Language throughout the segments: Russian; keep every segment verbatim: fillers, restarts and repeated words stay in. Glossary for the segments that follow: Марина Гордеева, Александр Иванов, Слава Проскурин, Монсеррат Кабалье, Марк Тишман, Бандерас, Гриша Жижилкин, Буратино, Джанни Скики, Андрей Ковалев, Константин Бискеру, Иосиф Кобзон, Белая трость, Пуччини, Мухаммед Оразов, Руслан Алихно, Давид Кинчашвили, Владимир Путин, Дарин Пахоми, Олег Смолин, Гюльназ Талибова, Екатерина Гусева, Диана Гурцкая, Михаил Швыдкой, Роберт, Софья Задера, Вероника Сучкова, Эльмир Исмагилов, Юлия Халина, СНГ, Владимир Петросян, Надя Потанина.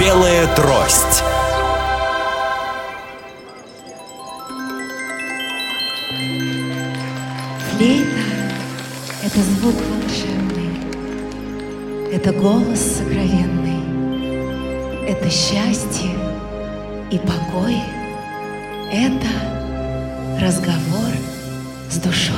«Белая трость». Флейта — это звук волшебный, это голос сокровенный, это счастье и покой, это разговор с душой.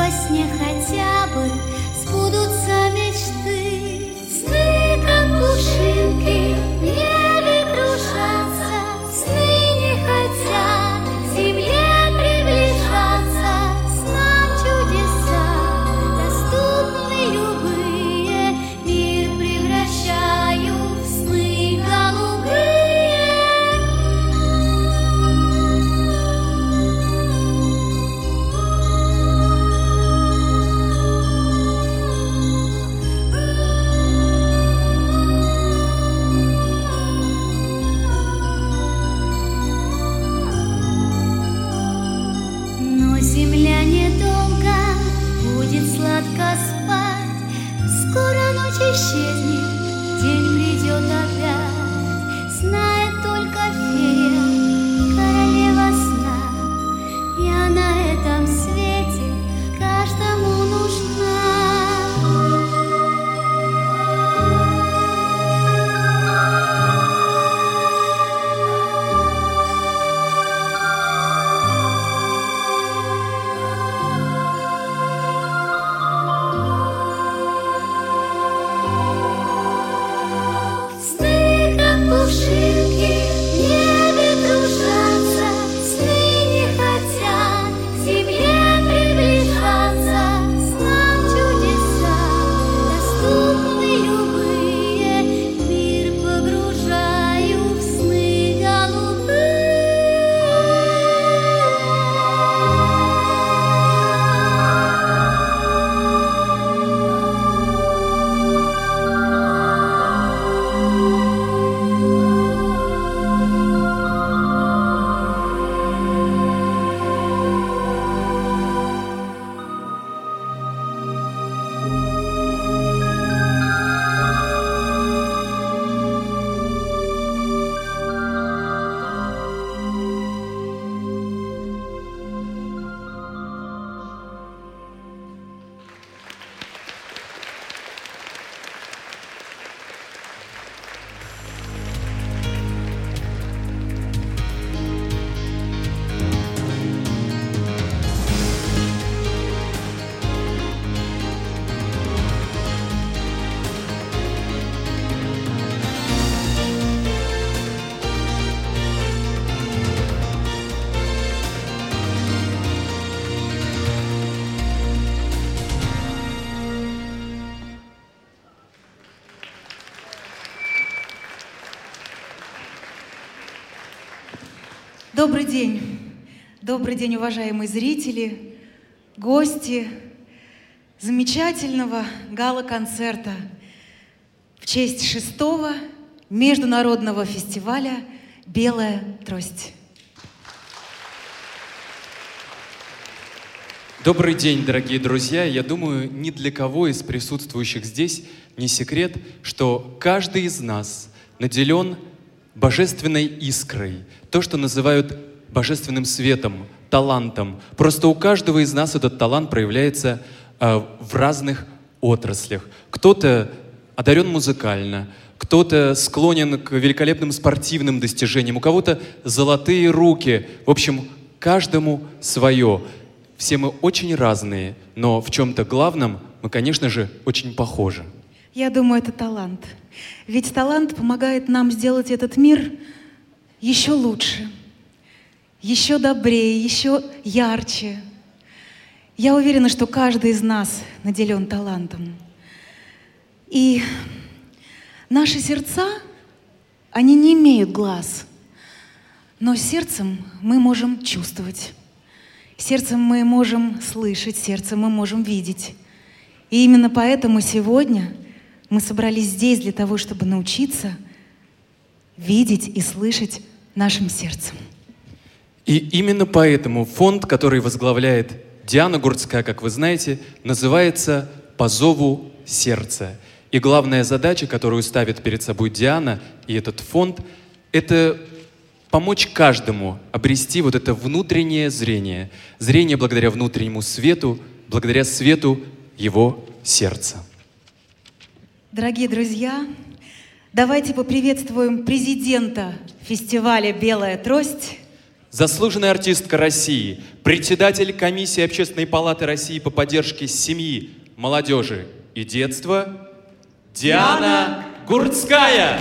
во сне хотя бы сбудутся мечты. Сны, как пушинки, в небе кружатся, сны не хотят к земле приближаться. Снам чудеса доступны любые, мир превращаю в сны голубые. Но земля недолго будет сладко спать, скоро ночь исчезнет, день придет опять. Знает только фея, королева сна, я на этом свете каждому нужна. Добрый день. Добрый день, уважаемые зрители, гости замечательного гала-концерта в честь шестого международного фестиваля «Белая трость». Добрый день, дорогие друзья. Я думаю, ни для кого из присутствующих здесь не секрет, что каждый из нас наделен божественной искрой, то, что называют божественным светом, талантом. Просто у каждого из нас этот талант проявляется э, в разных отраслях. Кто-то одарен музыкально, кто-то склонен к великолепным спортивным достижениям, у кого-то золотые руки. В общем, каждому свое. Все мы очень разные, но в чем-то главном мы, конечно же, очень похожи. Я думаю, это талант. Ведь талант помогает нам сделать этот мир еще лучше, еще добрее, еще ярче. Я уверена, что каждый из нас наделен талантом. И наши сердца, они не имеют глаз, но сердцем мы можем чувствовать, сердцем мы можем слышать, сердцем мы можем видеть. И именно поэтому сегодня мы собрались здесь для того, чтобы научиться видеть и слышать нашим сердцем. И именно поэтому фонд, который возглавляет Диана Гурцкая, как вы знаете, называется «По зову сердца». И главная задача, которую ставит перед собой Диана и этот фонд, это помочь каждому обрести вот это внутреннее зрение. Зрение благодаря внутреннему свету, благодаря свету его сердца. Дорогие друзья, давайте поприветствуем президента фестиваля «Белая трость» заслуженная артистка России, председатель комиссии Общественной палаты России по поддержке семьи, молодежи и детства Диана Гурцкая.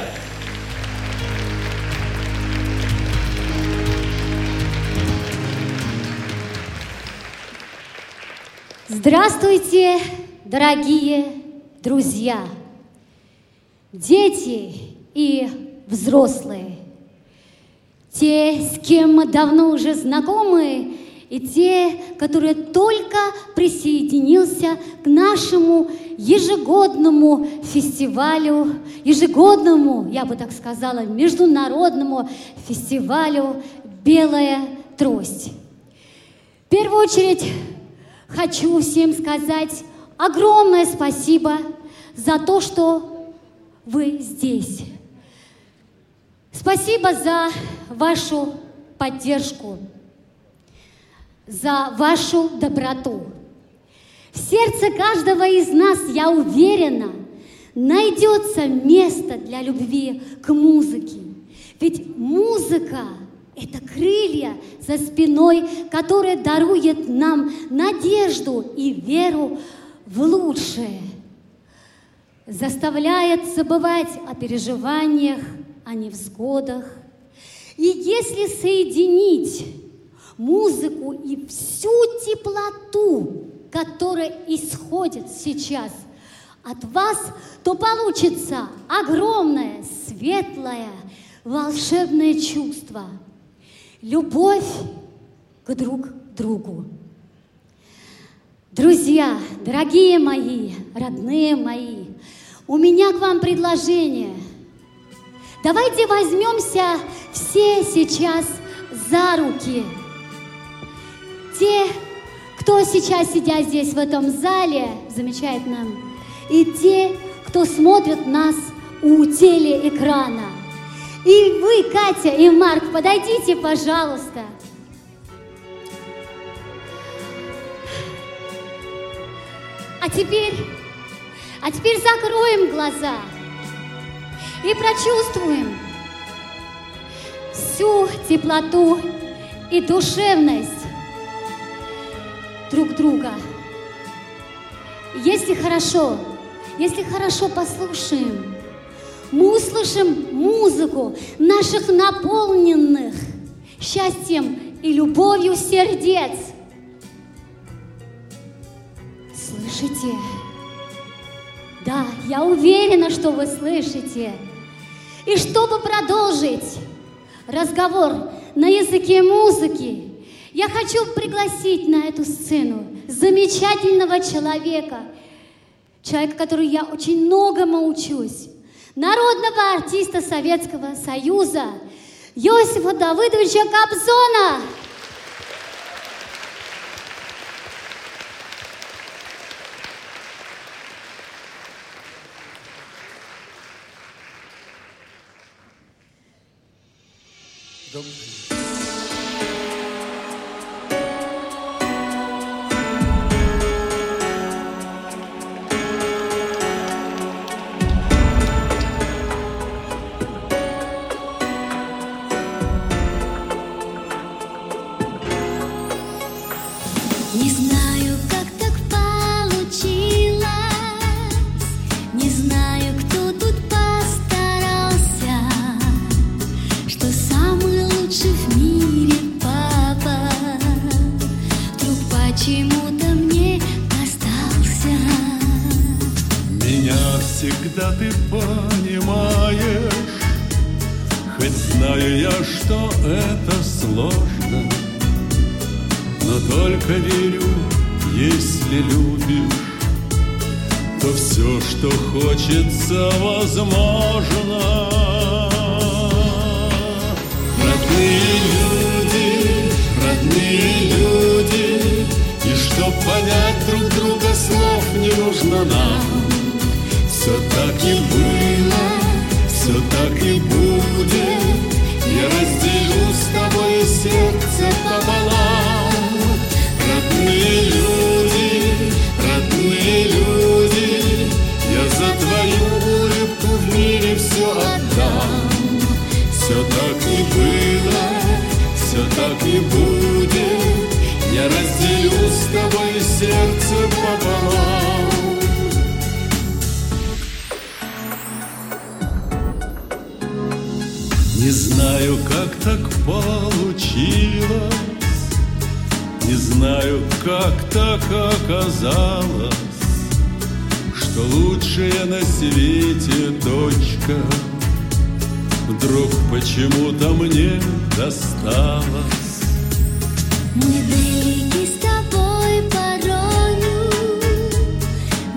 Здравствуйте, дорогие друзья, дети и взрослые, те, с кем мы давно уже знакомы, и те, которые только присоединился к нашему ежегодному фестивалю, ежегодному, я бы так сказала, международному фестивалю «Белая трость». В первую очередь хочу всем сказать огромное спасибо за то, что вы здесь. Спасибо за вашу поддержку, за вашу доброту. В сердце каждого из нас, я уверена, найдется место для любви к музыке. Ведь музыка — это крылья за спиной, которые даруют нам надежду и веру в лучшее, заставляет забывать о переживаниях, о невзгодах. И если соединить музыку и всю теплоту, которая исходит сейчас от вас, то получится огромное, светлое, волшебное чувство. Любовь к друг другу. Друзья, дорогие мои, родные мои, у меня к вам предложение. Давайте возьмемся все сейчас за руки. Те, кто сейчас сидят здесь в этом зале, замечательно, и те, кто смотрят нас у телеэкрана. И вы, Катя и Марк, подойдите, пожалуйста. А теперь, а теперь закроем глаза и прочувствуем всю теплоту и душевность друг друга. Если хорошо, если хорошо послушаем, мы услышим музыку наших наполненных счастьем и любовью сердец. Слышите? Да, я уверена, что вы слышите. И чтобы продолжить разговор на языке музыки, я хочу пригласить на эту сцену замечательного человека, человека, который я очень многому учусь, народного артиста Советского Союза Иосифа Давыдовича Кобзона. Все так и было, все так и было. Я разделю с тобой сердце пополам. Не знаю, как так получилось, не знаю, как так оказалось, что лучшая на свете дочка вдруг почему-то мне досталась. Мы далеки с тобой порою,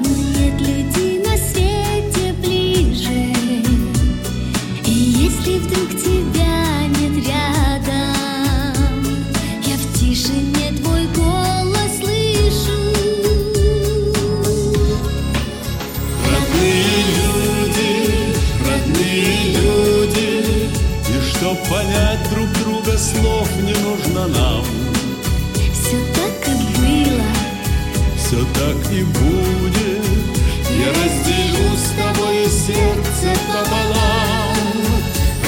но нет людей на свете ближе. И если вдруг тебя нет рядом, я в тишине твой голос слышу. Родные люди, родные люди, и чтоб понять друг друга, слов не нужно нам. Все так и будет. Я разделю с тобой сердце пополам.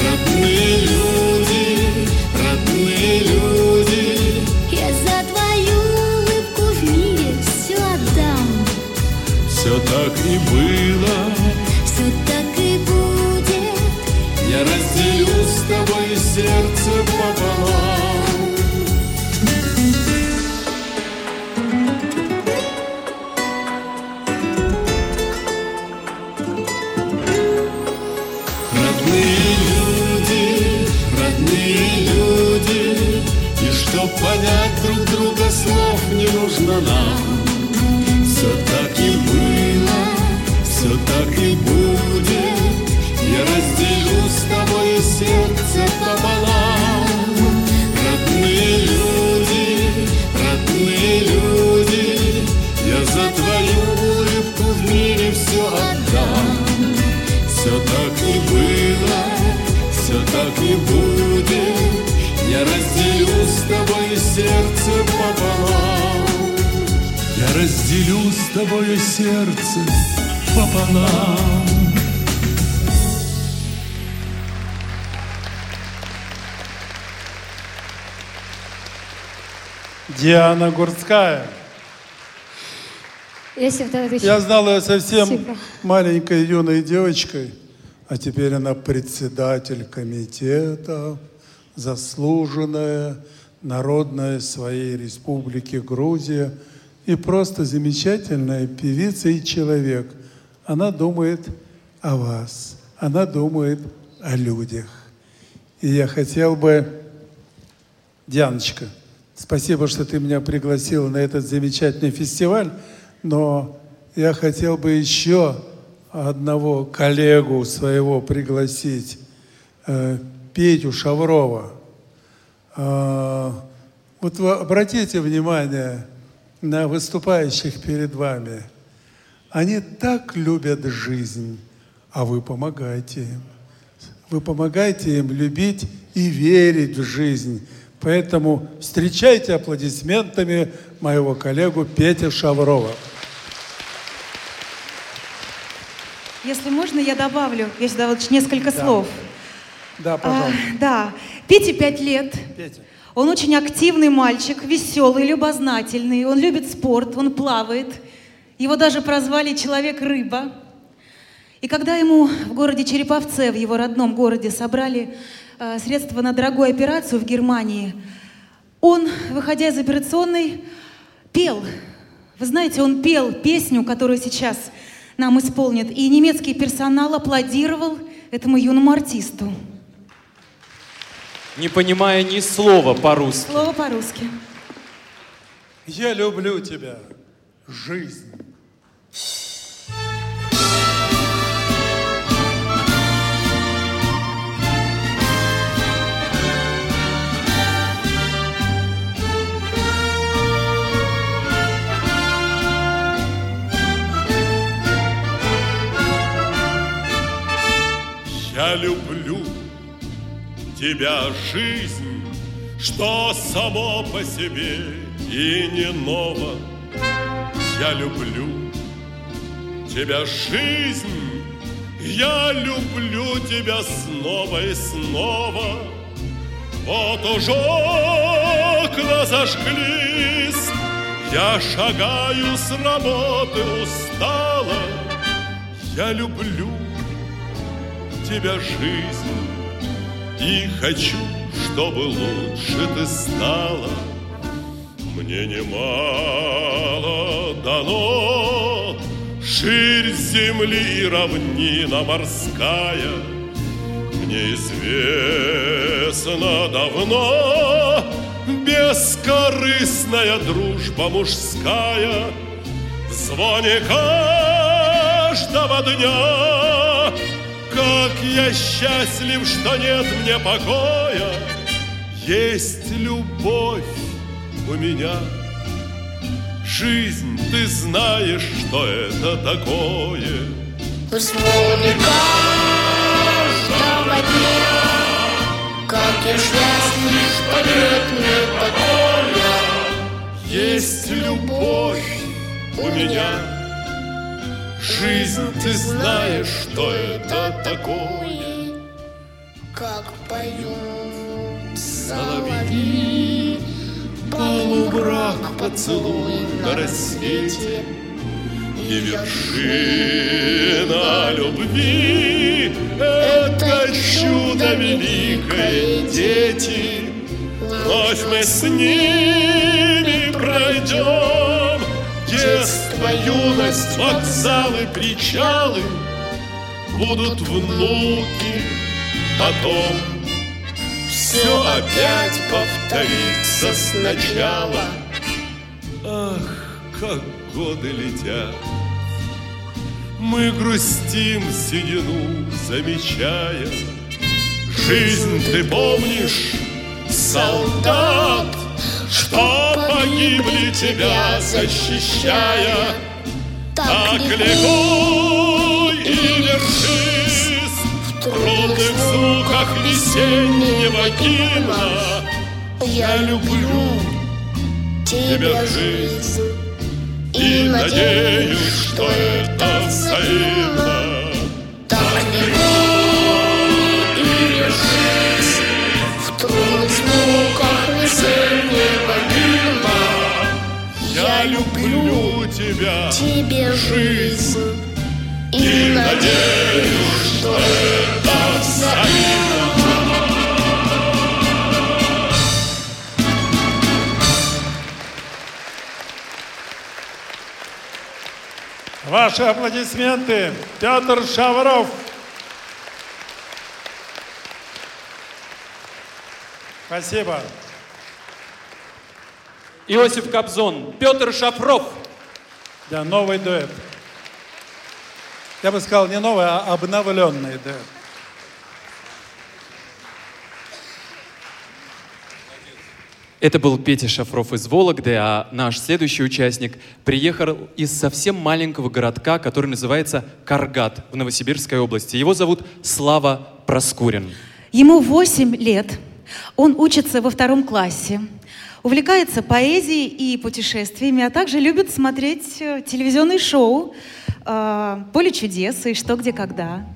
Родные люди, родные люди, я за твою улыбку в мире все отдам. Все так и было, все так и будет. Я разделю с тобой сердце пополам. Понять друг друга слов не нужно нам. Все так и было, все так и будет. Я разделю с тобой сердце пополам. Родные люди, родные люди, я за твою улыбку в мире все отдам. Все так и было, все так и будет. Я разделю с тобой сердце пополам. Я разделю с тобой сердце пополам. Диана Гурцкая. Я знал ее совсем Спасибо. маленькой юной девочкой, а теперь она председатель комитета. Заслуженная, народная своей республики Грузия и просто замечательная певица и человек. Она думает о вас, она думает о людях. И я хотел бы, Дианочка, спасибо, что ты меня пригласила на этот замечательный фестиваль, но я хотел бы еще одного коллегу своего пригласить, Петю Шаврова. Вот вы обратите внимание на выступающих перед вами. Они так любят жизнь, а вы помогаете им. Вы помогаете им любить и верить в жизнь. Поэтому встречайте аплодисментами моего коллегу Петю Шаврова. Если можно, я добавлю, я сюда вот несколько да. слов. Да, пожалуйста. А, да. Пете пять лет. Петя. Он очень активный мальчик, веселый, любознательный. Он любит спорт, он плавает. Его даже прозвали «Человек-рыба». И когда ему в городе Череповце, в его родном городе, собрали э, средства на дорогую операцию в Германии, он, выходя из операционной, пел. Вы знаете, он пел песню, которую сейчас нам исполнят. И немецкий персонал аплодировал этому юному артисту. Не понимая ни слова по-русски. Слово по-русски. Я люблю тебя, жизнь. Я люблю тебя, жизнь, что само по себе и не ново. Я люблю тебя, жизнь, я люблю тебя снова и снова. Вот уж окна зажгли Я шагаю с работы устала, я люблю тебя, жизнь, и хочу, чтобы лучше ты стала. Мне немало дано, ширь земли и равнина морская. Мне известно давно бескорыстная дружба мужская. В звоне каждого дня, как я счастлив, что нет мне покоя. Есть любовь у меня. Жизнь, ты знаешь, что это такое. В звоне каждого дня, как я счастлив, что нет мне покоя. Есть любовь у меня. Жизнь, ты знаешь, что это такое. Как поют соловьи, полумрак поцелуй на рассвете, и вершина любви — это чудо великое, дети. Вновь мы с ними пройдем детство, юность, вокзалы, причалы. Будут внуки потом. Все опять повторится сначала. Ах, как годы летят, мы грустим седину, замечая. Жизнь, ты помнишь, солдат, что погибли тебя, защищая. Так легко и вершись в трудных звуках весеннего гимна. Я люблю тебя, жизнь, и надеюсь, что это взаимно. Так легко и решись в трудных звуках весеннего гимна. Я люблю тебя, жизнь, и надеюсь, что это взаимно. Ваши аплодисменты, Петр Шавров. Спасибо. Иосиф Кобзон, Петр Шавров. Да, новый дуэт. Я бы сказал, не новые, а обновленные, да. Это был Петя Шавров из Вологды, а наш следующий участник приехал из совсем маленького городка, который называется Каргат в Новосибирской области. Его зовут Слава Проскурин. Ему восемь лет, он учится во втором классе, увлекается поэзией и путешествиями, а также любит смотреть телевизионные шоу «Поле чудес» и «Что, где, когда».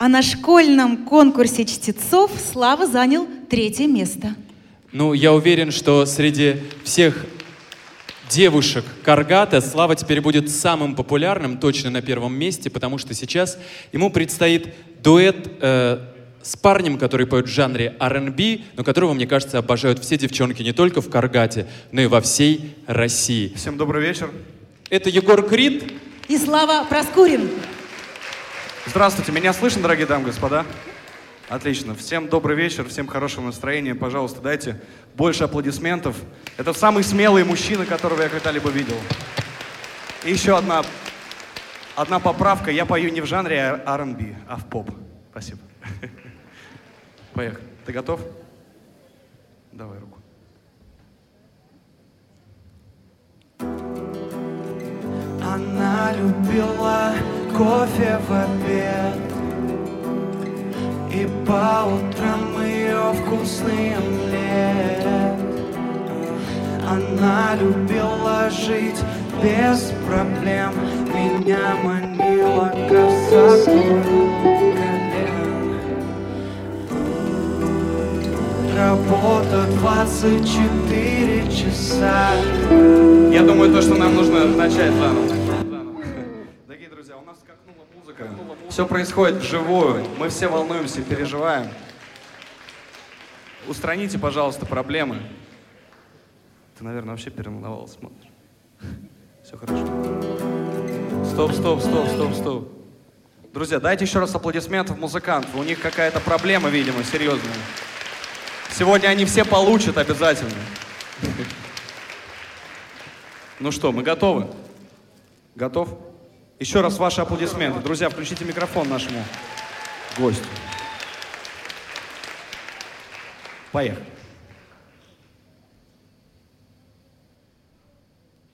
А на школьном конкурсе чтецов Слава занял третье место. Ну, я уверен, что среди всех девушек Каргата Слава теперь будет самым популярным, точно на первом месте, потому что сейчас ему предстоит дуэт э, с парнем, который поет в жанре ар энд би, но которого, мне кажется, обожают все девчонки не только в Каргате, но и во всей России. Всем добрый вечер. Это Егор Крид и Слава Проскурин. Здравствуйте, меня слышно, дорогие дамы и господа? Отлично. Всем добрый вечер, всем хорошего настроения. Пожалуйста, дайте больше аплодисментов. Это самый смелый мужчина, которого я когда-либо видел. И еще одна, одна поправка. Я пою не в жанре ар энд би, а в поп. Спасибо. Поехали. Ты готов? Давай руку. Она любила кофе в обед, и по утрам ее вкусный омлет. Она любила жить без проблем, меня манила красотой колен. Работа двадцать четыре часа. Я думаю, то, что нам нужно начать заново. Дорогие друзья, у нас скакнула музыка. Все происходит вживую. Мы все волнуемся, переживаем. Устраните, пожалуйста, проблемы. Ты, наверное, вообще перемоловалась, смотришь. Все хорошо. Стоп, стоп, стоп, стоп, стоп. Друзья, дайте еще раз аплодисментов музыкантов. У них какая-то проблема, видимо, серьезная. Сегодня они все получат обязательно. Ну что, мы готовы? Готов? Еще раз ваши аплодисменты. Друзья, включите микрофон нашему гостю. Поехали.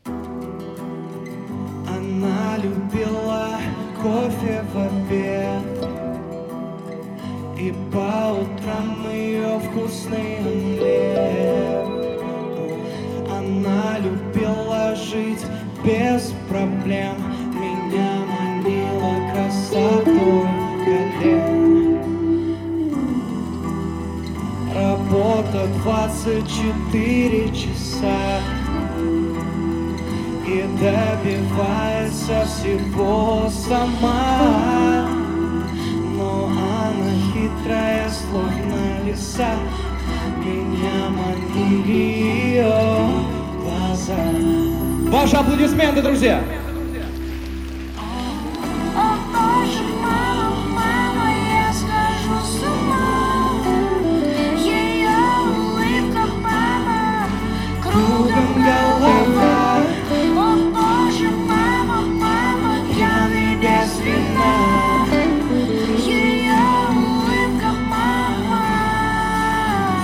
Она любила кофе в обед, и по утрам ее вкусный омлет. Она любила жить без проблем, меня манила красотой колен. Работа двадцать четыре часа, и добивается всего сама. Но она хитрая, словно лиса, меня манили ее глаза. Ваши аплодисменты, друзья! О, боже, мама, мама, я схожу с ума. Ее улыбка, мама, кругом голова. О, боже, мама, мама, пьяный без вина.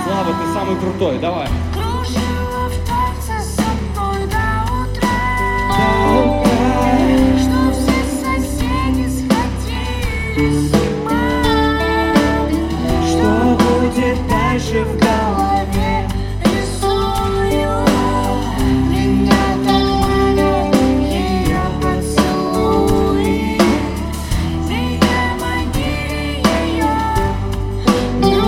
Слава, ты самый крутой, давай. Кружила в танце со мной до утра, что все соседи сходили с ума. Что будет дальше в голове, рисует меня так много, ее поцелуи, меня манили ее руки.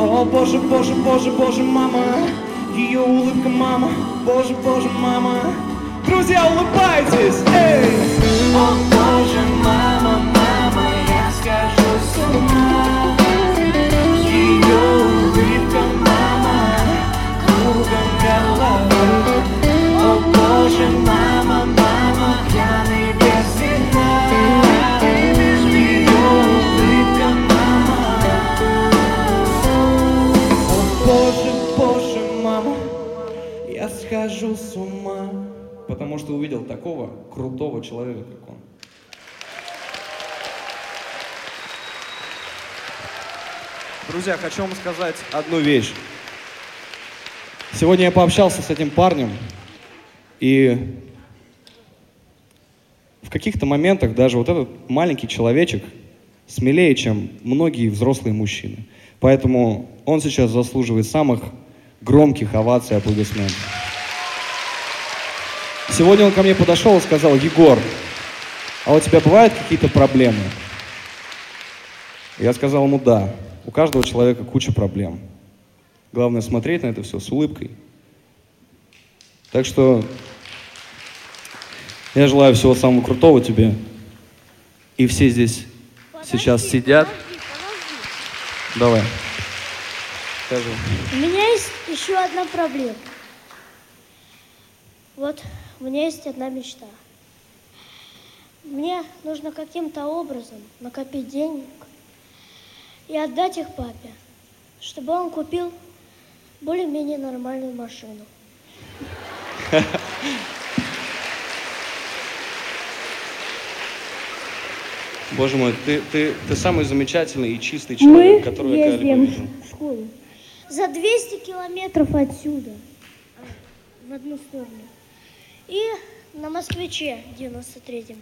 О, боже, боже, боже, боже, мама, ее улыбка, мама, боже, боже, мама. Друзья, улыбайтесь, эй! О, боже, мама, мама, я схожу с ума. Ее улыбка, мама, кругом голова. О, боже, мама, мама, пьяный без вина. Ее улыбка, мама. Боже, боже, мама, я схожу с ума. Потому что увидел такого крутого человека, как он. Друзья, хочу вам сказать одну вещь. Сегодня я пообщался с этим парнем, и в каких-то моментах даже вот этот маленький человечек смелее, чем многие взрослые мужчины. Поэтому он сейчас заслуживает самых громких оваций и аплодисментов. Сегодня он ко мне подошел и сказал: «Егор, а у тебя бывают какие-то проблемы?» Я сказал ему: «Да, у каждого человека куча проблем. Главное смотреть на это все с улыбкой». Так что я желаю всего самого крутого тебе. И все здесь подожди, сейчас сидят. Подожди, подожди. Давай. Скажи. У меня есть еще одна проблема. Вот, у меня есть одна мечта. Мне нужно каким-то образом накопить денег и отдать их папе, чтобы он купил более-менее нормальную машину. Боже мой, ты, ты, ты самый замечательный и чистый человек, Мы которого я когда-либо видел. В школу. За двести километров отсюда, в одну сторону. И на «Москвиче» девяносто третьем.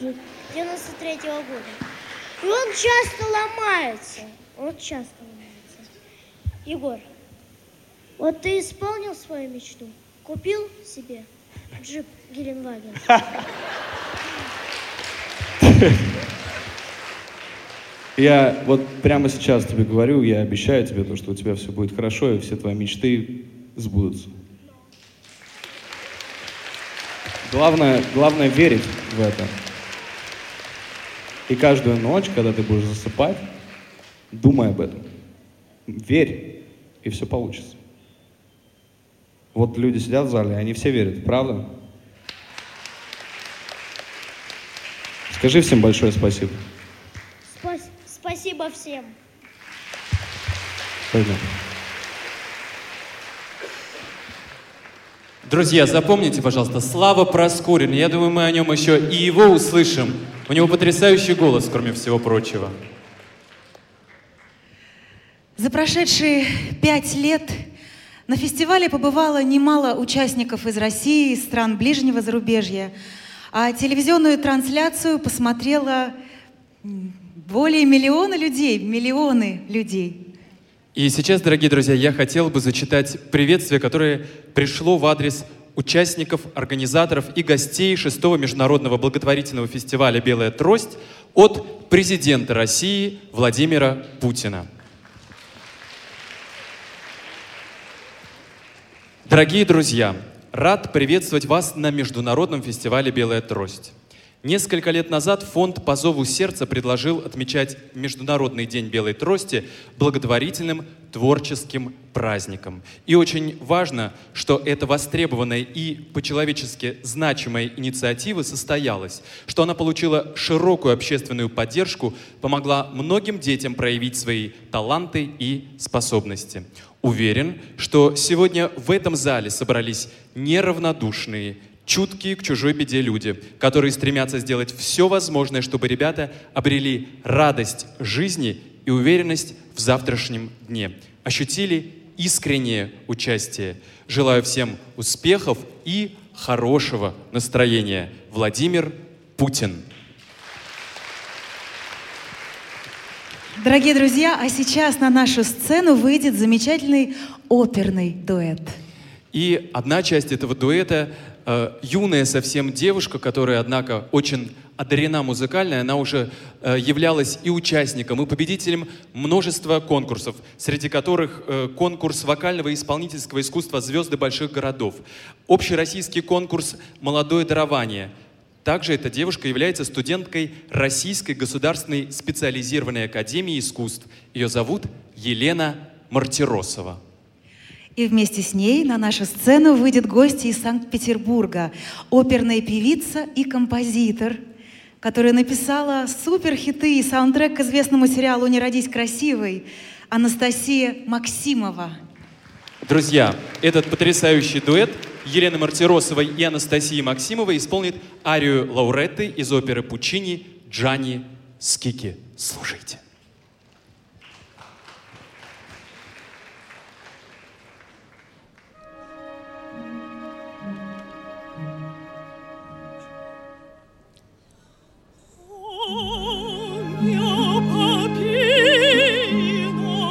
девяносто третьего года. И он часто ломается. Он часто ломается. Егор, вот ты исполнил свою мечту? Купил себе джип Геленваген? Я вот прямо сейчас тебе говорю, я обещаю тебе то, что у тебя все будет хорошо, и все твои мечты сбудутся. Главное, главное верить в это. И каждую ночь, когда ты будешь засыпать, думай об этом. Верь, и все получится. Вот люди сидят в зале, они все верят, правда? Скажи всем большое спасибо. Спас- спасибо всем. Пойдем. Друзья, запомните, пожалуйста, Слава Проскурин. Я думаю, мы о нем еще и его услышим. У него потрясающий голос, кроме всего прочего. За прошедшие пять лет на фестивале побывало немало участников из России, из стран ближнего зарубежья. А телевизионную трансляцию посмотрело более миллиона людей, миллионы людей. И сейчас, дорогие друзья, я хотел бы зачитать приветствие, которое пришло в адрес участников, организаторов и гостей шестого международного благотворительного фестиваля «Белая трость» от президента России Владимира Путина. Дорогие друзья, рад приветствовать вас на международном фестивале «Белая трость». Несколько лет назад фонд «По зову сердца» предложил отмечать Международный день белой трости благотворительным творческим праздником. И очень важно, что эта востребованная и по-человечески значимая инициатива состоялась, что она получила широкую общественную поддержку, помогла многим детям проявить свои таланты и способности. Уверен, что сегодня в этом зале собрались неравнодушные, чуткие к чужой беде люди, которые стремятся сделать все возможное, чтобы ребята обрели радость жизни и уверенность в завтрашнем дне, ощутили искреннее участие. Желаю всем успехов и хорошего настроения. Владимир Путин. Дорогие друзья, а сейчас на нашу сцену выйдет замечательный оперный дуэт. И одна часть этого дуэта — юная совсем девушка, которая, однако, очень одарена музыкально, она уже являлась и участником, и победителем множества конкурсов, среди которых конкурс вокального и исполнительского искусства «Звезды больших городов», общероссийский конкурс «Молодое дарование». Также эта девушка является студенткой Российской государственной специализированной академии искусств. Ее зовут Елена Мартиросова. И вместе с ней на нашу сцену выйдет гостья из Санкт-Петербурга, оперная певица и композитор, которая написала суперхиты и саундтрек к известному сериалу «Не родись красивой», Анастасия Максимова. Друзья, этот потрясающий дуэт Елены Мартиросовой и Анастасии Максимовой исполнит арию Лауретты из оперы Пуччини «Джанни Скики». Слушайте. Mio papino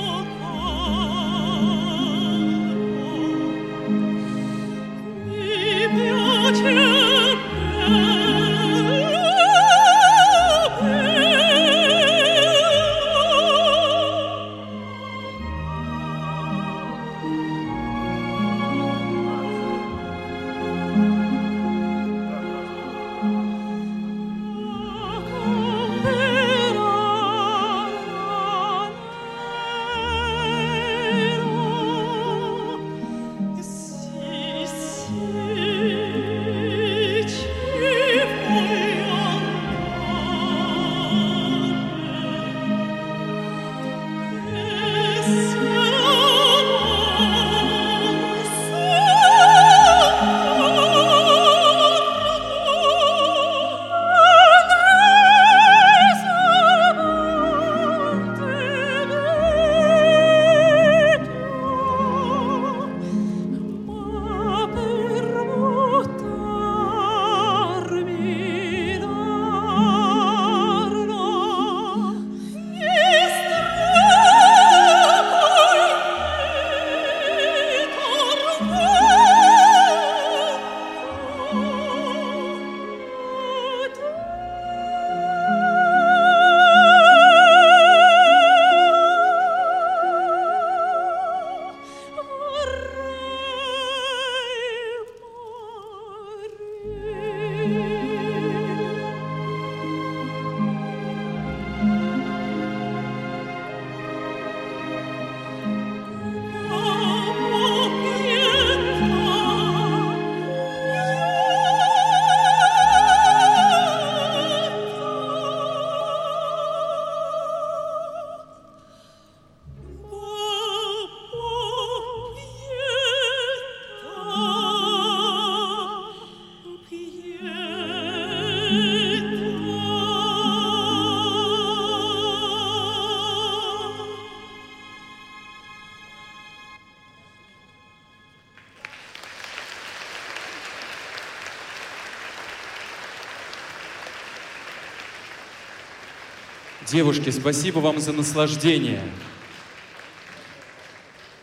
Девушки, спасибо вам за наслаждение.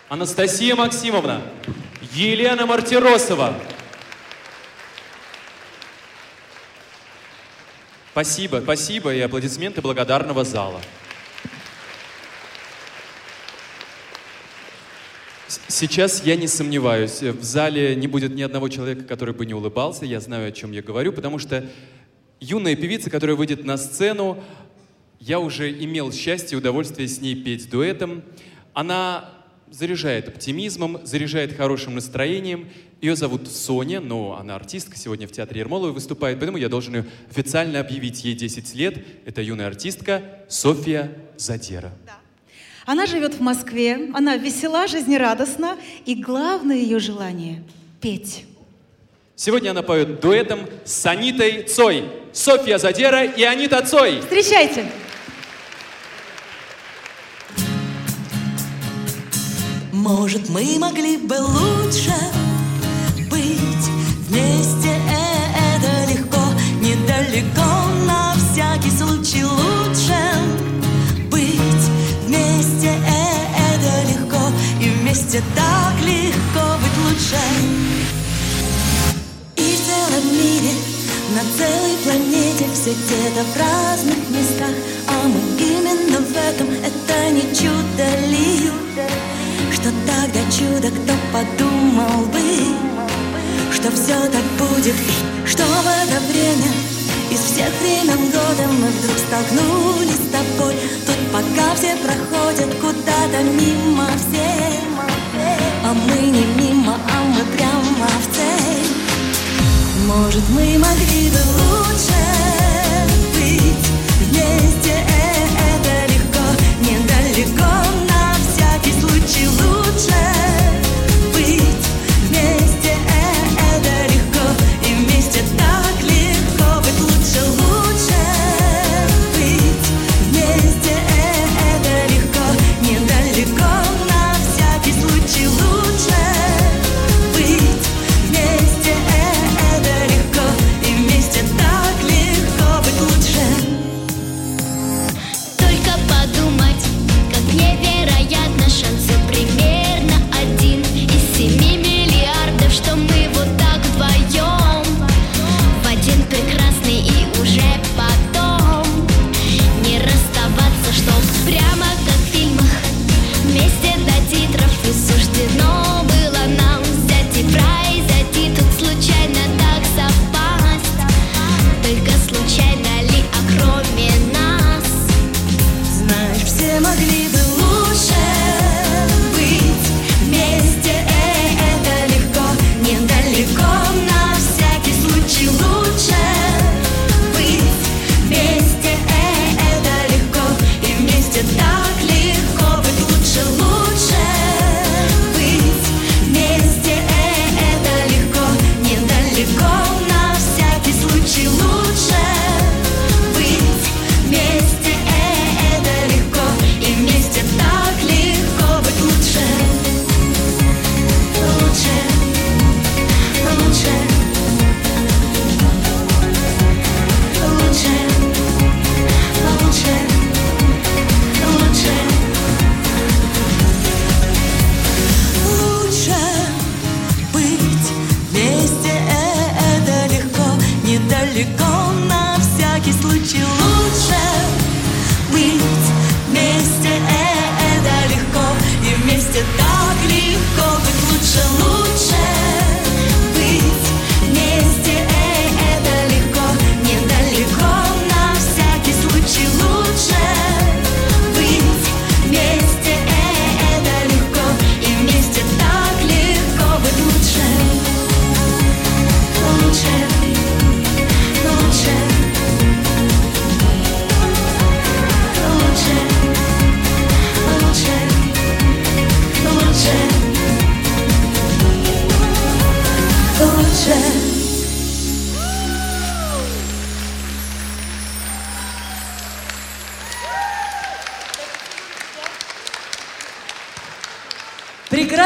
Анастасия Максимовна, Елена Мартиросова. Спасибо, спасибо и аплодисменты благодарного зала. Сейчас я не сомневаюсь, в зале не будет ни одного человека, который бы не улыбался. Я знаю, о чем я говорю, потому что юная певица, которая выйдет на сцену, я уже имел счастье и удовольствие с ней петь дуэтом. Она заряжает оптимизмом, заряжает хорошим настроением. Ее зовут Соня, но она артистка, сегодня в Театре Ермоловой выступает, поэтому я должен ее официально объявить. Ей десять лет, это юная артистка Софья Задера. Да. Она живет в Москве, она весела, жизнерадостна, и главное ее желание — петь. Сегодня она поет дуэтом с Анитой Цой. Софья Задера и Анита Цой. Встречайте! Может, мы могли бы лучше быть вместе, это легко, недалеко, на всякий случай лучше быть вместе, это легко, и вместе так легко быть лучше. И в целом мире, на целой планете, все где-то в разных местах, а мы именно в этом, это не чудо ли? Что тогда чудо, кто подумал бы, что все так будет, что в это время из всех времен года мы вдруг столкнулись с тобой. Тут пока все проходят куда-то мимо всех, а мы не мимо, а мы прямо в цель. Может, мы могли бы лучше быть вместе, это легко, недалеко, на всякий случай лучше быть вместе, это легко, и вместе так легко быть лучше, лучше быть вместе, это легко, недалеко, на всякий случай лучше.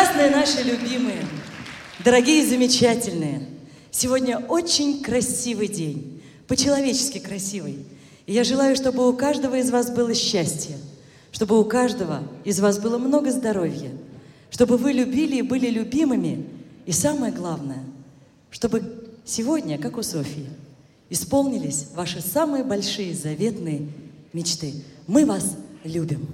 прекрасные наши любимые, дорогие и замечательные. Сегодня очень красивый день, по-человечески красивый. И я желаю, чтобы у каждого из вас было счастье, чтобы у каждого из вас было много здоровья, чтобы вы любили и были любимыми, и самое главное, чтобы сегодня, как у Софьи, исполнились ваши самые большие заветные мечты. Мы вас любим.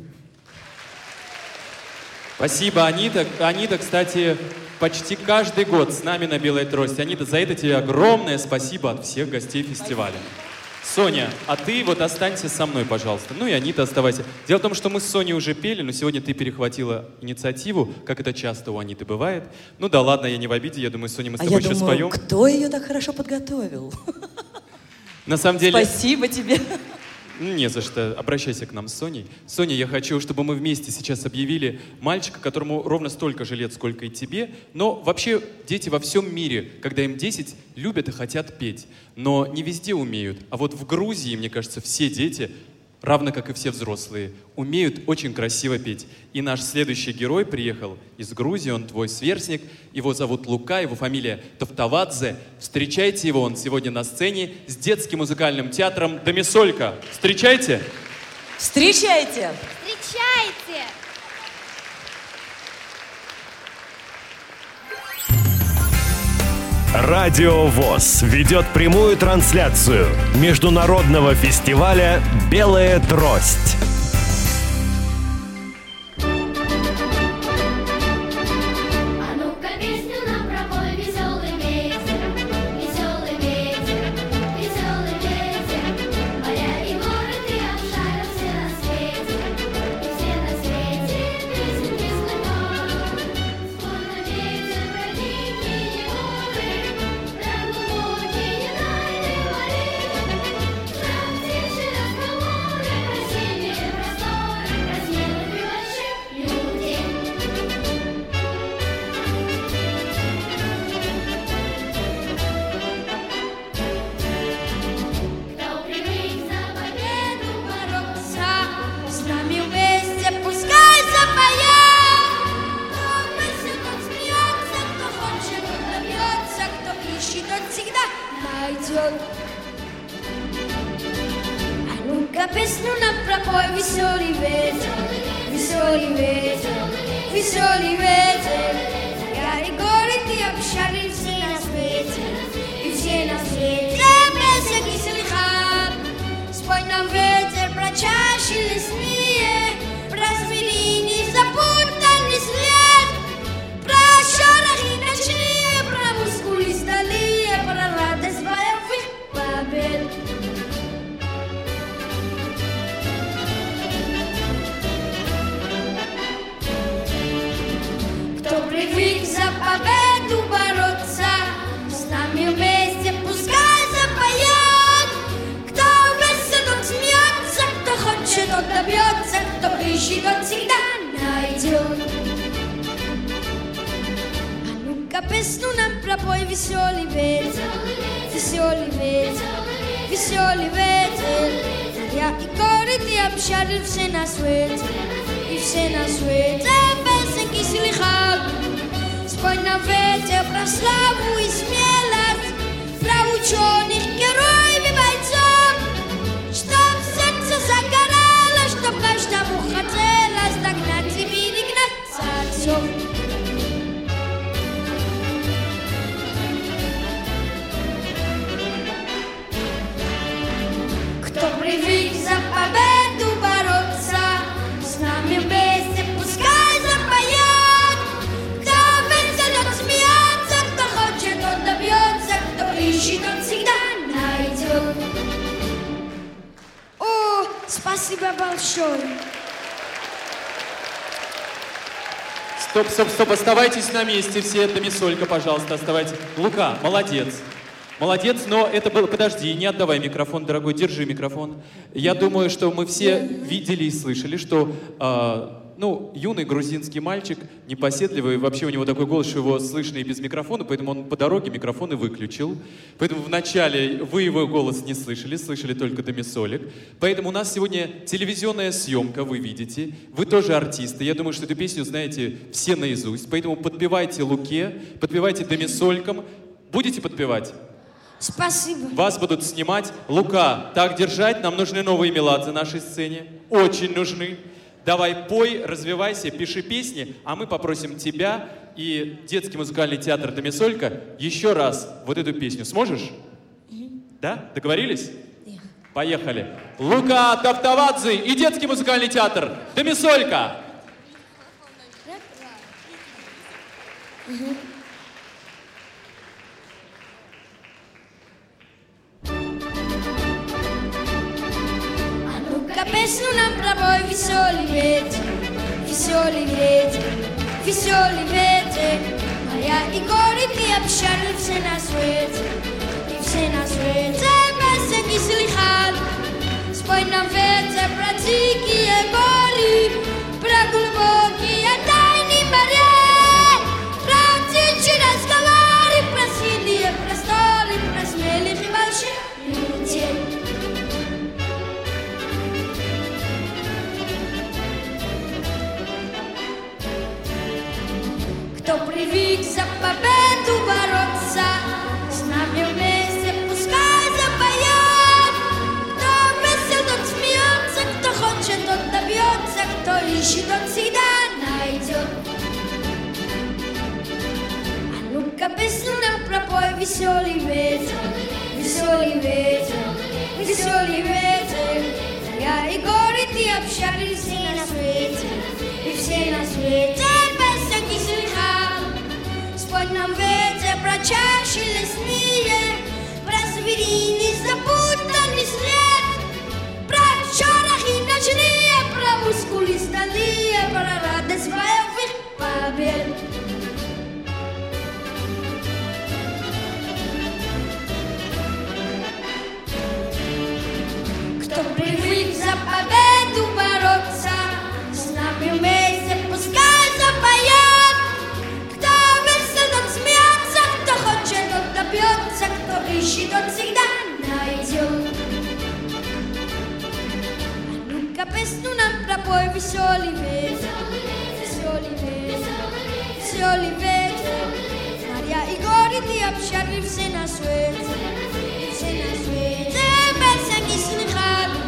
Спасибо, Анита. Анита, кстати, почти каждый год с нами на «Белой трости». Анита, за это тебе огромное спасибо от всех гостей фестиваля. Спасибо. Соня, а ты вот останься со мной, пожалуйста. Ну и Анита, оставайся. Дело в том, что мы с Соней уже пели, но сегодня ты перехватила инициативу, как это часто у Аниты бывает. Ну да ладно, я не в обиде, я думаю, Соня, мы с тобой а еще споем. Кто ее так хорошо подготовил? На самом деле... Спасибо тебе. Не за что. Обращайся к нам с Соней. Соня, я хочу, чтобы мы вместе сейчас объявили мальчика, которому ровно столько же лет, сколько и тебе. Но вообще дети во всем мире, когда им десять, любят и хотят петь. Но не везде умеют. А вот в Грузии, мне кажется, все дети, равно как и все взрослые, умеют очень красиво петь. И наш следующий герой приехал из Грузии. Он твой сверстник. Его зовут Лука, его фамилия Тавтовадзе. Встречайте его, он сегодня на сцене с детским музыкальным театром «Домисолька». Встречайте! Встречайте! Встречайте! Радио ВОС ведет прямую трансляцию международного фестиваля «Белая трость». Стоп, стоп, стоп, оставайтесь на месте все, Домисолька, пожалуйста, оставайтесь. Лука, молодец, молодец, но это было... Подожди, не отдавай микрофон, дорогой, держи микрофон. Я думаю, что мы все видели и слышали, что... Э, ну, юный грузинский мальчик, непоседливый, вообще у него такой голос, что его слышно и без микрофона, поэтому он по дороге микрофоны выключил. Поэтому вначале вы его голос не слышали, слышали только Домисолик. Поэтому у нас сегодня телевизионная съемка, вы видите. Вы тоже артисты, я думаю, что эту песню знаете все наизусть. Поэтому подпевайте Луке, подпевайте Домисолькам. Будете подпевать? Спасибо. Вас будут снимать. Лука, так держать, нам нужны новые меладзе нашей сцене. Очень нужны. Давай, пой, развивайся, пиши песни, а мы попросим тебя и детский музыкальный театр «Домисолька» еще раз вот эту песню. Сможешь? Mm-hmm. Да? Договорились? Yeah. Поехали. Лука Тавтовадзе и детский музыкальный театр «Домисолька». Mm-hmm. Песню нам пробой веселый ветер, веселый ветер, веселый ветер. Моря и горы приобщали все на свете, и все на свете. Песня не слыхал, спой нам ветер про дикие горы, про глубокие тайны моря, про птичьи разговоры, про сильные просторы, про смелых и волшебных людей. Кто привык за победу бороться, с нами вместе пускай запоет. Кто весел, тот смеется, кто хочет, тот добьется, кто ищет, тот всегда найдет. А ну-ка песню нам пропой, веселый ветер, веселый ветер, веселый ветер. Заря и горы, ты общались все на свете, и все на свете. Спой нам ветер про чаши лесные, про звери незапутанный след, про черных и ночные, про мускулы стальные, про радость боевых побед. Кто привык за победу бороться, с нами вместе пускай запоет. Бьется, кто ищет, он всегда найдет. А ну-ка песню нам пропой, веселый ветер, веселый ветер, веселый ветер. Моря и горы, ты общали все на свете, все на свете. Песня не слыхали,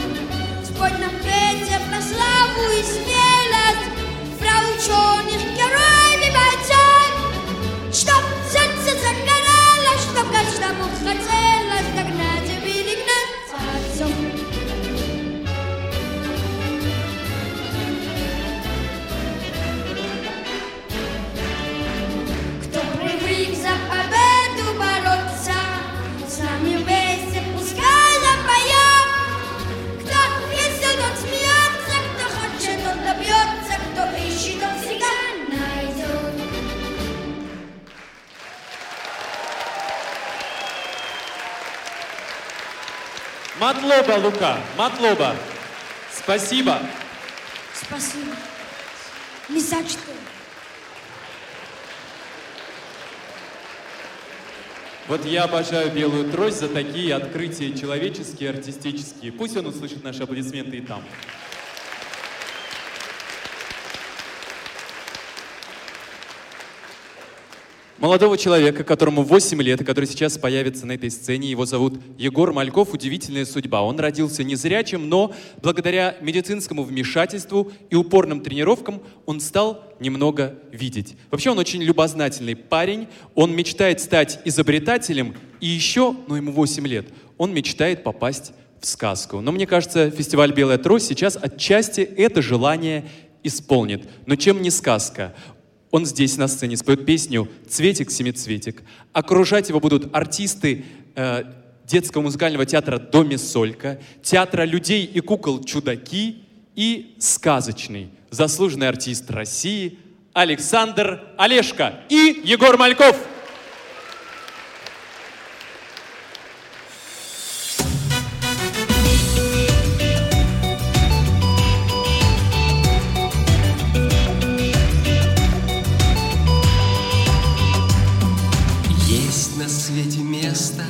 спой нам ветер про славу и смелость, про ученых, героев и бойцов, чтоб сердце загорело. Чтоб каждому хотелось догнать и перегнать отцом. Кто привык за победу бороться, с нами вместе пускай запоем. Кто весел, тот смеется, кто хочет, тот добьется, кто ищет, тот всегда найдет. Матлоба, Лука, матлоба. Спасибо. Спасибо. Не за что. Вот я обожаю «Белую трость» за такие открытия человеческие, артистические. Пусть он услышит наши аплодисменты и там. Молодого человека, которому восемь лет, и который сейчас появится на этой сцене, его зовут Егор Мальков. Удивительная судьба. Он родился незрячим, но благодаря медицинскому вмешательству и упорным тренировкам он стал немного видеть. Вообще он очень любознательный парень, он мечтает стать изобретателем, и еще, ну ему восемь лет, он мечтает попасть в сказку. Но мне кажется, фестиваль «Белая трость» сейчас отчасти это желание исполнит. Но чем не сказка? Он здесь на сцене споет песню «Цветик-семицветик». Окружать его будут артисты э, детского музыкального театра «Домисолька», театра людей и кукол «Чудаки» и сказочный заслуженный артист России Александр Олешко и Егор Мальков. Есть на свете место,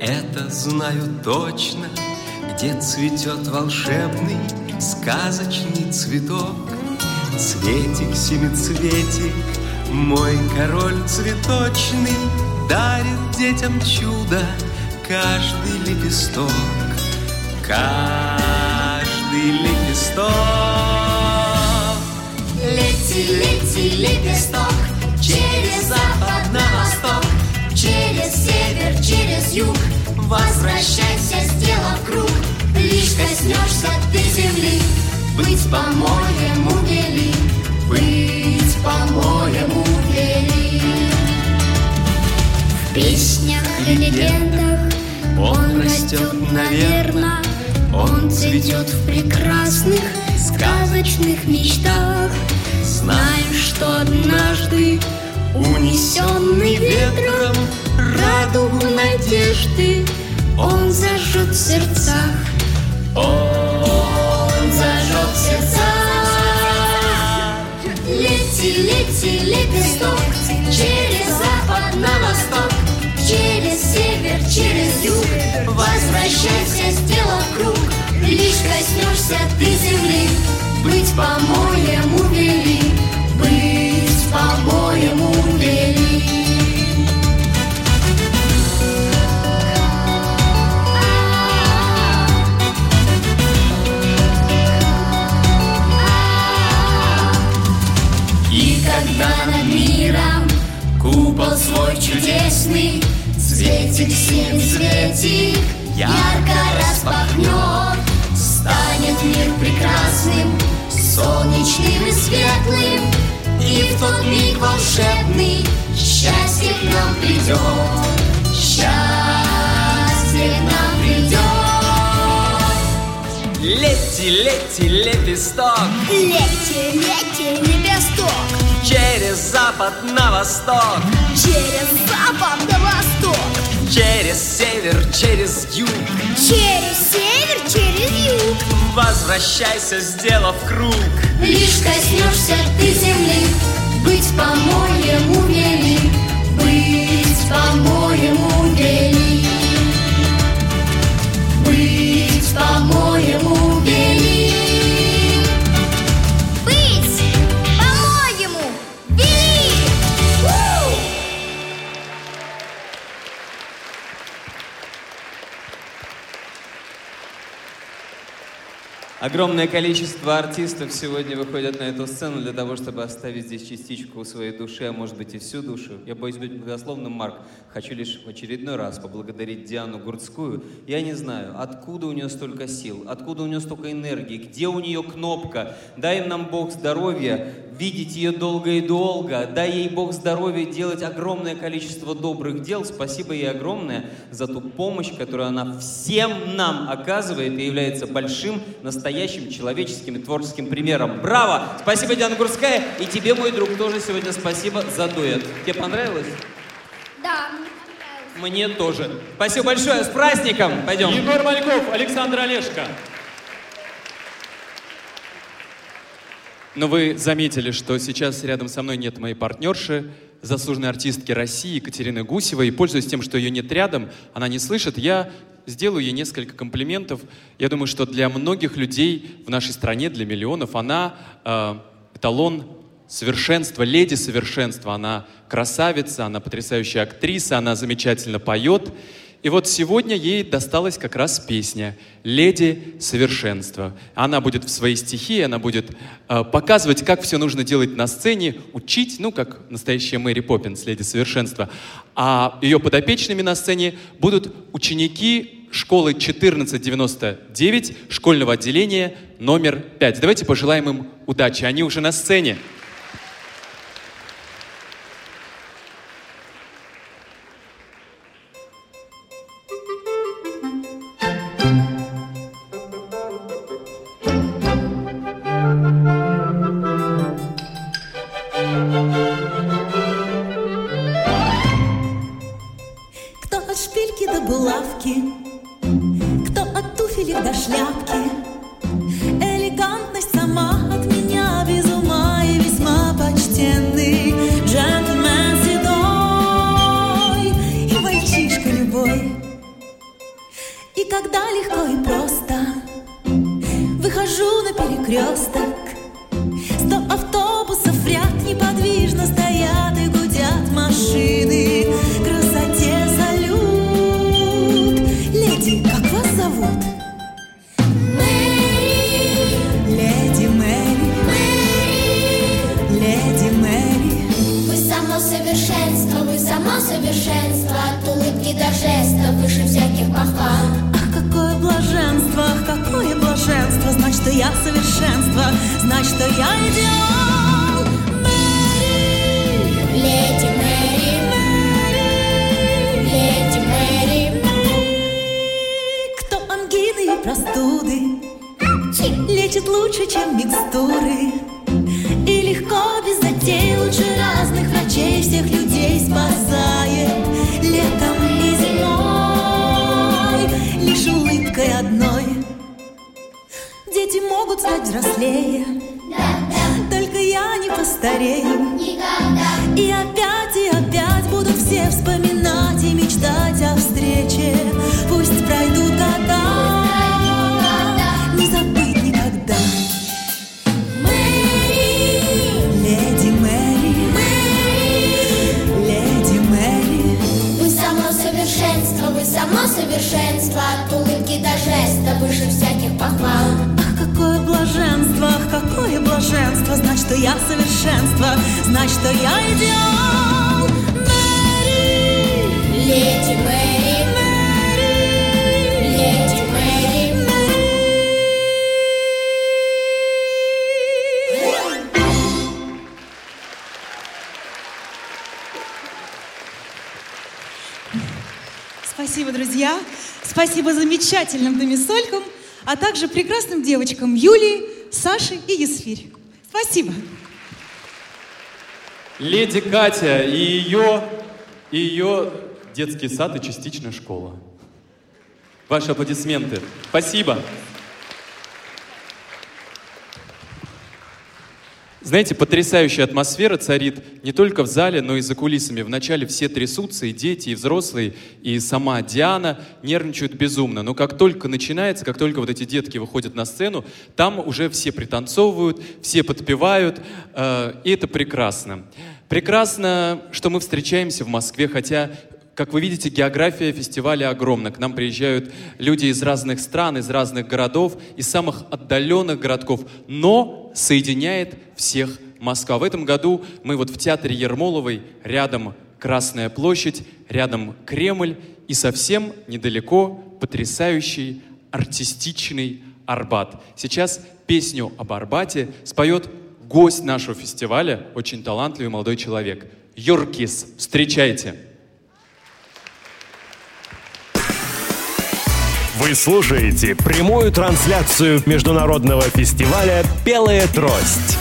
это знаю точно, где цветет волшебный сказочный цветок. Цветик, семицветик, мой король цветочный, дарит детям чудо каждый лепесток, каждый лепесток. Лети, лети, лепесток, через запад на восток, через север, через юг, возвращайся, сделав круг, лишь коснешься ты земли, быть по-моему вели, быть по-моему вели. В песнях и легендах он растет, наверно, он цветет в прекрасных сказочных мечтах. Знаю, что однажды, унесенный ветром, радугу надежды он зажжет в сердцах, он зажжет в сердцах. Лети, лети, лепесток, через запад на восток, через север, через юг, возвращайся, сделав круг, лишь коснешься ты земли, быть по-моему вели, быть по-моему вели. И когда над миром купол свой чудесный, цветик, семицветик ярко распахнет, станет мир прекрасным, солнечным и светлым, и в тот миг волшебный счастье к нам придет, счастье к нам придет. Лети, лети, лепесток, лети, лети, лепесток, через запад на восток, через запад на восток, через север, через юг, через север, через юг, возвращайся, сделав круг, лишь коснешься ты земли, быть по-моему вели, быть по-моему вели, быть по-моему вели. Огромное количество артистов сегодня выходят на эту сцену для того, чтобы оставить здесь частичку своей души, а может быть и всю душу. Я боюсь быть многословным, Марк. Хочу лишь в очередной раз поблагодарить Диану Гурцкую. Я не знаю, откуда у нее столько сил, откуда у нее столько энергии, где у нее кнопка. Дай нам Бог здоровья, видеть ее долго и долго. Дай ей Бог здоровья делать огромное количество добрых дел. Спасибо ей огромное за ту помощь, которую она всем нам оказывает и является большим, настоящим, настоящим человеческим и творческим примером. Браво! Спасибо, Диана Гурцкая. И тебе, мой друг, тоже сегодня спасибо за дуэт. Тебе понравилось? Да, мне понравилось. Мне тоже. Спасибо большое. С праздником! Пойдем. Егор Мальков, Александр Олешко. Но вы заметили, что сейчас рядом со мной нет моей партнерши, заслуженной артистки России Екатерины Гусевой. И, пользуясь тем, что ее нет рядом, она не слышит, я сделаю ей несколько комплиментов. Я думаю, что для многих людей в нашей стране, для миллионов, она э, эталон совершенства, леди совершенства. Она красавица, она потрясающая актриса, она замечательно поет. И вот сегодня ей досталась как раз песня «Леди совершенства». Она будет в своей стихии, она будет э, показывать, как все нужно делать на сцене, учить, ну, как настоящая Мэри Поппинс, «Леди совершенства». А ее подопечными на сцене будут ученики школы четырнадцать девяносто девять, школьного отделения номер пять. Давайте пожелаем им удачи, они уже на сцене. И тогда легко и просто выхожу на перекресток. Сто автобусов в ряд неподвижно стоят и гудят машины. Красоте салют. Леди, как вас зовут? Мэри. Леди Мэри. Мэри. Леди Мэри. Вы само совершенство, вы само совершенство. От улыбки до жеста выше всяких похвал. Какое блаженство, какое блаженство, знать, что я совершенство, знать, что я идеал. Мэри, леди Мэри, Мэри, леди Мэри, Мэри. Кто ангины и простуды лечит лучше, чем микстуры. И легко, без затей, лучше разных врачей всех людей спасает летом и зимой. Лишь улыбкой одной дети могут стать взрослее, да, да. Только я не постарею. Никогда. И опять, и опять будут все вспоминать и мечтать о встрече. Пусть пройдут года, не забыть никогда. Мэри, леди Мэри, Мэри, леди Мэри. Вы само совершенство, вы само совершенство. От улыбки до жеста выше всяких похвал. Ах, какое блаженство, ах, какое блаженство, знать, что я совершенство, знать, что я идеал. Мэри, леди Мэри, Мэри, леди Мэри, Мэри. Спасибо, друзья. Спасибо замечательным домисолькам, а также прекрасным девочкам Юлии, Саше и Есфире. Спасибо. Леди Катя и ее, и ее детский сад и частичная школа. Ваши аплодисменты. Спасибо. Знаете, потрясающая атмосфера царит не только в зале, но и за кулисами. Вначале все трясутся, и дети, и взрослые, и сама Диана нервничают безумно. Но как только начинается, как только вот эти детки выходят на сцену, там уже все пританцовывают, все подпевают, э, и это прекрасно. Прекрасно, что мы встречаемся в Москве, хотя... Как вы видите, география фестиваля огромна. К нам приезжают люди из разных стран, из разных городов, из самых отдаленных городков. Но соединяет всех Москва. В этом году мы вот в театре Ермоловой, рядом Красная площадь, рядом Кремль и совсем недалеко потрясающий артистичный Арбат. Сейчас песню об Арбате споет гость нашего фестиваля, очень талантливый молодой человек. Юркис, встречайте! Вы слушаете прямую трансляцию международного фестиваля «Белая трость».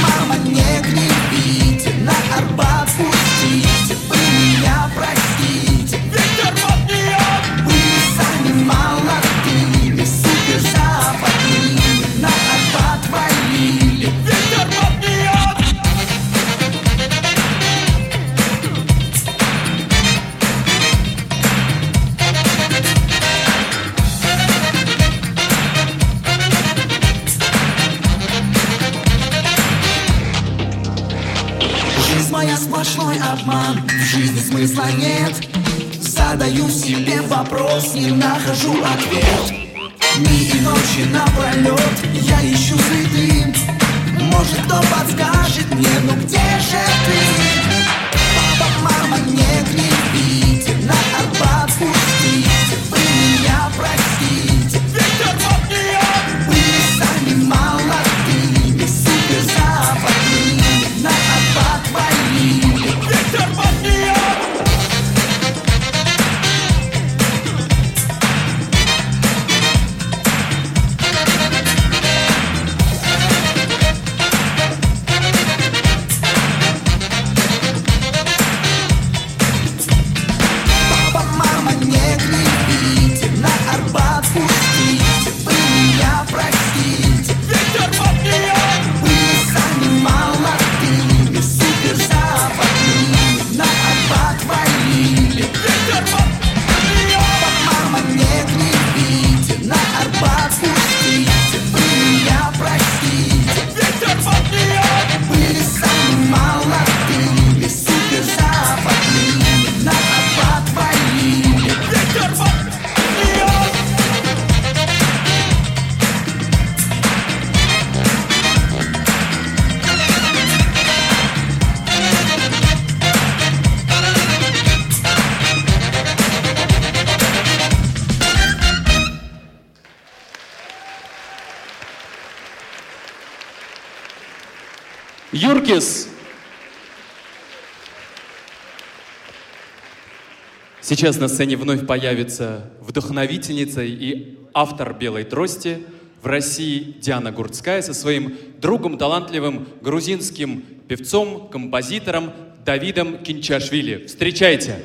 Мама, не гребите, на Арбат пустите. Юркис. Сейчас на сцене вновь появится вдохновительница и автор «Белой трости» в России Диана Гурцкая со своим другом, талантливым грузинским певцом, композитором Давидом Кинчашвили. Встречайте!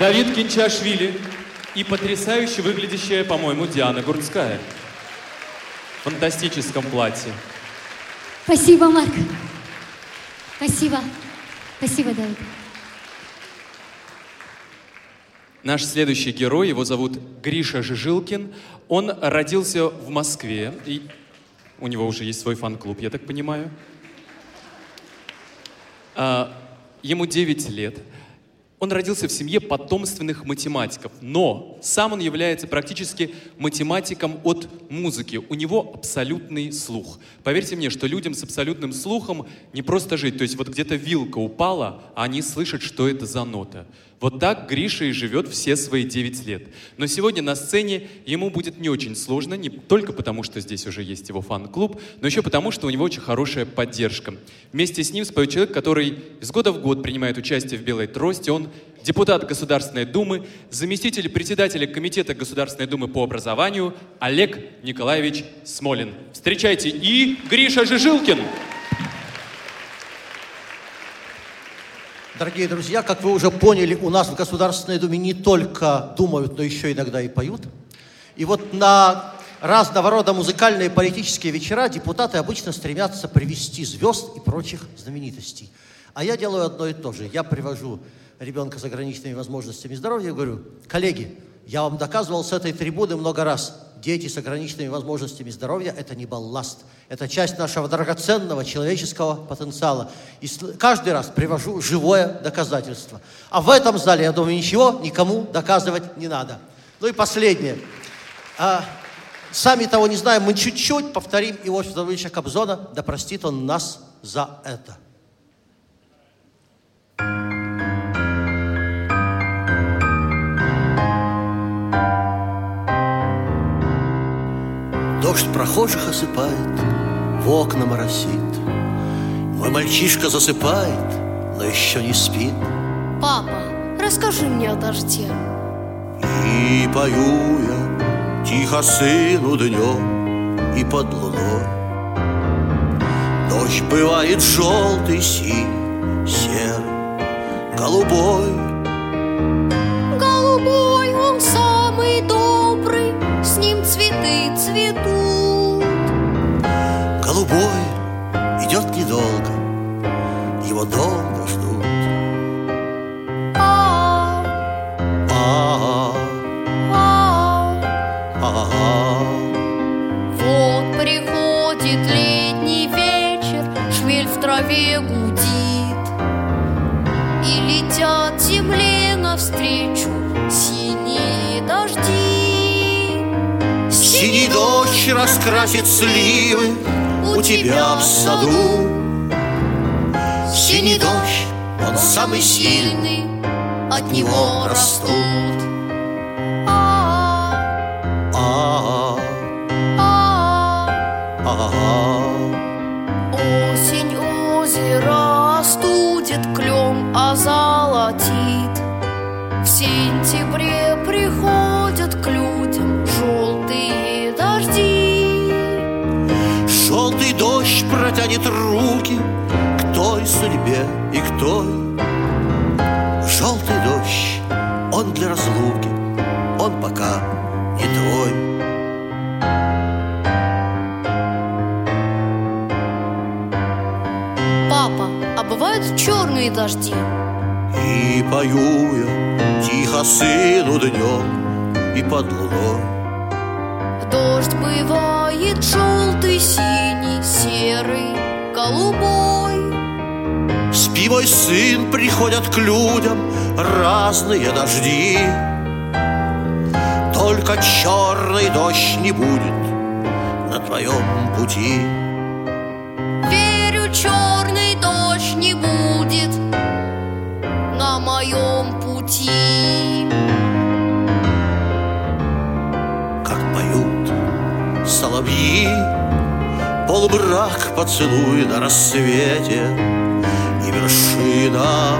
Давид Кинчашвили и потрясающе выглядящая, по-моему, Диана Гурцкая в фантастическом платье. Спасибо, Марк. Спасибо. Спасибо, Давид. Наш следующий герой, его зовут Гриша Жижилкин. Он родился в Москве. И у него уже есть свой фан-клуб, я так понимаю. Ему девять лет. Он родился в семье потомственных математиков, но сам он является практически математиком от музыки. У него абсолютный слух. Поверьте мне, что людям с абсолютным слухом не просто жить. То есть вот где-то вилка упала, а они слышат, что это за нота. Вот так Гриша и живет все свои девять лет. Но сегодня на сцене ему будет не очень сложно, не только потому, что здесь уже есть его фан-клуб, но еще потому, что у него очень хорошая поддержка. Вместе с ним споет человек, который из года в год принимает участие в «Белой трости». Он депутат Государственной Думы, заместитель председателя Комитета Государственной Думы по образованию Олег Николаевич Смолин. Встречайте, и Гриша Жижилкин! Дорогие друзья, как вы уже поняли, у нас в Государственной Думе не только думают, но еще иногда и поют. И вот на разного рода музыкальные и политические вечера депутаты обычно стремятся привести звезд и прочих знаменитостей. А я делаю одно и то же. Я привожу ребенка с ограниченными возможностями здоровья и говорю: коллеги, я вам доказывал с этой трибуны много раз, дети с ограниченными возможностями здоровья – это не балласт. Это часть нашего драгоценного человеческого потенциала. И каждый раз привожу живое доказательство. А в этом зале, я думаю, ничего никому доказывать не надо. Ну и последнее. А, сами того не знаем, мы чуть-чуть повторим Иосифа Давыдовича Кобзона. Да простит он нас за это. Дождь прохожих осыпает, в окна моросит. Мой мальчишка засыпает, но еще не спит. Папа, расскажи мне о дожде. И пою я тихо сыну днем и под луной. Дождь бывает желтый, синий, серый, голубой. Голубой, он самый добрый, с ним цветы цветут. Голубой идет недолго, его долго ждут. А-а-а, а-а-а, а-а-а. Вот приходит летний вечер, шмель в траве гудит, и летят земле навстречу синие дожди. Синий дождь раскрасит сливы у тебя в саду. Синий дождь, он самый сильный, от него растут. А-а, а-а, а-а. Осень озеро остудит, клен озолотит. В сентябре приходят к людям желтые дожди. Желтый дождь протянет руки к той судьбе и к той. Желтый дождь, он для разлуки, он пока не твой. Папа, а бывают черные дожди? И пою я тихо сыну днем и под луной. Дождь бывает желтый, синий, серый, голубой. Спи, мой сын, приходят к людям разные дожди. Только черный дождь не будет на твоем пути. Верю, черный дождь не будет на моем пути. Соловьи, полубрак поцелуй на рассвете, и вершина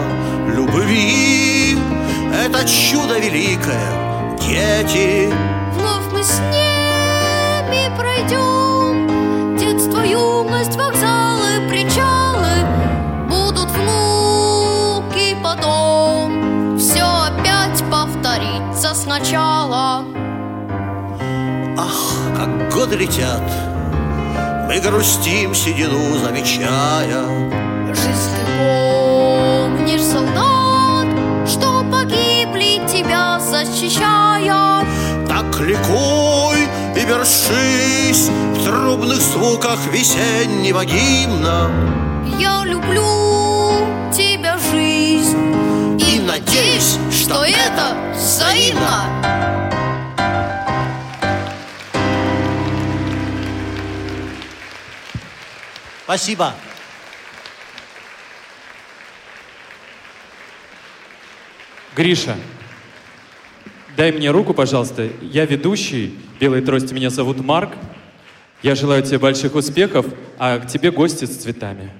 любви — это чудо великое, дети. Вновь мы с ними пройдем, детство, юность, вокзалы, причалы. Будут внуки потом, все опять повторится сначала. Ах, как годы летят, мы грустим седину, замечая. Жизнь, ты помнишь, солдат, что погибли, тебя защищая. Так ликуй и вершись в трубных звуках весеннего гимна. Я люблю тебя, жизнь, и, и надеюсь, что, что это взаимно. Спасибо. Гриша, дай мне руку, пожалуйста. Я ведущий «Белой трости», меня зовут Марк. Я желаю тебе больших успехов, а к тебе гости с цветами.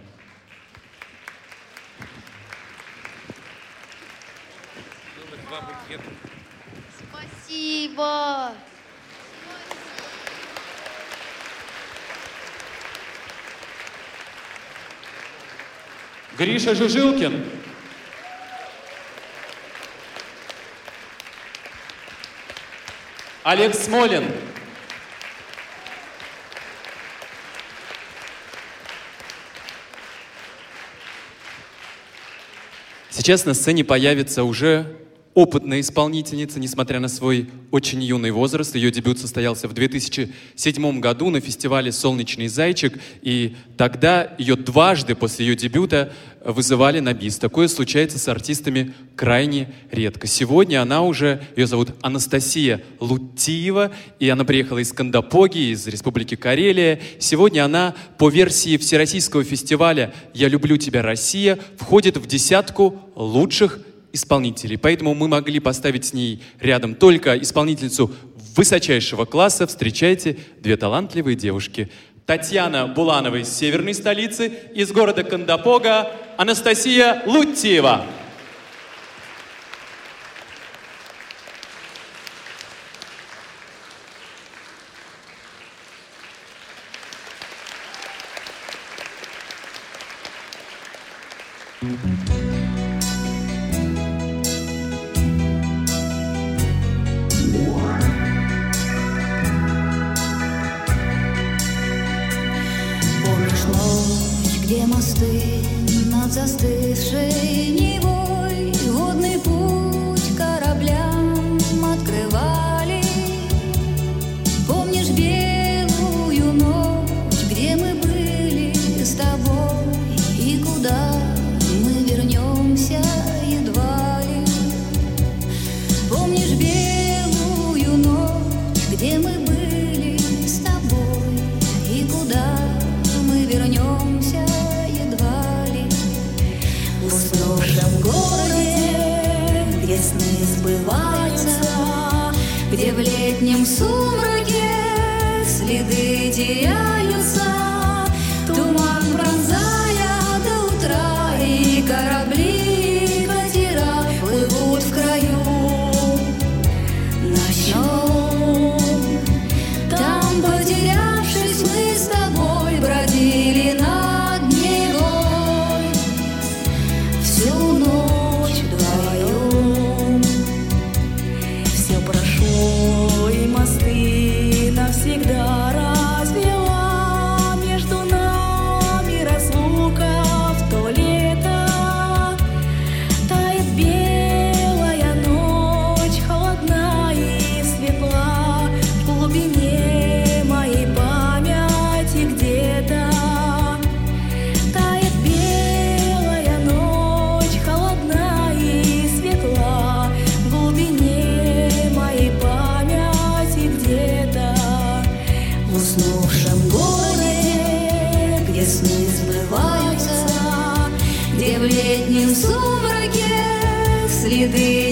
Спасибо. Гриша Жижилкин. Олег Смолин. Сейчас на сцене появится уже опытная исполнительница, несмотря на свой очень юный возраст. Ее дебют состоялся в две тысячи седьмом году на фестивале «Солнечный зайчик», и тогда ее дважды после ее дебюта вызывали на бис. Такое случается с артистами крайне редко. Сегодня она уже, ее зовут Анастасия Лутиева, и она приехала из Кандапоги, из Республики Карелия. Сегодня она по версии Всероссийского фестиваля «Я люблю тебя, Россия» входит в десятку лучших исполнителей. Поэтому мы могли поставить с ней рядом только исполнительницу высочайшего класса. Встречайте, две талантливые девушки. Татьяна Буланова из северной столицы, из города Кандапога, Анастасия Лутиева.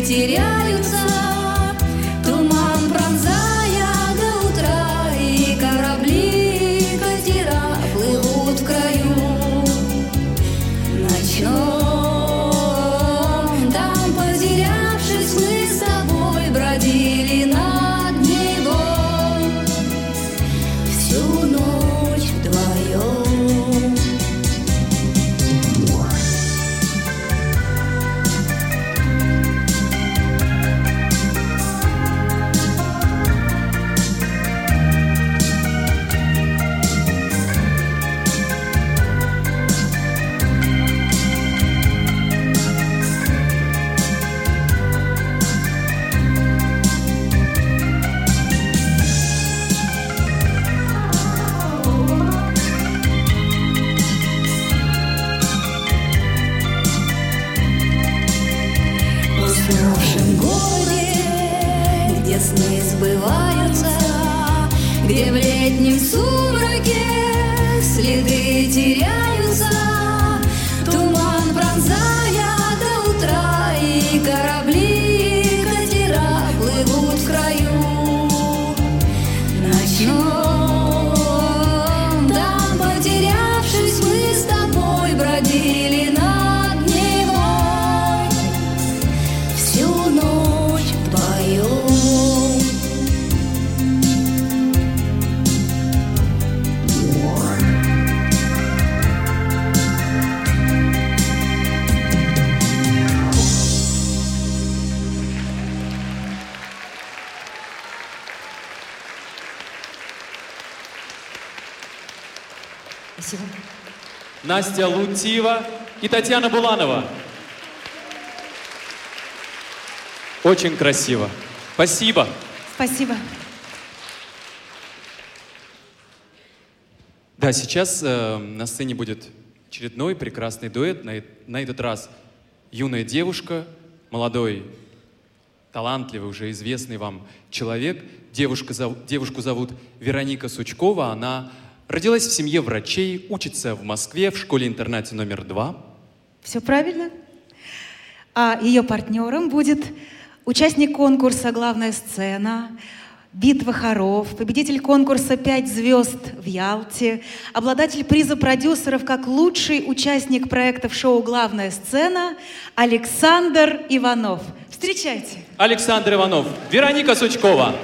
Теряются, туман пронзая до утра, и корабли Спасибо. Настя Лутиева и Татьяна Буланова. Очень красиво. Спасибо. Спасибо. Да, сейчас э, на сцене будет очередной прекрасный дуэт. На, на этот раз юная девушка, молодой, талантливый, уже известный вам человек. Девушка, зов, девушку зовут Вероника Сучкова. Она родилась в семье врачей, учится в Москве в школе-интернате номер два. Все правильно. А ее партнером будет участник конкурса «Главная сцена», «Битва хоров», победитель конкурса «Пять звезд» в Ялте, обладатель приза продюсеров как лучший участник проектов шоу «Главная сцена» Александр Иванов. Встречайте! Александр Иванов, Вероника Сучкова.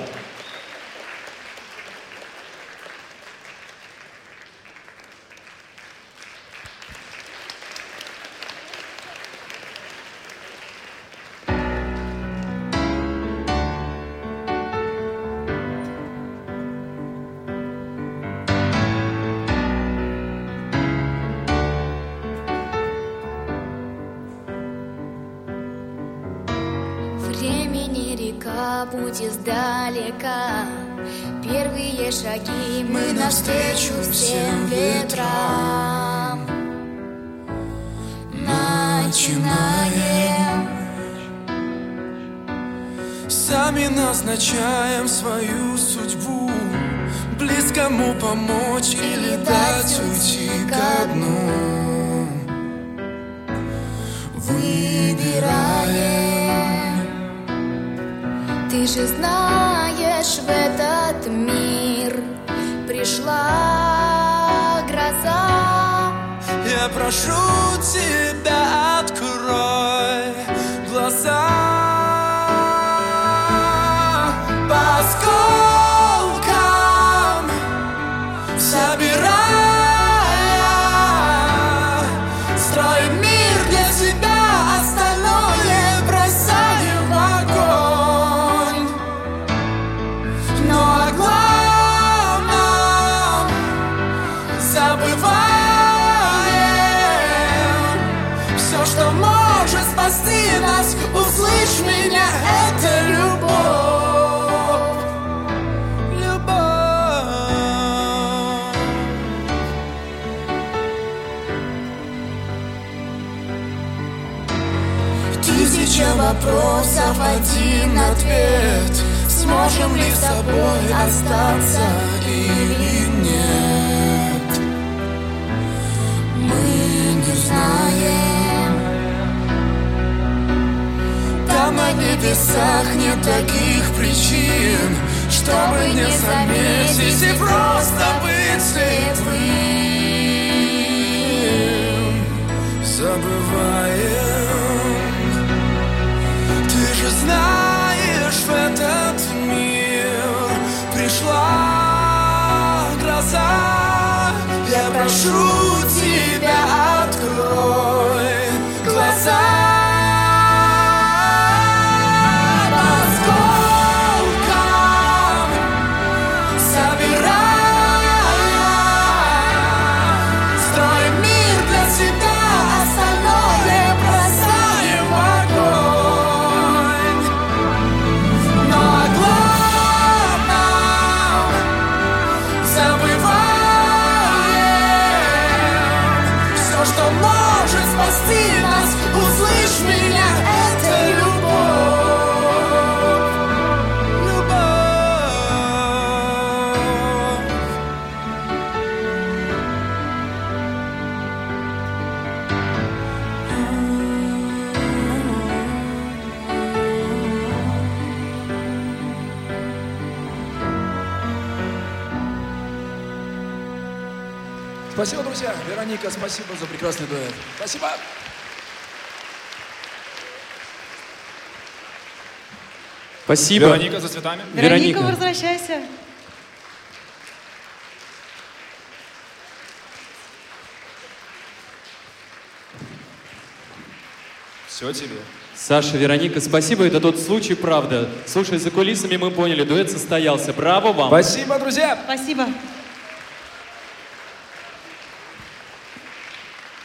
Путь издалека, первые шаги мы навстречу всем ветрам. Начинаем, сами назначаем свою судьбу, близкому помочь или дать уйти ко дну. Выбираем. Ты же знаешь, в этот мир пришла гроза. Я прошу тебя, открой глаза. По осколкам собирая, строим мир для себя, остальное бросаем в огонь. Спасти нас, услышь меня, это любовь, любовь. Тысяча вопросов, один ответ. Сможем ли с тобой остаться или нет? Мы не знаем. Там на небесах нет таких причин, чтобы не заметить и просто быть слепым. Забываем. Ты же знаешь, в этот мир пришла гроза. Я прошу тебя, открой глаза. Услышь меня, это любовь, любовь. Спасибо, друзья. Вероника, спасибо за прекрасный дуэт. Спасибо. Спасибо. Вероника, за цветами. Вероника, Вероника, возвращайся. Все тебе. Саша, Вероника, спасибо. Это тот случай, правда. Слушай, за кулисами мы поняли, дуэт состоялся. Браво вам. Спасибо, друзья. Спасибо.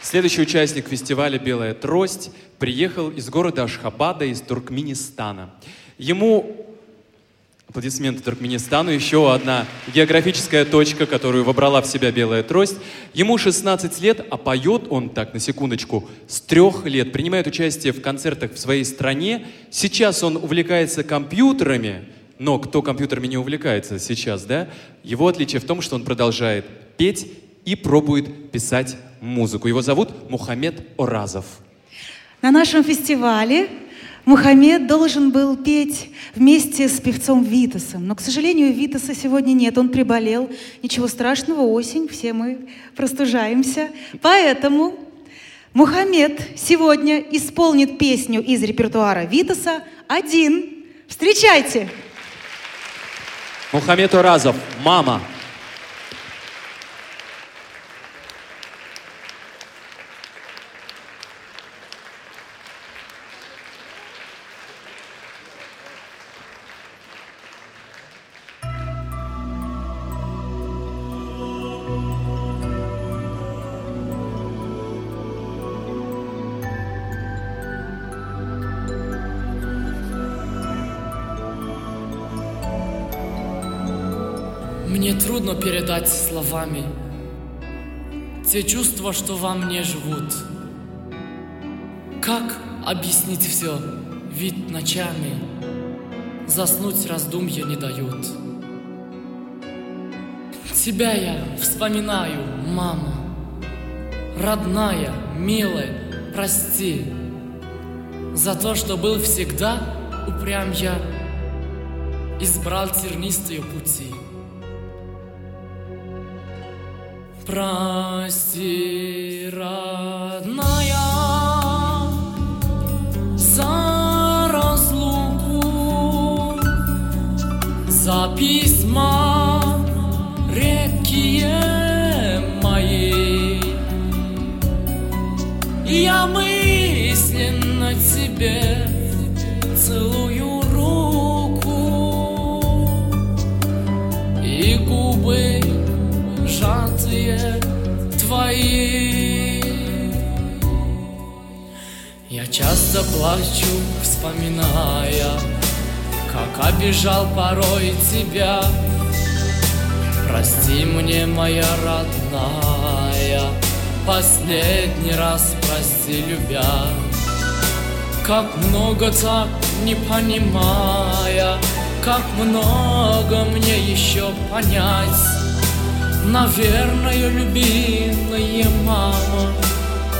Следующий участник фестиваля «Белая трость» приехал из города Ашхабада, из Туркменистана. Ему аплодисменты Туркменистану, еще одна географическая точка, которую вобрала в себя «Белая трость». Ему шестнадцать лет, а поет он, так, на секундочку, с трех лет. Принимает участие в концертах в своей стране. Сейчас он увлекается компьютерами, но кто компьютерами не увлекается сейчас, да? Его отличие в том, что он продолжает петь и пробует писать музыку. Его зовут Мухаммед Оразов. На нашем фестивале Мухаммед должен был петь вместе с певцом Витасом. Но, к сожалению, Витаса сегодня нет, он приболел. Ничего страшного, осень, все мы простужаемся. Поэтому Мухаммед сегодня исполнит песню из репертуара Витаса один. Встречайте! Мухаммед Оразов, «Мама». Мне трудно передать словами те чувства, что во мне живут. Как объяснить все? Ведь ночами заснуть раздумья не дают. Тебя я вспоминаю, мама, родная, милая, прости за то, что был всегда упрям я, избрал тернистые пути. Прости, родная, за разлуку, за письма редкие мои. Я мысленно тебе целую руку и губы твои. Я часто плачу, вспоминая, как обижал порой тебя. Прости мне, моя родная, последний раз прости, любя. Как много так не понимая, как много мне еще понять. Наверное, любимая мама,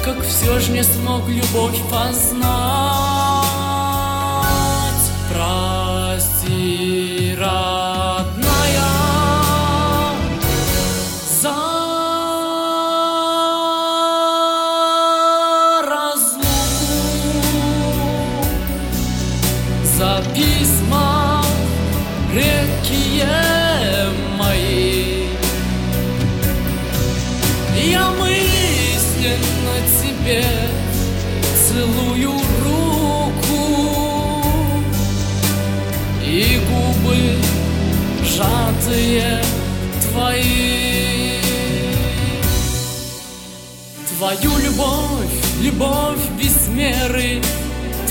как все ж не смог любовь познать. Прости, родная, за разлуку, за письма редкие. Целую руку и губы сжатые твои. Твою любовь, любовь без меры,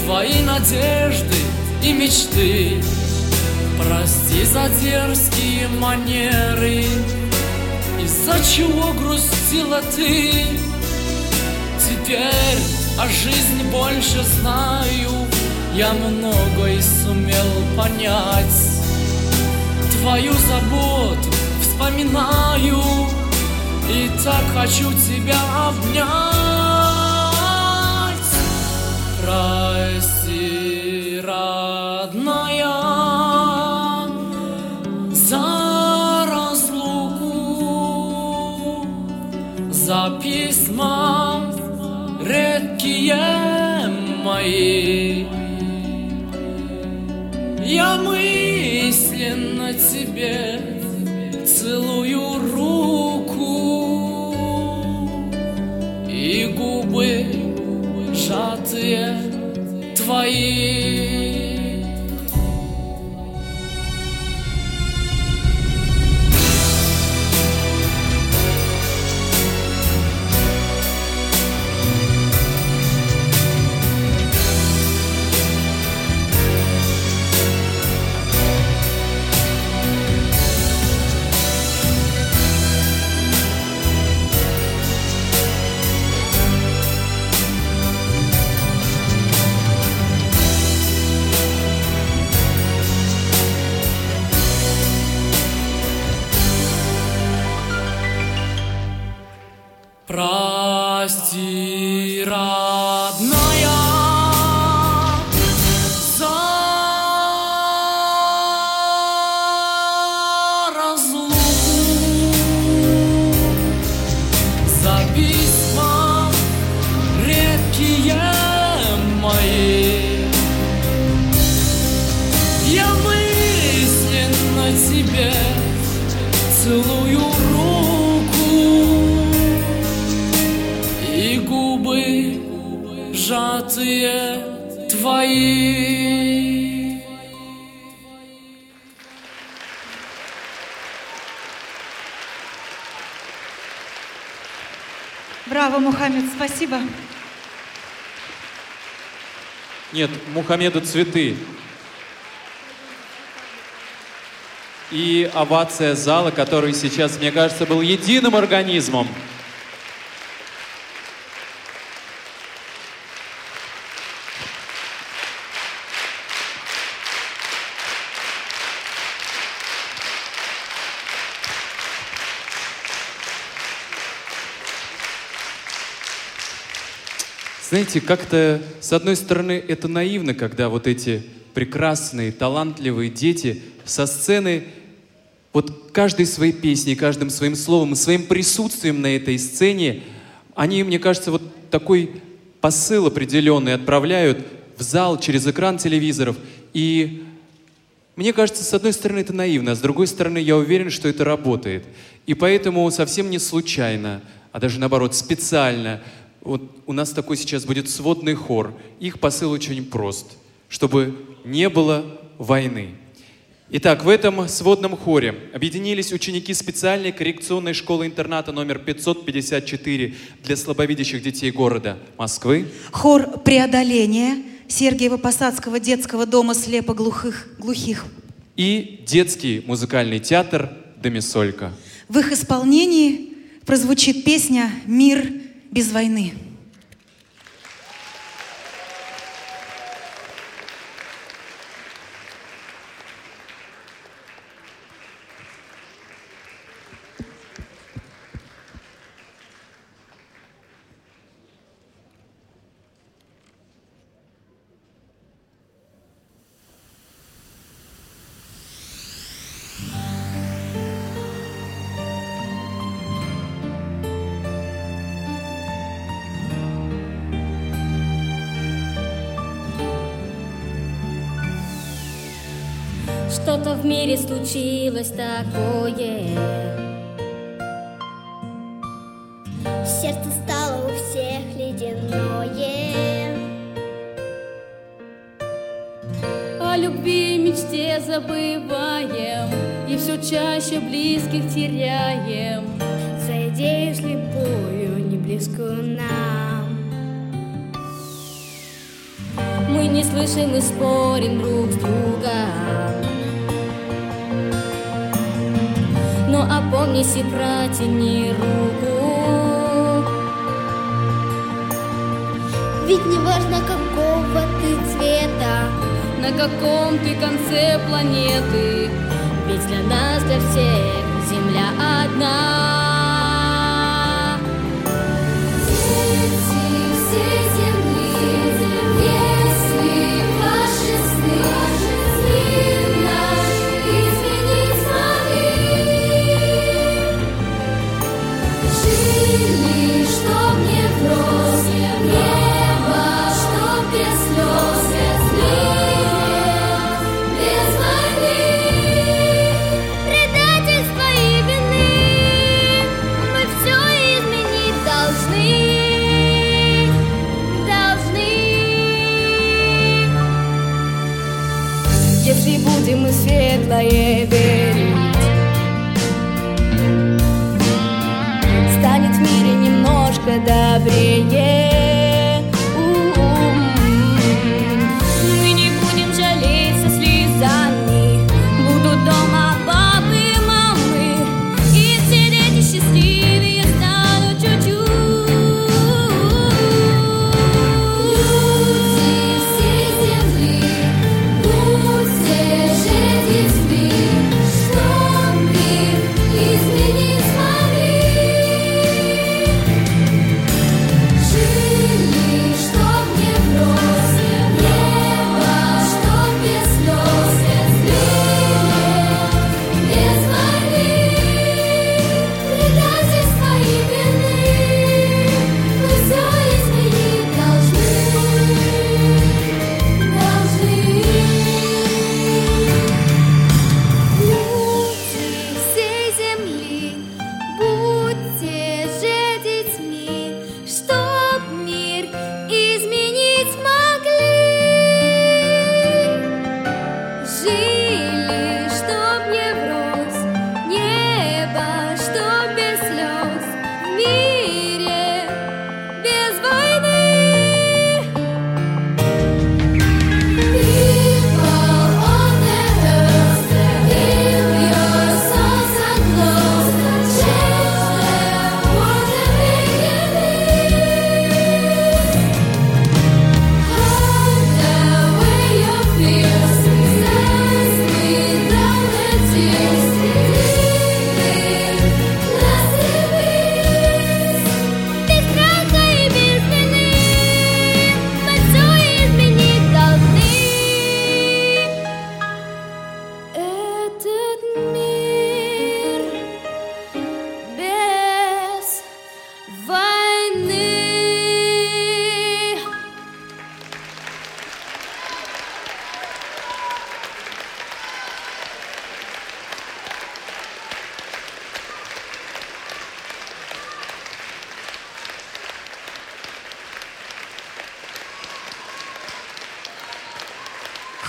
твои надежды и мечты. Прости за дерзкие манеры, из-за чего грустила ты. Теперь о жизни больше знаю, я многое сумел понять. Твою заботу вспоминаю и так хочу тебя обнять. Прости, родная, за разлуку, за письма редкие мои. Я мысленно тебе целую руку и губы сжатые твои. Прости, родная, за разлуку, за письма редкие мои. Я мысленно тебе целую руку твои. Браво, Мухаммед, спасибо. Нет, Мухаммеда цветы. И овация зала, который сейчас, мне кажется, был единым организмом. Знаете, как-то, с одной стороны, это наивно, когда вот эти прекрасные, талантливые дети со сцены, вот каждой своей песней, каждым своим словом, своим присутствием на этой сцене, они, мне кажется, вот такой посыл определенный отправляют в зал через экран телевизоров. И мне кажется, с одной стороны, это наивно, а с другой стороны, я уверен, что это работает. И поэтому совсем не случайно, а даже наоборот, специально, вот у нас такой сейчас будет сводный хор. Их посыл очень прост, чтобы не было войны. Итак, в этом сводном хоре объединились ученики специальной коррекционной школы-интерната номер пятьсот пятьдесят четыре для слабовидящих детей города Москвы. Хор «Преодоление» Сергиево-Посадского детского дома слепоглухих глухих. И детский музыкальный театр «Домисолька». В их исполнении прозвучит песня «Мир без войны». Что-то в мире случилось такое, сердце стало у всех ледяное. О любви и мечте забываем, и все чаще близких теряем. За идею слепую, не близкую нам, мы не слышим и спорим друг с другом. Но опомнись и протяни руку. Ведь не важно, какого ты цвета, на каком ты конце планеты, ведь для нас, для всех, Земля одна. Дети, все земли, если ваши сны. Будем мы светлое верить, станет в мире немножко добрее. У-у-у-у. Мы не будем жалеться слезами, будут дома папы, мамы, и все дети счастливее станут чуть-чуть. Люди всей земли, будьте. Изменить смогли.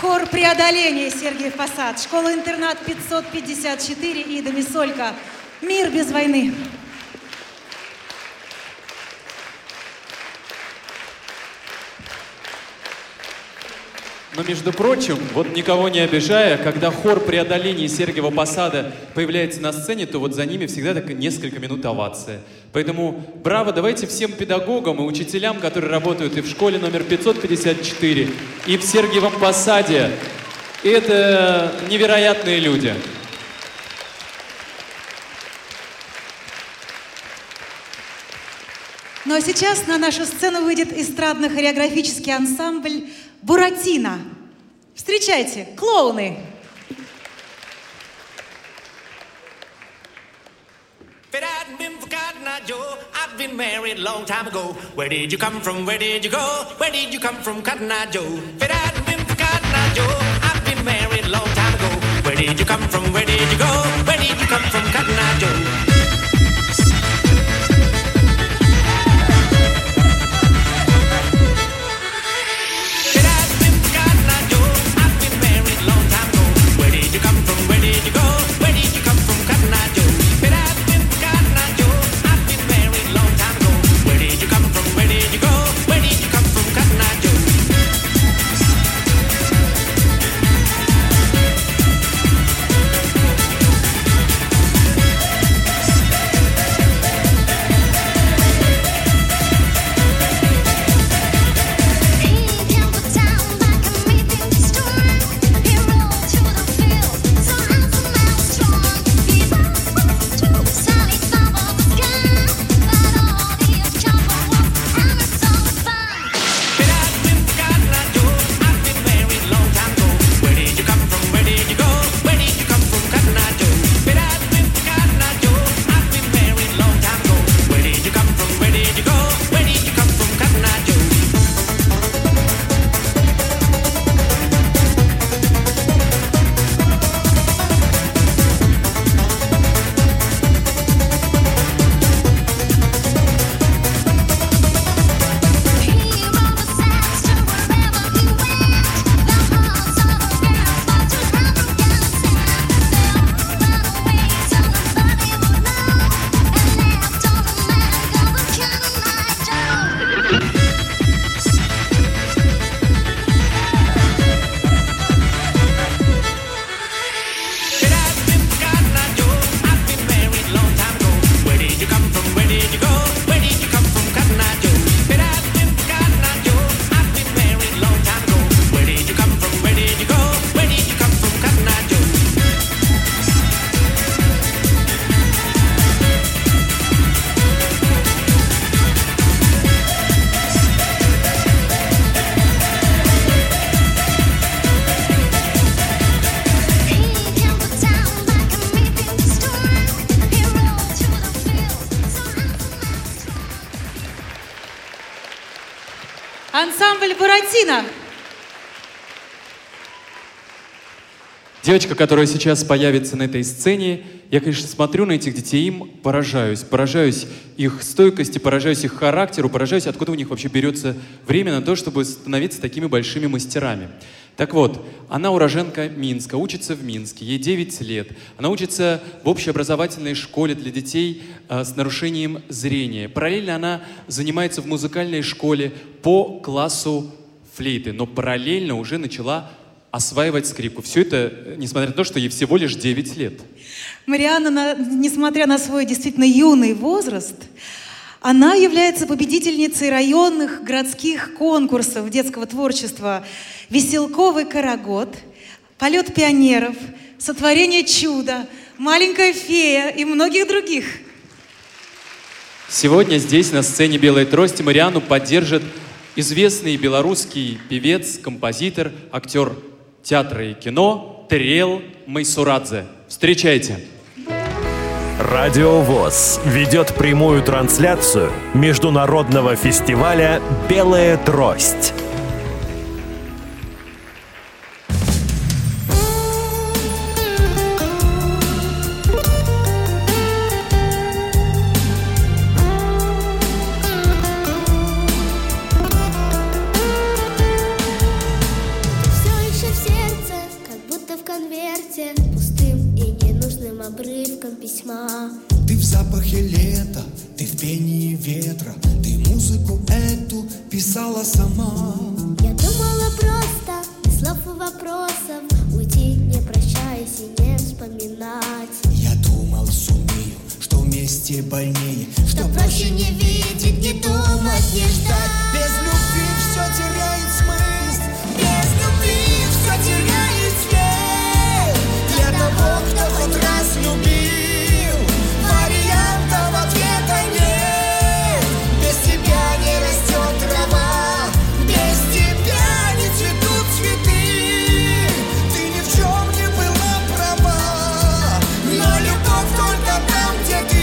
Хор «Преодоление» Сергиев Посад, школа-интернат пятьсот пятьдесят четыре и Домисолька. Мир без войны. Но, между прочим, вот никого не обижая, когда хор «Преодоление» Сергиева Посада появляется на сцене, то вот за ними всегда так несколько минут овация. Поэтому браво, давайте всем педагогам и учителям, которые работают и в школе номер пятьсот пятьдесят четыре, и в Сергиевом Посаде. Это невероятные люди. Ну а сейчас на нашу сцену выйдет эстрадно-хореографический ансамбль «Буратино». Встречайте, клоуны! If it hadn't been for Cotton Eye Joe, I'd been married a long time ago. Where did you come from? Where did you go? Where did you come from, Cotton Eye Joe? If it hadn't been for Cotton Eye Joe, I'd been married a long time ago. Where did you come from? Where did you go? Where did you come from, Cotton Eye Joe? Буратино. Девочка, которая сейчас появится на этой сцене, я, конечно, смотрю на этих детей, им поражаюсь. Поражаюсь их стойкости, поражаюсь их характеру, поражаюсь, откуда у них вообще берется время на то, чтобы становиться такими большими мастерами. Так вот, она уроженка Минска, учится в Минске, ей девять лет. Она учится в общеобразовательной школе для детей э, с нарушением зрения. Параллельно она занимается в музыкальной школе по классу флейты, но параллельно уже начала осваивать скрипку. Все это, несмотря на то, что ей всего лишь девять лет. Марианна, на, несмотря на свой действительно юный возраст, она является победительницей районных городских конкурсов детского творчества «Веселковый карагод», «Полет пионеров», «Сотворение чуда», «Маленькая фея» и многих других. Сегодня здесь, на сцене «Белой трости», Марианну поддержит известный белорусский певец, композитор, актер театра и кино Терел Майсурадзе. Встречайте! Радио ВОС ведет прямую трансляцию международного фестиваля «Белая трость». Все еще все ветра. Ты музыку эту писала сама. Я думала просто, без слов и вопросов, уйти, не прощаясь и не вспоминать. Я думал, сумею, что вместе больнее, что, что проще не видеть, не думать, не ждать. Без любви все теряет смысл, без любви все теряет свет. Для того, кто хоть раз любил, вариантов ответа нет. Без тебя не растет трава, без тебя не цветут цветы. Ты ни в чем не была права, но любовь только там, где ты.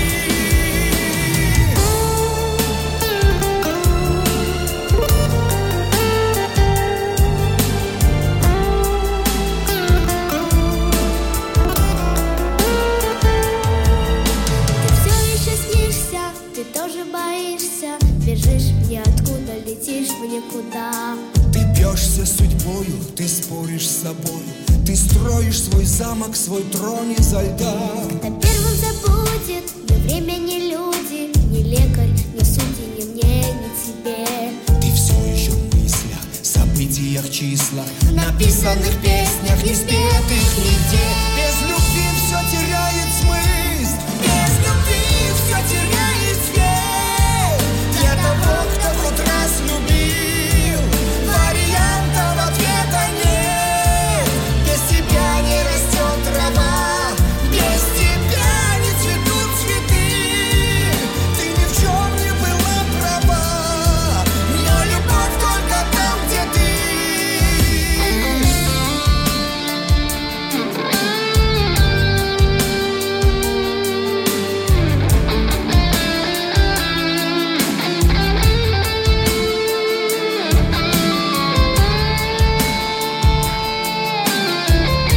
Ты все еще снишься, ты тоже боишься, бежишь ниоткуда, летишь в никуда. Ты бьешься судьбою, ты споришь с собой, ты строишь свой замок, свой трон изо льда. Кто первым забудет, ни время, ни люди, ни лекарь, ни судьи, ни мне, ни тебе. Ты все еще в мыслях, событиях, числах, в написанных песнях, не спетых нигде. Без любви все теряет смысл, без любви все теряет свет. Для того, кто хоть раз любил, вариантов ответа нет. Без тебя не растет трава, без тебя не цветут цветы. Ты ни в чем не была права, но любовь только там, где ты. Без любви все теряет смысл, без любви все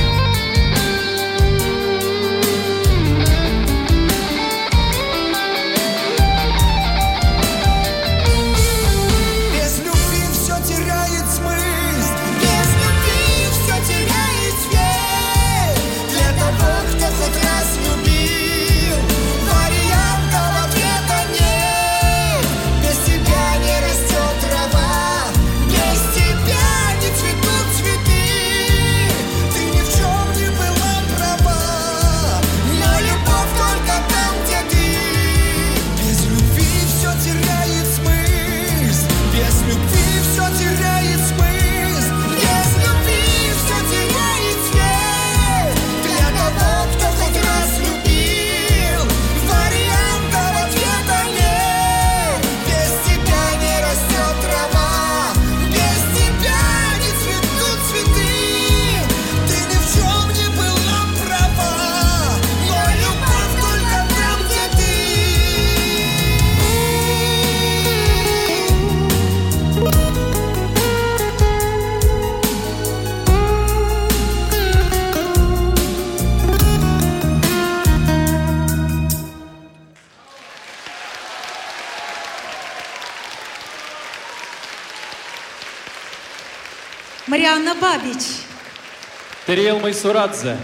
теряет свет. Для того, кто хоть раз любил, вариантов ответа нет. Без тебя не растет трава, без тебя не цветут цветы. Ты ни в чем не была права, но любовь только там, где ты. Без любви все теряет смысл, без любви все теряет смысл, без любви все теряет свет. Для того, кто хоть раз любил, вариантов ответа нет. Без тебя не растет трава, без тебя не цветут цветы. Ты ни в чем не была права, но любовь только там, где ты. Марианна Бабич. Терел Майсурадзе.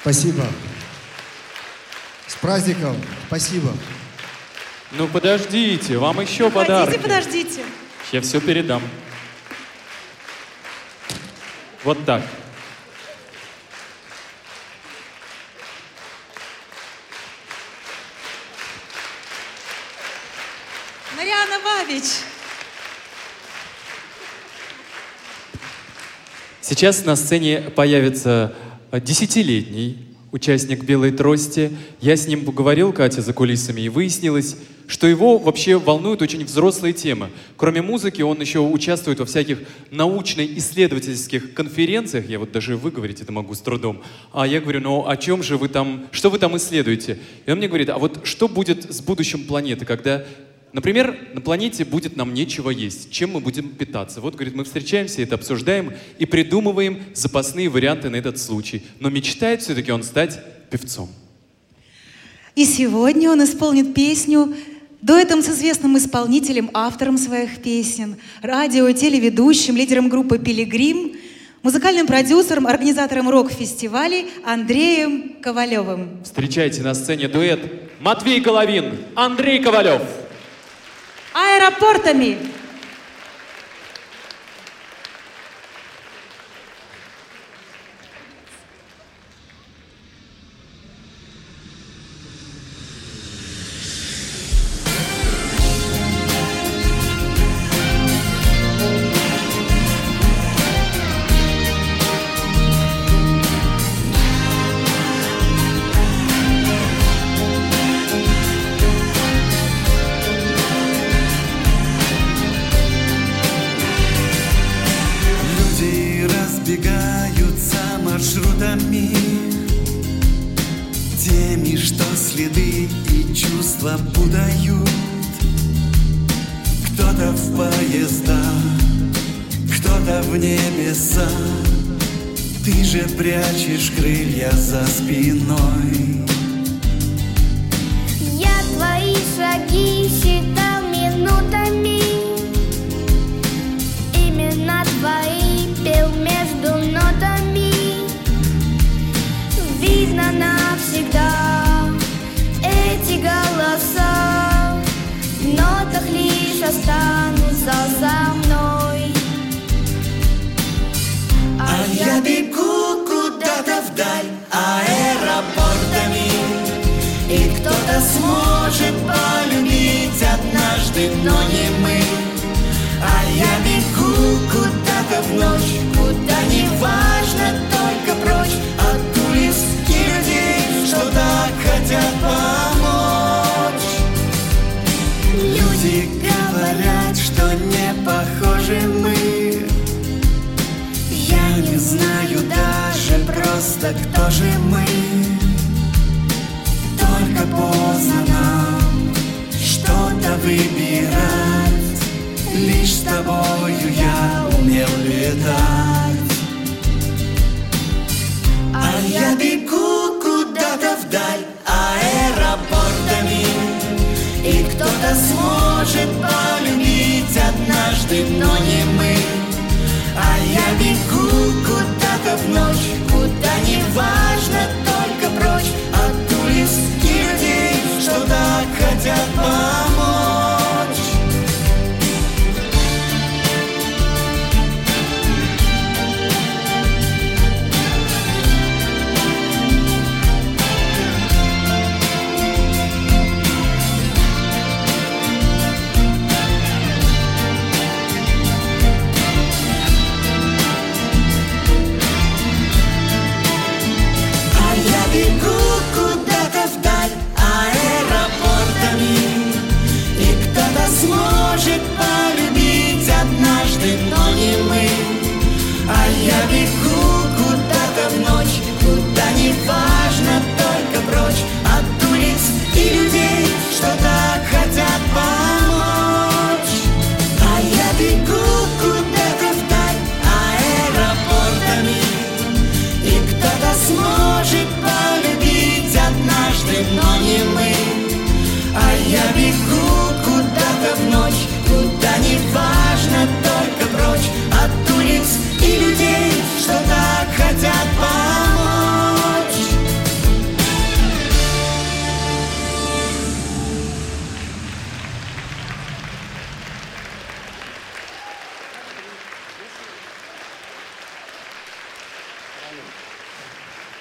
Спасибо. С праздником. Спасибо. Ну подождите, вам еще подарки. Подождите, подождите. Я все передам. Вот так. Марианна Бабич. Сейчас на сцене появится десятилетний участник «Белой трости». Я с ним поговорил, Катя, за кулисами, и выяснилось, что его вообще волнуют очень взрослые темы. Кроме музыки, он еще участвует во всяких научно-исследовательских конференциях. Я вот даже выговорить это могу с трудом. А я говорю, ну о чем же вы там, что вы там исследуете? И он мне говорит, а вот что будет с будущим планеты, когда... Например, на планете будет нам нечего есть. Чем мы будем питаться? Вот, говорит, мы встречаемся, это обсуждаем и придумываем запасные варианты на этот случай. Но мечтает все-таки он стать певцом. И сегодня он исполнит песню дуэтом с известным исполнителем, автором своих песен, радио- и телеведущим, лидером группы «Пилигрим» музыкальным продюсером, организатором рок-фестивалей Андреем Ковалевым. Встречайте на сцене дуэт Матвей Головин, Андрей Ковалев. Аэропортами.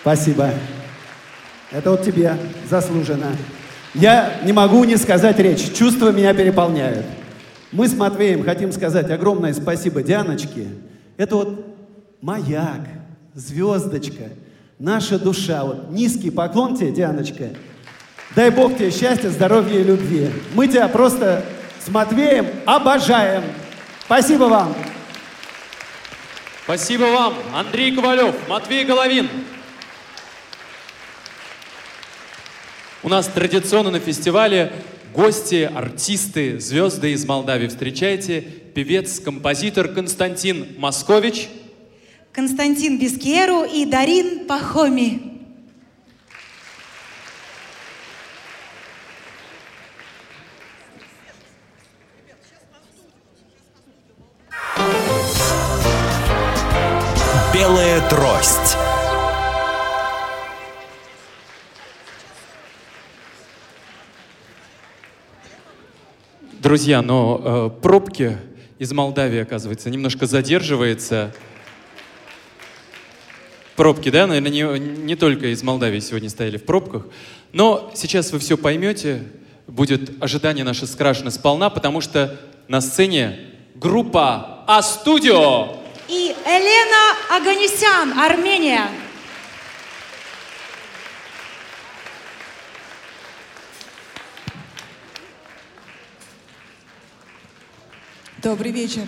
Спасибо. Это вот тебе заслуженно. Я не могу не сказать речь. Чувства меня переполняют. Мы с Матвеем хотим сказать огромное спасибо Дианочке. Это вот маяк, звездочка, наша душа. Вот низкий поклон тебе, Дианочка. Дай Бог тебе счастья, здоровья и любви. Мы тебя просто с Матвеем обожаем. Спасибо вам. Спасибо вам, Андрей Ковалев, Матвей Головин. У нас традиционно на фестивале гости, артисты, звезды из Молдавии. Встречайте, певец-композитор Константин Москович, Константин Бискеру и Дарин Пахоми. «Белая трость». Друзья, но э, пробки из Молдавии, оказывается, немножко задерживаются. Пробки, да? Наверное, не, не только из Молдавии сегодня стояли в пробках. Но сейчас вы все поймете. Будет ожидание наше скрашено сполна, потому что на сцене группа А-Студио. И Елена Аганесян, Армения. Добрый вечер.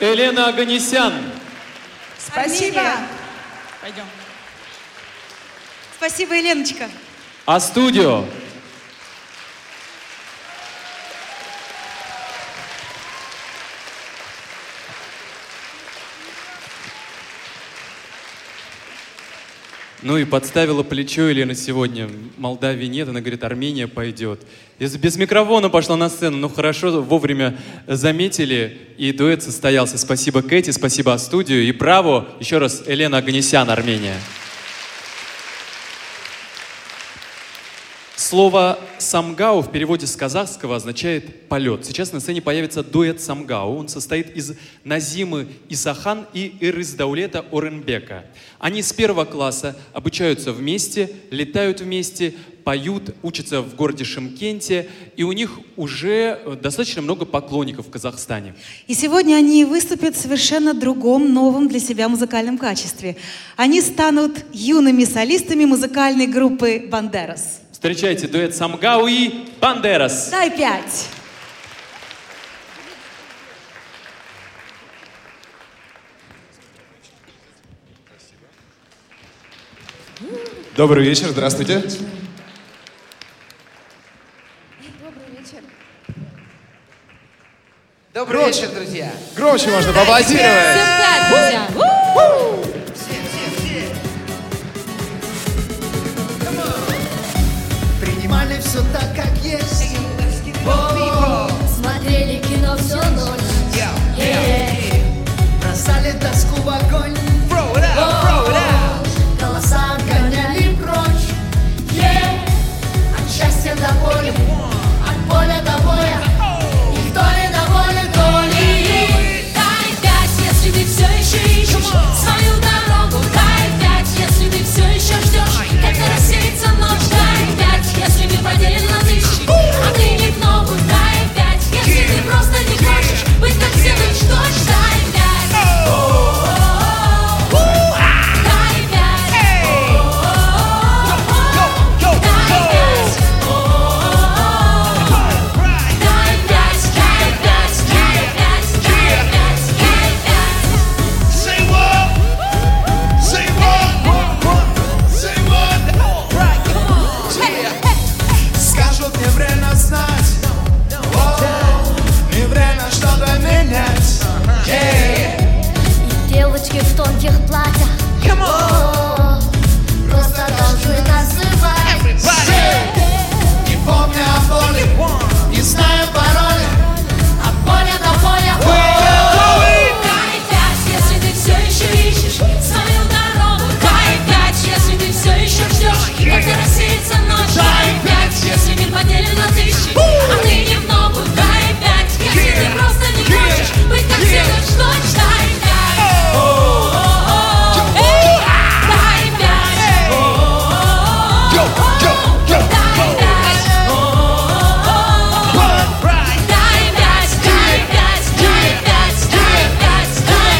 Елена Аганесян. Спасибо. Армения. Пойдем. Спасибо, Еленочка. А-Студио. Ну и подставила плечо Елена сегодня. Молдавии нет, она говорит, Армения пойдет. Без микрофона пошла на сцену, но хорошо вовремя заметили, и дуэт состоялся. Спасибо Кэти, спасибо студию, и браво еще раз Елена Аганесян, Армения. Слово «самгау» в переводе с казахского означает «полет». Сейчас на сцене появится дуэт «самгау». Он состоит из Назимы Исахан и Ирысдаулета Оренбека. Они с первого класса обучаются вместе, летают вместе, поют, учатся в городе Шымкенте. И у них уже достаточно много поклонников в Казахстане. И сегодня они выступят в совершенно другом, новом для себя музыкальном качестве. Они станут юными солистами музыкальной группы «Бандерас». Встречайте дуэт «Самгау» и «Бандерас». Дай пять. Добрый вечер, здравствуйте. Добрый вечер. Добрый вечер. Добрый громче, вечер, друзья. Громче можно поаплодировать. Всем пять, друзья. Все так, как есть. О-о-о. Смотрели кино всю ночь. Yeah. Yeah. Бросали доску в огонь. Throw it out, throw it out. Голоса гоняли прочь. Yeah. От счастья до боли, от боли до боя. Никто не доволен долей. Дай пять, если ты все еще ищешь свою дорогу. Дай пять, если ты все еще ждешь, когда рассеется ночь. Дай пять. Если мир поделен на тысячи, а ты не в ногу, дай пять. Если ты просто не хочешь быть как все, ты что ж, дай пять. Дай пять. Дай пять. Дай пять. Дай пять. Дай пять. Дай пять. Say what? Say what? Say what? Right, come on. Не время знать, no, no, oh, не время что-то менять. Uh-huh. Yeah. И девочки в тонких платьях, oh, просто должны танцевать. Yeah. Не помню о боли, не знаю пароля, от поля до поля. Дай пять, если ты все еще ищешь свою дорогу. Дай пять, если ты все еще ждешь, когда рассеется ночь. Дай пять. Если мир поделен на тысячи, а ты не в ногу, дай пять. Если yeah, ты просто не yeah, хочешь быть как yeah, все, что дай пять. Дай пять. Дай пять. Дай пять. Дай пять. Дай пять. Дай пять.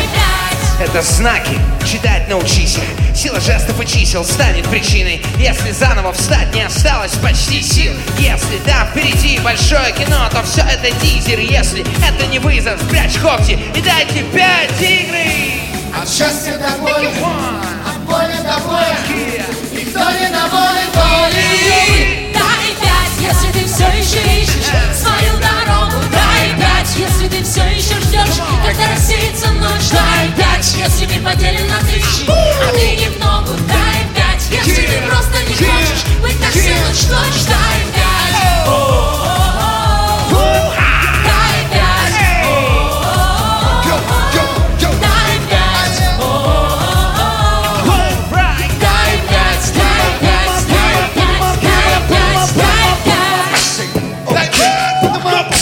Это знаки. Читать научись. Сила жестов и чисел станет причиной. Если заново встать, не осталось почти сил. Если да, впереди большое кино, то все это тизер. Если это не вызов, спрячь когти и дайте пять игры. От счастья до боли, от боли до боли, никто не доволен боли. Дай пять, если ты все еще ищешь свою дорогу. Дай пять, если ты все еще ждешь, когда рассеется ночь. Дай пять, если мир поделен на тысячи, а ты не в ногу. Дай пять, если ты просто не хочешь быть так все, ну что ж, дай пять. Дай пять. Дай пять. Дай пять. Дай пять. Дай пять. Дай пять. Дай пять. Дай пять.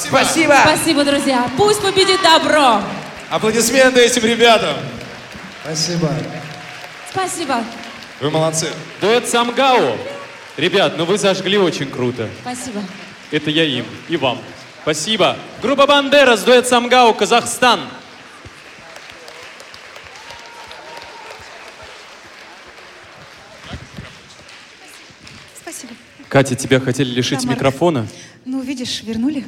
Спасибо. Спасибо. Спасибо, друзья. Пусть победит добро. Аплодисменты этим ребятам. Спасибо. Спасибо. Вы молодцы. Дуэт «Самгау». Ребят, ну вы зажгли очень круто. Спасибо. Это я им и вам. Спасибо. Группа «Бандерас», дуэт «Самгау», Казахстан. Спасибо. Катя, тебя хотели лишить да, микрофона. Ну, видишь, вернули.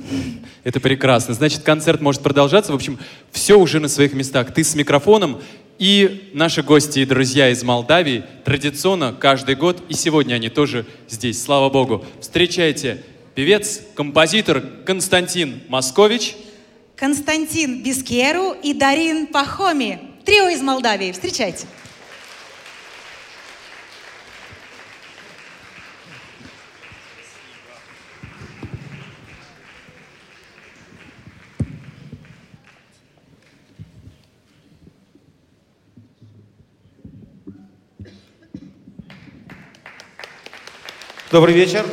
Это прекрасно. Значит, концерт может продолжаться. В общем, все уже на своих местах. Ты с микрофоном. И наши гости и друзья из Молдавии традиционно каждый год. И сегодня они тоже здесь. Слава Богу. Встречайте певец, композитор Константин Москович. Константин Бискеру и Дарин Пахоми. Трио из Молдавии. Встречайте. Добрый вечер.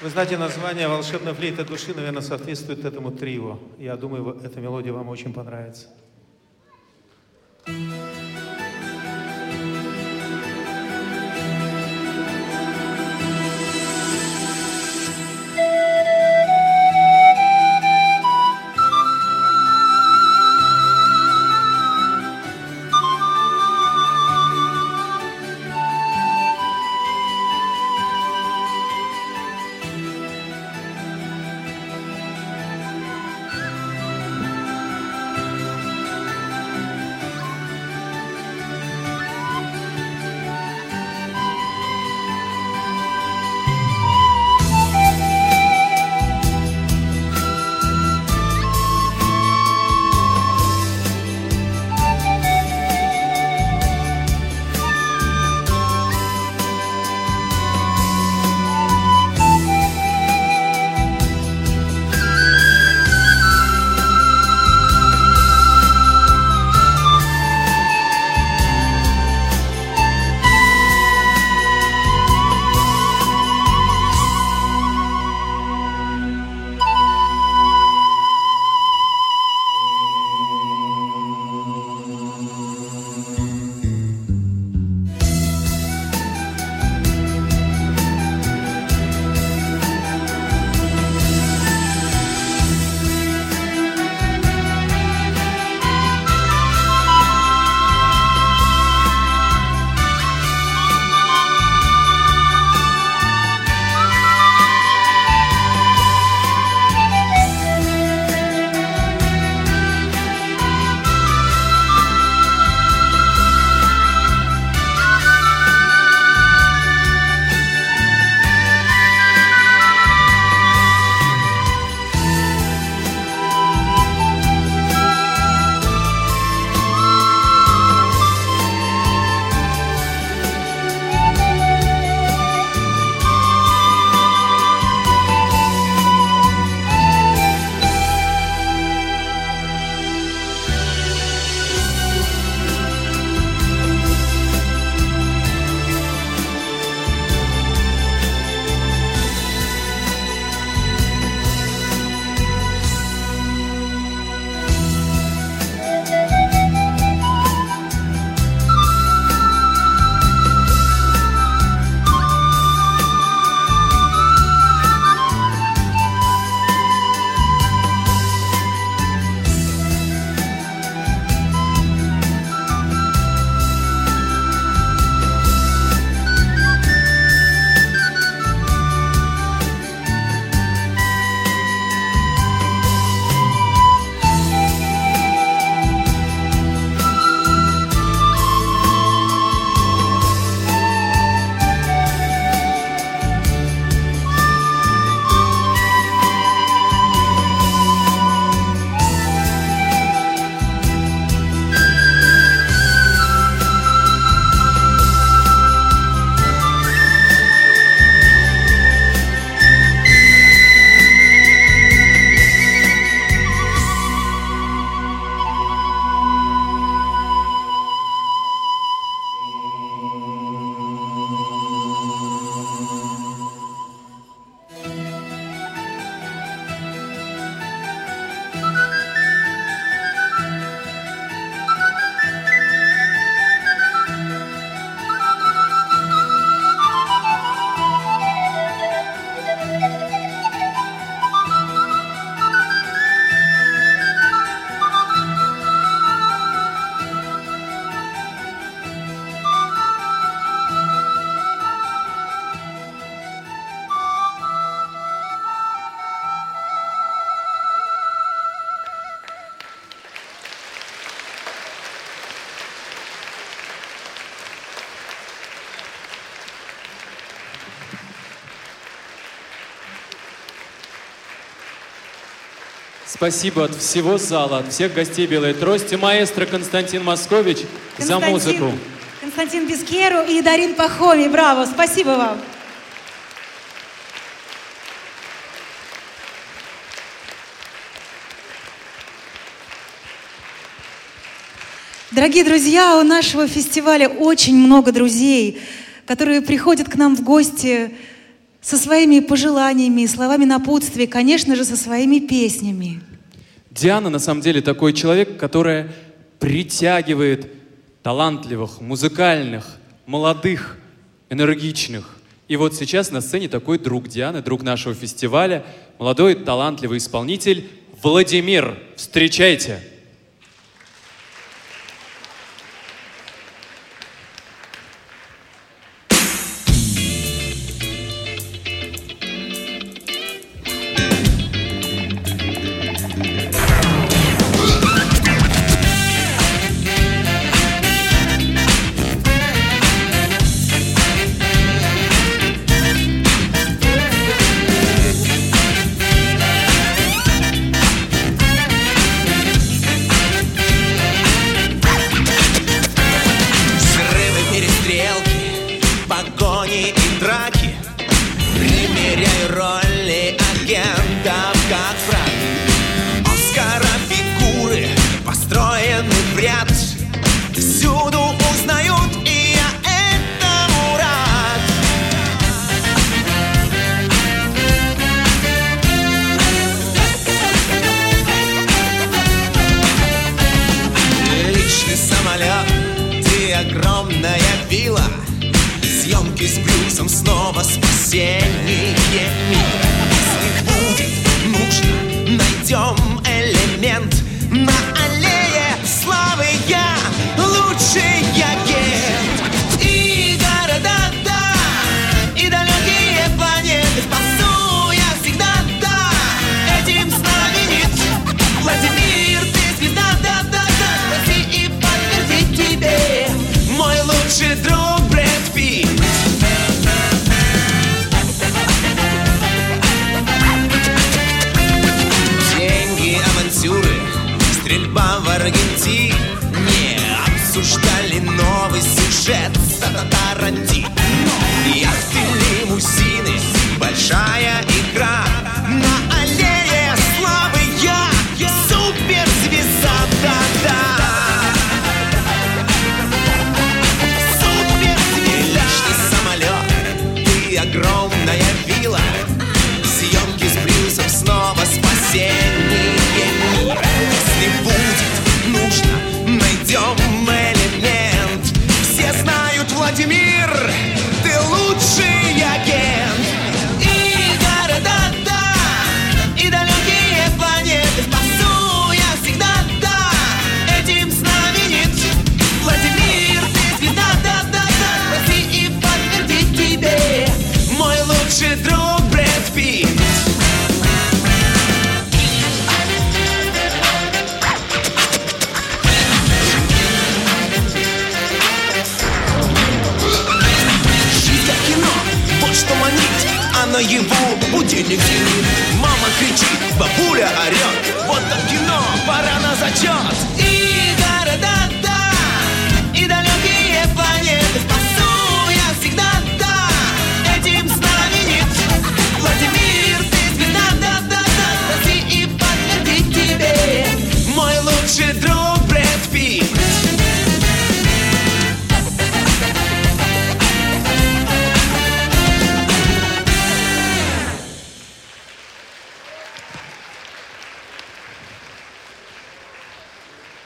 Вы знаете, название «Волшебная флейта души», наверное, соответствует этому трио. Я думаю, эта мелодия вам очень понравится. Спасибо от всего зала, от всех гостей «Белой трости», маэстро Константин Москович за музыку. Константин Бискеру и Дарин Пахоми. Браво! Спасибо вам! Дорогие друзья, у нашего фестиваля очень много друзей, которые приходят к нам в гости со своими пожеланиями, словами напутствия, конечно же, со своими песнями. Диана, на самом деле, такой человек, который притягивает талантливых, музыкальных, молодых, энергичных. И вот сейчас на сцене такой друг Дианы, друг нашего фестиваля, молодой, талантливый исполнитель Владимир. Встречайте!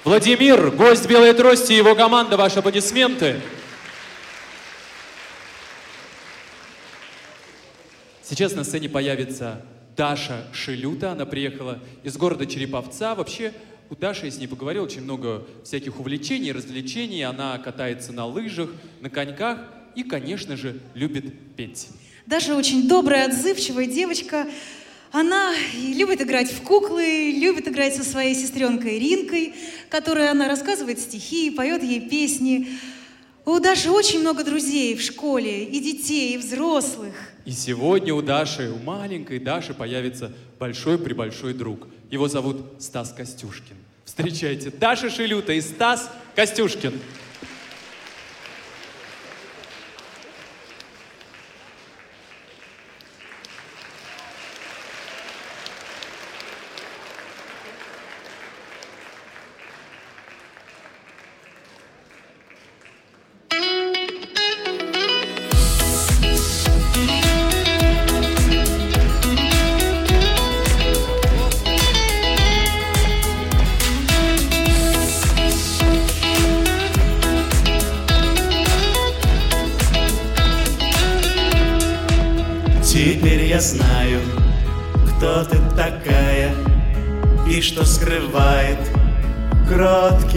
Владимир, гость «Белой трости» и его команда, ваши аплодисменты. Сейчас на сцене появится Даша Шилюта. Она приехала из города Череповца. Вообще, у Даши, я с ней поговорил, очень много всяких увлечений, развлечений. Она катается на лыжах, на коньках и, конечно же, любит петь. Даша очень добрая, отзывчивая девочка. Она любит играть в куклы, любит играть со своей сестренкой Иринкой, которой она рассказывает стихи, поет ей песни. У Даши очень много друзей в школе, и детей, и взрослых. И сегодня у Даши, у маленькой Даши появится большой-пребольшой друг. Его зовут Стас Костюшкин. Встречайте, Даша Шилюта и Стас Костюшкин.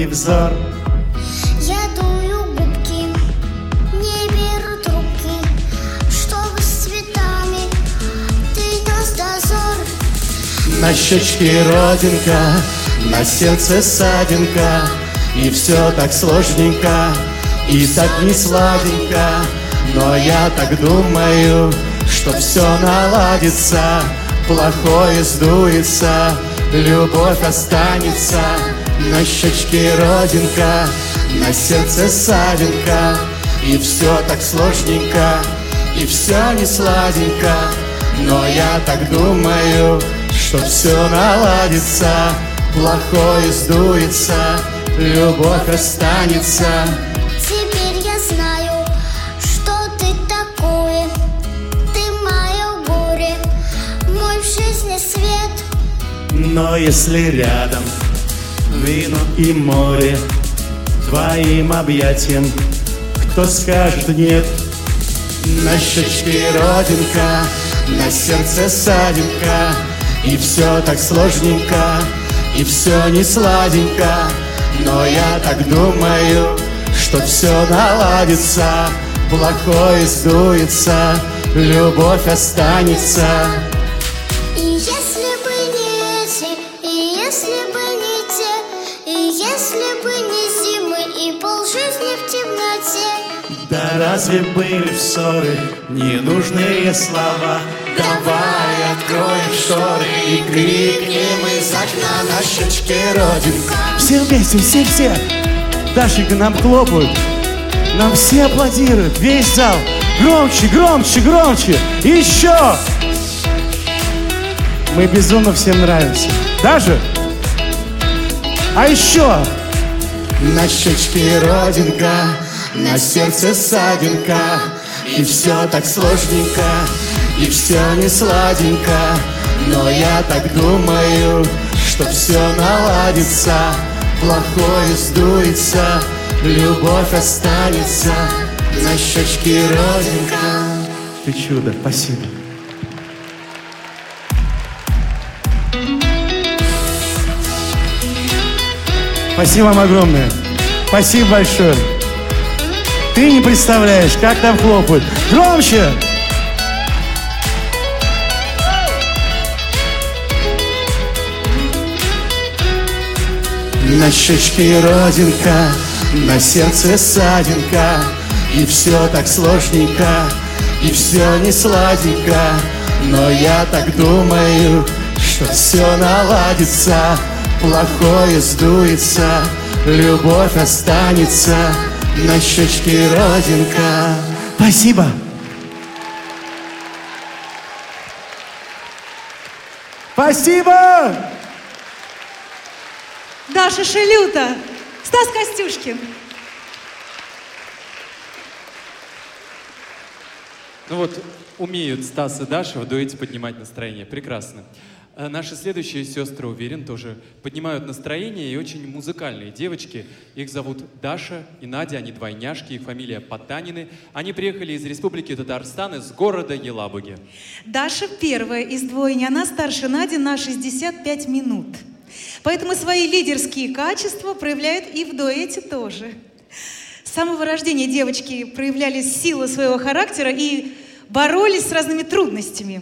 Взор. Я дую губки, не беру трубки, чтобы с цветами ты нас дозор. На щечке родинка, на сердце ссадинка, и все так сложненько, и так не сладенько. Но я так думаю, что все наладится, плохое сдуется, любовь останется. На щечке родинка, на сердце ссадинка, и все так сложненько, и все не сладенько. Но я так думаю, что все наладится, плохое сдуется, любовь останется. Теперь я знаю, что ты такое, ты мое горе, мой в жизни свет. Но если рядом вино и море, твоим объятием кто скажет нет? На щечке родинка, на сердце ссадинка, и все так сложненько, и все не сладенько. Но я так думаю, что все наладится, плохое сдуется, любовь останется. Да разве были в ссоры ненужные слова? Давай откроем шторы и крикнем из окна на щечке родинка. Все вместе, все-все! Дашенька, нам хлопают, нам все аплодируют, весь зал. Громче, громче, громче! Еще! Мы безумно всем нравимся. Даже? А еще! На щечке родинка, на сердце ссадинка, и все так сложненько, и все не сладенько. Но я так думаю, что все наладится, плохое сдуется, любовь останется. На щечке родинка. Ты чудо, спасибо. Спасибо вам огромное. Спасибо большое. Ты не представляешь, как там хлопают. Громче! На щечке родинка, на сердце ссадинка, и все так сложненько, и все не сладенько. Но я так думаю, что все наладится, плохое сдуется, любовь останется. На щечке родинка. Спасибо. Спасибо. Даша Шилюта, Стас Костюшкин. Ну вот, умеют Стас и Даша в дуэте поднимать настроение. Прекрасно. Наши следующие сестры, уверен, тоже поднимают настроение, и очень музыкальные девочки. Их зовут Даша и Надя, они двойняшки, их фамилия Потанины. Они приехали из Республики Татарстан, из города Елабуги. Даша первая из двойни, она старше Нади на шестьдесят пять минут. Поэтому свои лидерские качества проявляет и в дуэте тоже. С самого рождения девочки проявляли силу своего характера и боролись с разными трудностями.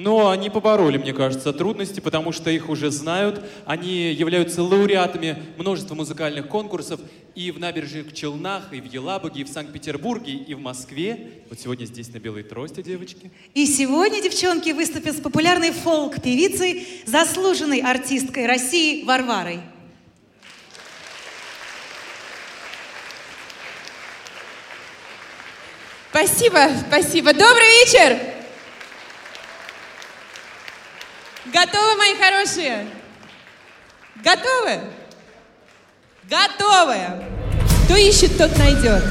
Но они побороли, мне кажется, трудности, потому что их уже знают. Они являются лауреатами множества музыкальных конкурсов и в Набережных Челнах, и в Елабуге, и в Санкт-Петербурге, и в Москве. Вот сегодня здесь на Белой трости, девочки. И сегодня девчонки выступят с популярной фолк-певицей, заслуженной артисткой России Варварой. Спасибо, спасибо. Добрый вечер! Готовы, мои хорошие? Готовы? Готовы! Кто ищет, тот найдет.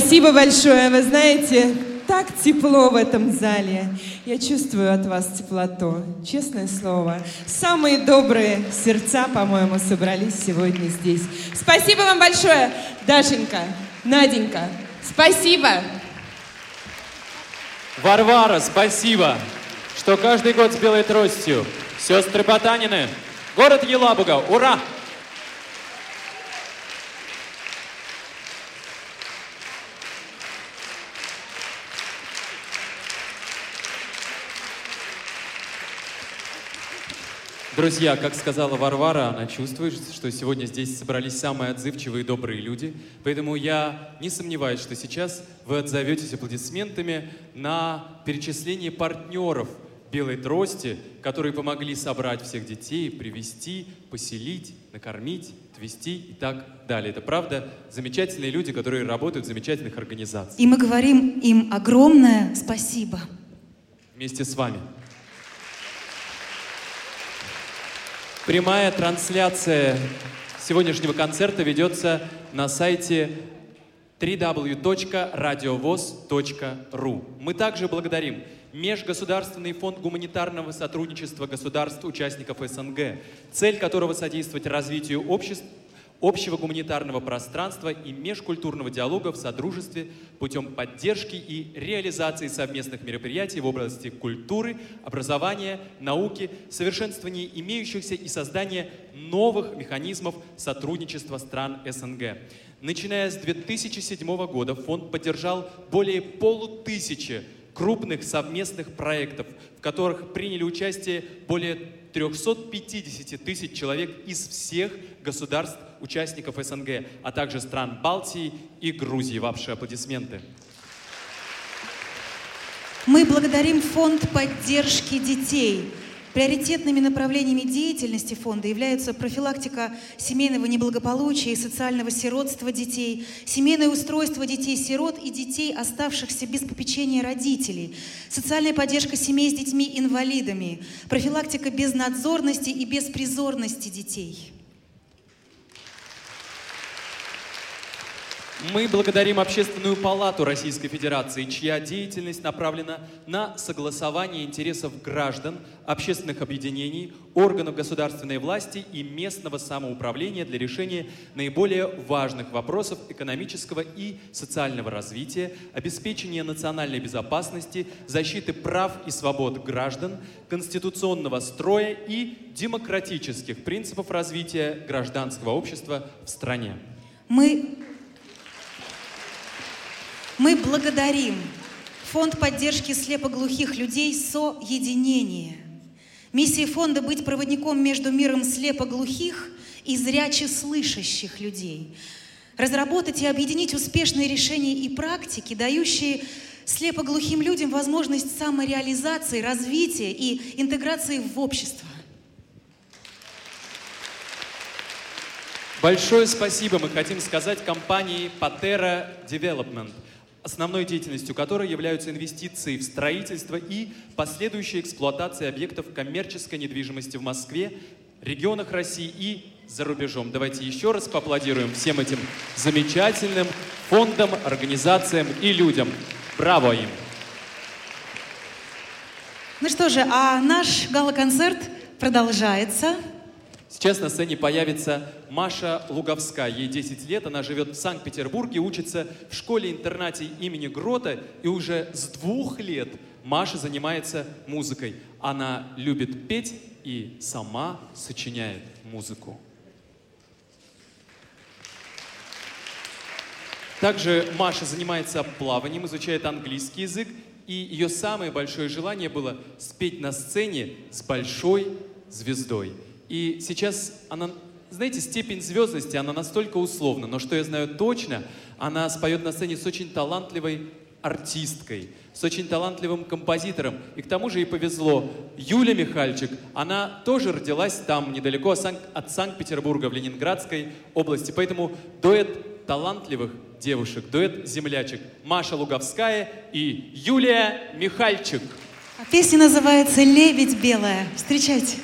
Спасибо большое. Вы знаете, так тепло в этом зале. Я чувствую от вас теплоту. Честное слово. Самые добрые сердца, по-моему, собрались сегодня здесь. Спасибо вам большое, Дашенька, Наденька. Спасибо. Варвара, спасибо, что каждый год с Белой тростью. Сестры Потанины. Город Елабуга. Ура! Друзья, как сказала Варвара, она чувствует, что сегодня здесь собрались самые отзывчивые и добрые люди, поэтому я не сомневаюсь, что сейчас вы отзоветесь аплодисментами на перечисление партнеров «Белой трости», которые помогли собрать всех детей, привести, поселить, накормить, отвезти и так далее. Это правда замечательные люди, которые работают в замечательных организациях. И мы говорим им огромное спасибо. Вместе с вами. Прямая трансляция сегодняшнего концерта ведется на сайте дабл ю дабл ю дабл ю точка радиовоз точка ру. Мы также благодарим Межгосударственный фонд гуманитарного сотрудничества государств-участников СНГ, цель которого содействовать развитию обществ, общего гуманитарного пространства и межкультурного диалога в содружестве путем поддержки и реализации совместных мероприятий в области культуры, образования, науки, совершенствования имеющихся и создания новых механизмов сотрудничества стран СНГ. Начиная с две тысячи седьмого года фонд поддержал более полутысячи крупных совместных проектов, в которых приняли участие более трёхсот пятидесяти тысяч человек из всех государств участников СНГ, а также стран Балтии и Грузии. Ваши аплодисменты. Мы благодарим Фонд поддержки детей. Приоритетными направлениями деятельности фонда являются профилактика семейного неблагополучия и социального сиротства детей, семейное устройство детей-сирот и детей, оставшихся без попечения родителей, социальная поддержка семей с детьми-инвалидами, профилактика безнадзорности и беспризорности детей. Мы благодарим Общественную палату Российской Федерации, чья деятельность направлена на согласование интересов граждан, общественных объединений, органов государственной власти и местного самоуправления для решения наиболее важных вопросов экономического и социального развития, обеспечения национальной безопасности, защиты прав и свобод граждан, конституционного строя и демократических принципов развития гражданского общества в стране. Мы... Мы благодарим Фонд поддержки слепоглухих людей «Соединение». Миссия фонда – быть проводником между миром слепоглухих и зрячеслышащих людей. Разработать и объединить успешные решения и практики, дающие слепоглухим людям возможность самореализации, развития и интеграции в общество. Большое спасибо мы хотим сказать компании «Patera Development», основной деятельностью которой являются инвестиции в строительство и последующая эксплуатация объектов коммерческой недвижимости в Москве, регионах России и за рубежом. Давайте еще раз поаплодируем всем этим замечательным фондам, организациям и людям. Браво им! Ну что же, а наш гала-концерт продолжается. Сейчас на сцене появится Маша Луговская. Ей десять лет, она живет в Санкт-Петербурге, учится в школе-интернате имени Грота, и уже с двух лет Маша занимается музыкой. Она любит петь и сама сочиняет музыку. Также Маша занимается плаванием, изучает английский язык, и ее самое большое желание было спеть на сцене с большой звездой. И сейчас она, знаете, степень звездности, она настолько условна, но что я знаю точно, она споет на сцене с очень талантливой артисткой, с очень талантливым композитором. И к тому же ей повезло. Юлия Михальчик, она тоже родилась там, недалеко от Санкт-Петербурга, в Ленинградской области. Поэтому дуэт талантливых девушек, дуэт землячек. Маша Луговская и Юлия Михальчик. А песня называется «Лебедь белая». Встречайте.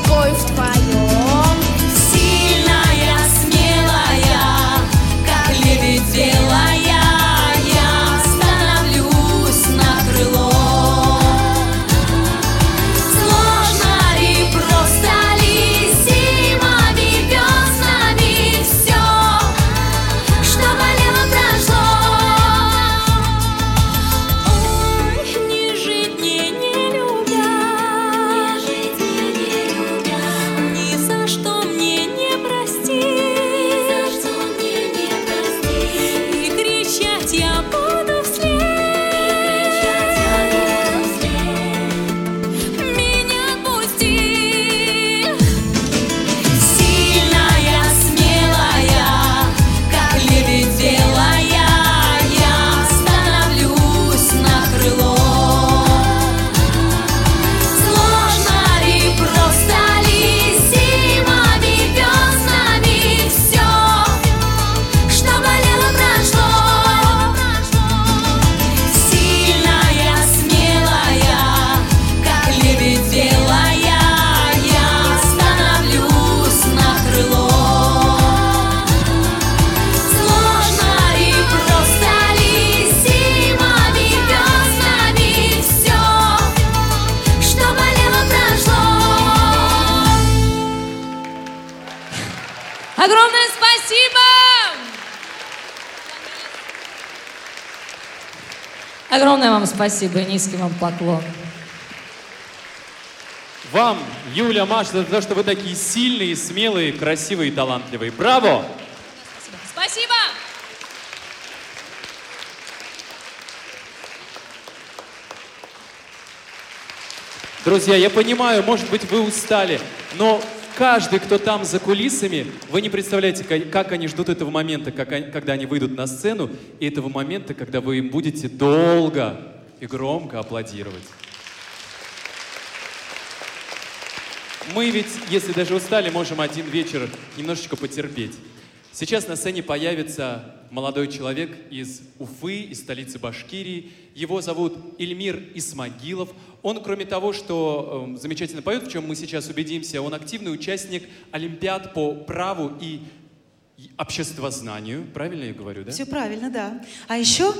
тобой вдвоем. Сильная, смелая, как лебедь белая, я становлюсь на крыло. Сложно ли, просто ли, зимами, веснами все, что болело, прошло. Ой, не жить мне не любя, не жить мне не любя, ни за что мне не прости, ни за что мне не прости. И кричать я буду вслед, меня отпусти. Сильная, смелая, как лебедь белая, я становлюсь на крыло. Сложно ли, просто ли, зимами, веснами все, что болело, прошло. Сильная, смелая, как лебедь белая, я становлюсь на крыло. Сложно ли, просто ли, зимами, веснами все, что болело, прошло. Огромное спасибо! Огромное вам спасибо и низкий вам поклон. Вам, Юля, Маша, за то, что вы такие сильные, смелые, красивые и талантливые. Браво! Спасибо! Друзья, я понимаю, может быть, вы устали, но каждый, кто там за кулисами, вы не представляете, ка- как они ждут этого момента, как они- когда они выйдут на сцену, и этого момента, когда вы им будете долго и громко аплодировать. Мы ведь, если даже устали, можем один вечер немножечко потерпеть. Сейчас на сцене появится молодой человек из Уфы, из столицы Башкирии. Его зовут Эльмир Исмагилов. Он, кроме того, что э, замечательно поет, в чем мы сейчас убедимся, он активный участник Олимпиад по праву и и обществознанию. Правильно я говорю, да? Все правильно, да. А еще,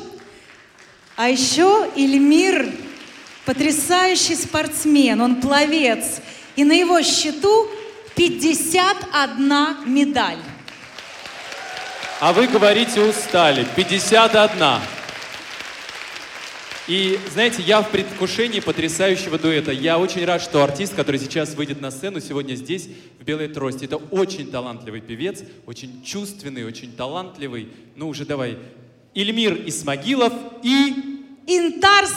а еще Эльмир потрясающий спортсмен, он пловец. И на его счету пятьдесят одна медаль. А вы говорите, устали. пятьдесят одна. И, знаете, я в предвкушении потрясающего дуэта. Я очень рад, что артист, который сейчас выйдет на сцену, сегодня здесь, в «Белой трости». Это очень талантливый певец, очень чувственный, очень талантливый. Ну уже давай. Эльмир Исмагилов и... Интарс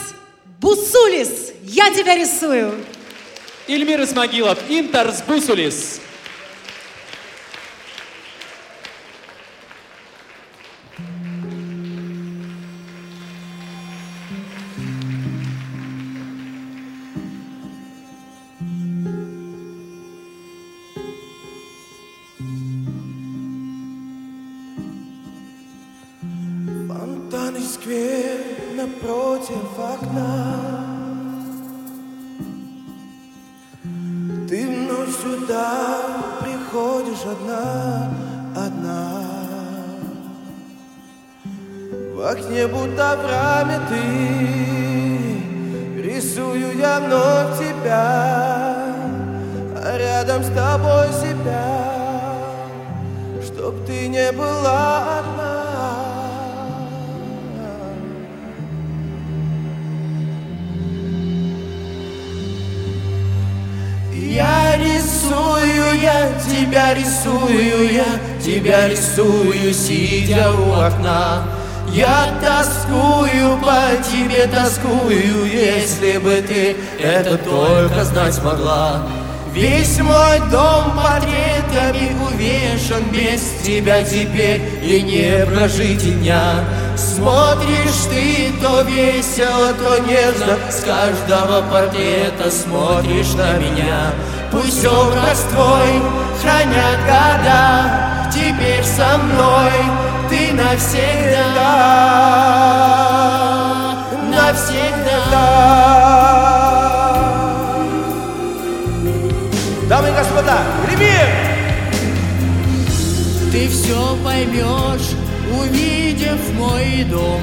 Бусулис. Я тебя рисую. Эльмир Исмагилов, Интарс Бусулис. Фонтанный сквер напротив окна, ты вновь сюда приходишь одна, одна. В окне будто в раме ты, рисую я вновь тебя, а рядом с тобой себя, чтоб ты не была одна. Я рисую, я тебя рисую, я тебя рисую, сидя у окна. Я тоскую по тебе, тоскую, если бы ты это только знать могла. Весь мой дом портретами увешан, без тебя теперь и не прожить и дня. Смотришь ты то весело, то нежно, с каждого портрета смотришь на меня. Пусть образ твой хранят года, теперь со мной ты навсегда, навсегда. Дамы и Пожалуйста, Эльмир! Ты все поймешь, увидев мой дом,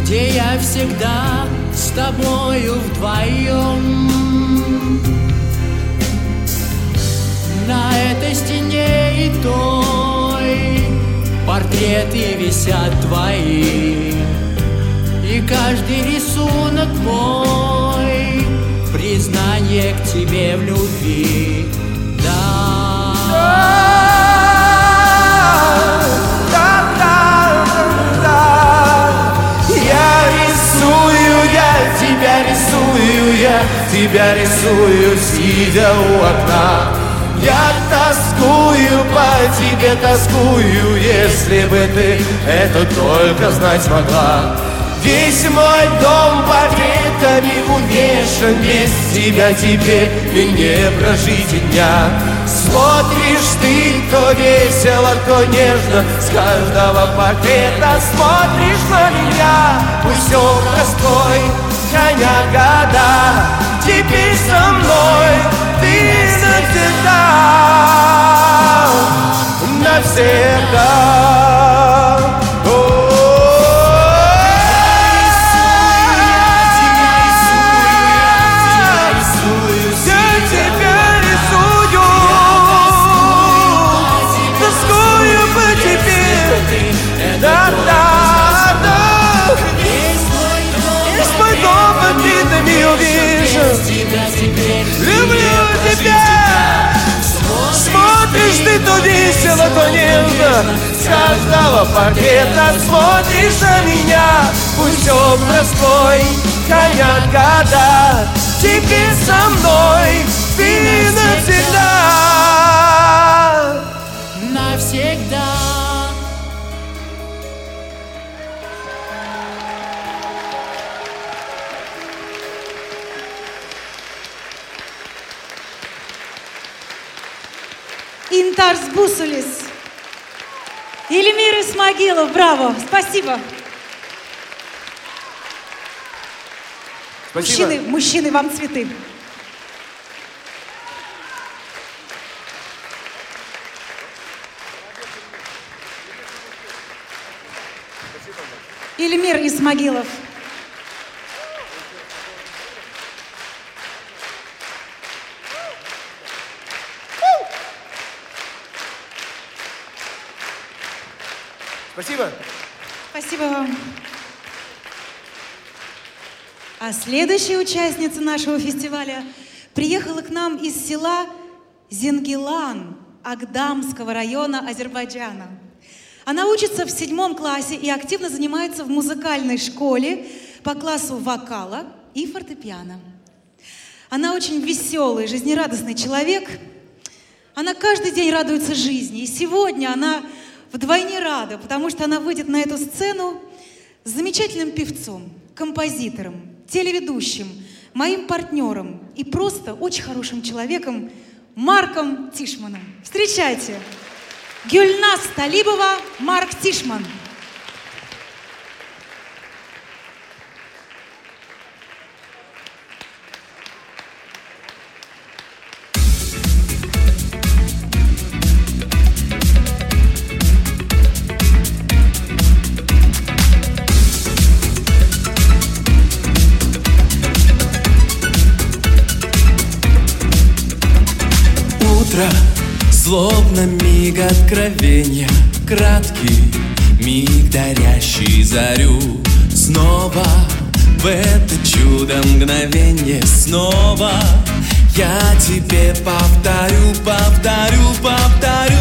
где я всегда с тобою вдвоем. На этой стене и той портреты висят твои, и каждый рисунок мой признание к тебе в любви. Да, да, да, да, да. Я рисую, я тебя рисую, я тебя рисую, сидя у окна. Я тоскую по тебе, тоскую, если бы ты это только знать могла. Весь мой дом портретами увешан, без тебя теперь и не прожить и дня. Смотришь ты то весело, то нежно, с каждого портрета смотришь на меня. Пусть он простой, коня года, теперь со мной ты навсегда, навсегда. То весело, то нежно, с каждого портрета смотришь на меня. Пусть он простой, коня года, теперь со мной ты навсегда, навсегда. Интарс Бусулис, Эльмир Исмагилов, браво, спасибо. Спасибо. Мужчины, мужчины, вам цветы. Эльмир Исмагилов. Спасибо. Спасибо вам. А следующая участница нашего фестиваля приехала к нам из села Зенгилан Агдамского района Азербайджана. Она учится в седьмом классе и активно занимается в музыкальной школе по классу вокала и фортепиано. Она очень веселый, жизнерадостный человек. Она каждый день радуется жизни. И сегодня она вдвойне рада, потому что она выйдет на эту сцену с замечательным певцом, композитором, телеведущим, моим партнером и просто очень хорошим человеком Марком Тишманом. Встречайте! Гюльназ Талибова, Марк Тишман. Словно миг откровения, краткий миг, дарящий зарю. Снова в это чудо мгновенье, снова я тебе повторю, повторю, повторю.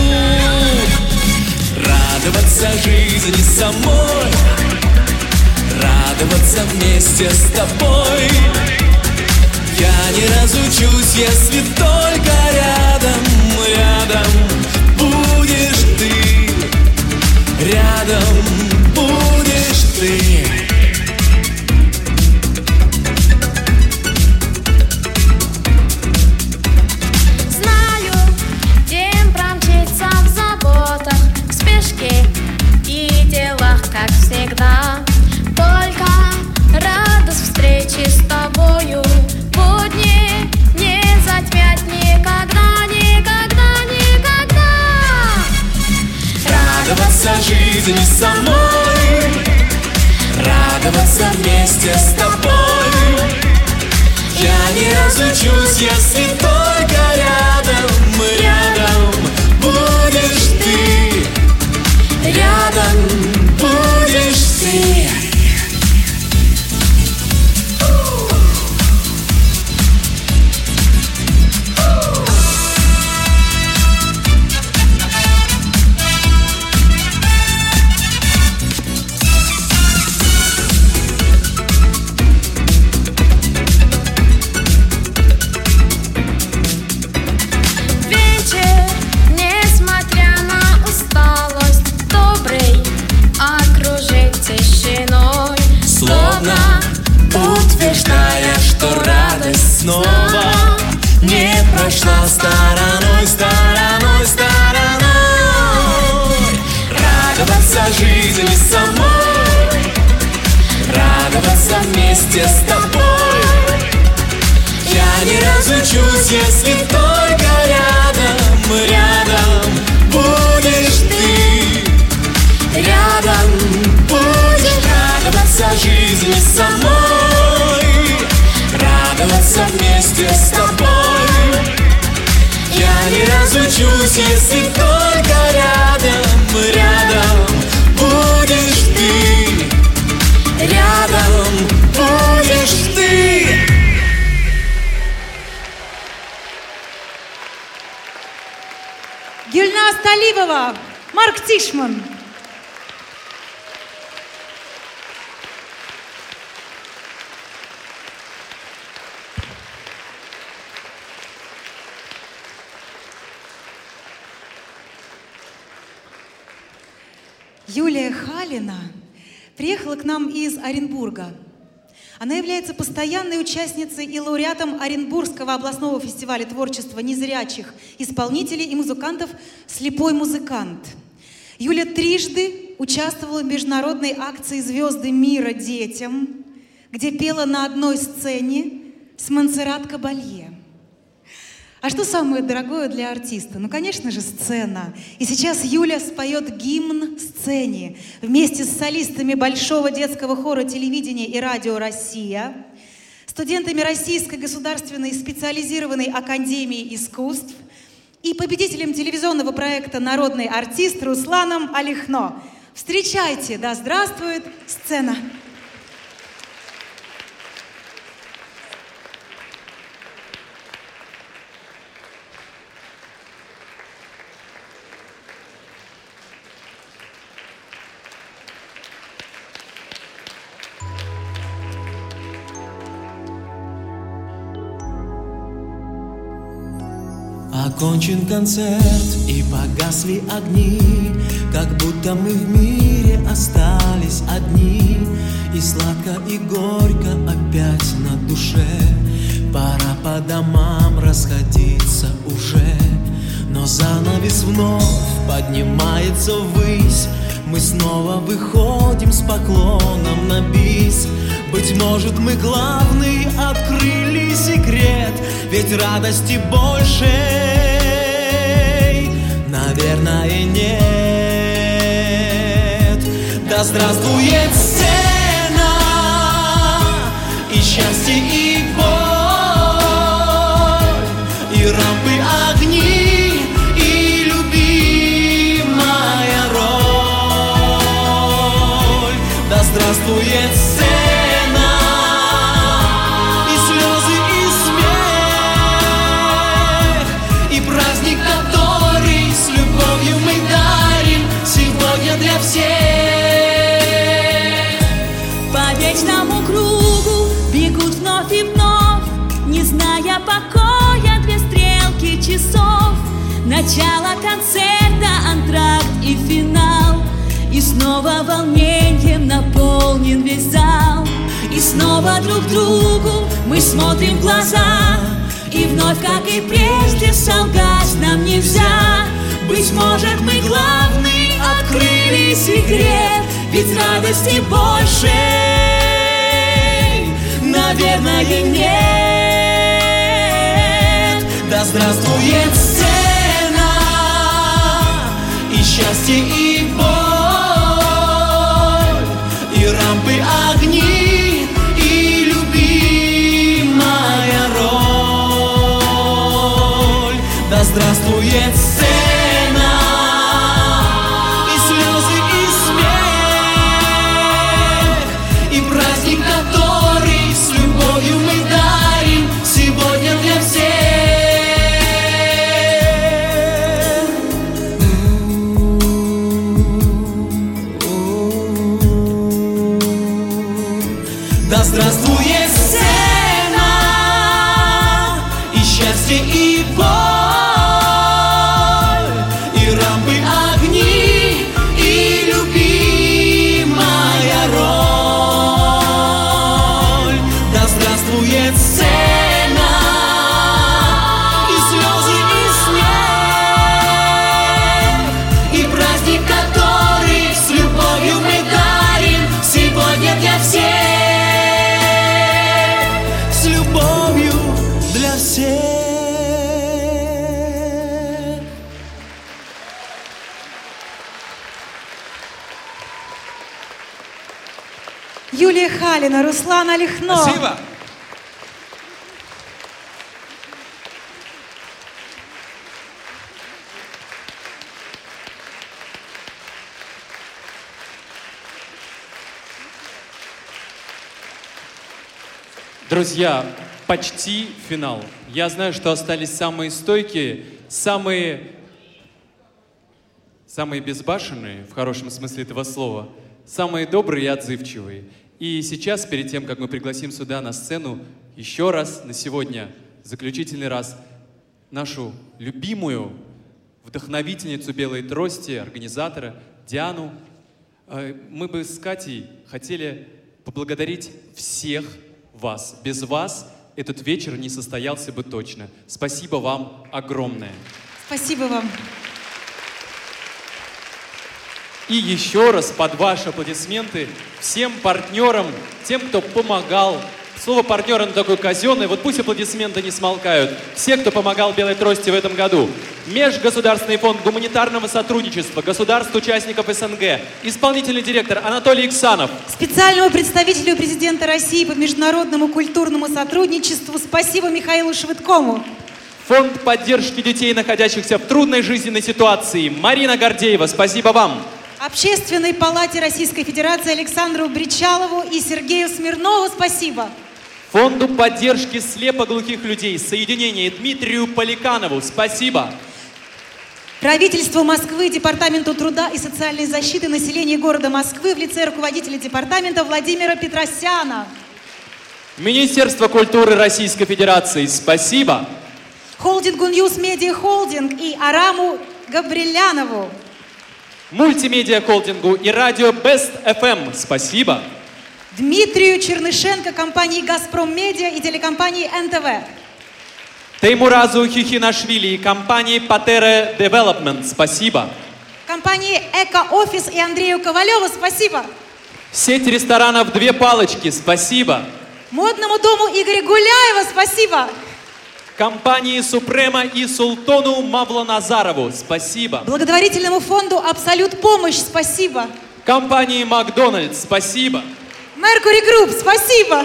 Радоваться жизни самой, радоваться вместе с тобой. Я не разучусь, если только рядом, рядом будешь ты, рядом будешь ты. Знаю, день промчится в заботах, в спешке и делах, как всегда. Только радость встречи с тобою. Будни вместе с тобой. Я не разучусь, если только рядом, рядом будешь ты. Рядом будешь радоваться жизни самой, радоваться вместе с тобой. Я не разучусь, если только рядом, рядом будешь ты. Рядом будешь ты. Гюльназ Талибова, Марк Тишман. Юлия Халина приехала к нам из Оренбурга. Она является постоянной участницей и лауреатом Оренбургского областного фестиваля творчества незрячих исполнителей и музыкантов «Слепой музыкант». Юля трижды участвовала в международной акции «Звезды мира детям», где пела на одной сцене с Монсеррат Кабалье. А что самое дорогое для артиста? Ну, конечно же, сцена. И сейчас Юля споет гимн сцене вместе с солистами Большого детского хора телевидения и радио «Россия», студентами Российской государственной специализированной академии искусств и победителем телевизионного проекта «Народный артист» Русланом Алихно. Встречайте! Да здравствует сцена! Окончен концерт и погасли огни, как будто мы в мире остались одни. И сладко, и горько опять на душе, пора по домам расходиться уже. Но занавес вновь поднимается ввысь, мы снова выходим с поклоном на бис. Быть может, мы главный открыли секрет, ведь радости больше, наверное, нет. Да здравствует сцена, и счастье, и боль, и рампы, огни, и любимая роль. Да здравствует сцена. Начало концерта, антракт и финал, и снова волнением наполнен весь зал. И снова друг другу мы смотрим в глаза, и вновь, как и прежде, солгать нам нельзя. Быть может, мы главный открыли секрет, ведь радости больше, наверное, нет. Да здравствует сцена, счастье и боль, и рампы, огни, и любимая роль. Да здравствует сцена, и слезы, и смех, и праздник, который с любовью мы дарим сегодня для всех. Здравствует сцена, и счастье, и боль, и рампы, огни, и любимая роль. Да здравствует сцена, и слезы, и смех, и праздник, который с любовью мы дарим сегодня для всех. Калина, Руслана Лихно. Спасибо. Друзья, почти финал. Я знаю, что остались самые стойкие, самые, самые безбашенные, в хорошем смысле этого слова, самые добрые и отзывчивые. И сейчас, перед тем, как мы пригласим сюда на сцену, еще раз на сегодня, заключительный раз, нашу любимую вдохновительницу «Белой трости», организатора Диану, мы бы с Катей хотели поблагодарить всех вас. Без вас этот вечер не состоялся бы точно. Спасибо вам огромное. Спасибо вам. И еще раз под ваши аплодисменты всем партнерам, тем, кто помогал. Слово «партнер» оно такое казенное, вот пусть аплодисменты не смолкают. Все, кто помогал «Белой трости» в этом году. Межгосударственный фонд гуманитарного сотрудничества, государств-участников СНГ, исполнительный директор Анатолий Иксанов. Специальному представителю президента России по международному культурному сотрудничеству спасибо Михаилу Швыдкому. Фонд поддержки детей, находящихся в трудной жизненной ситуации. Марина Гордеева, спасибо вам. Общественной палате Российской Федерации Александру Бричалову и Сергею Смирнову спасибо. Фонду поддержки слепоглухих людей соединение Дмитрию Поликанову спасибо. Правительству Москвы, Департаменту труда и социальной защиты населения города Москвы в лице руководителя департамента Владимира Петросяна. Министерство культуры Российской Федерации спасибо. Холдингу «Ньюс Медиа Холдинг» и Араму Габрилянову. Мультимедиа-холдингу и радио Best эф эм спасибо. Дмитрию Чернышенко, компании «Газпром Медиа» и телекомпании эн тэ вэ. Теймуразу Хихинашвили и компании «Патера Девелопмент» спасибо. Компании «Эко-офис» и Андрею Ковалеву спасибо. Сеть ресторанов «Две палочки» спасибо. Модному дому Игоря Гуляева спасибо. Компании «Супрема» и Султону Мавланазарову спасибо. Благотворительному фонду «Абсолют Помощь» спасибо. Компании «Макдональдс» спасибо. «Меркури Групп» спасибо.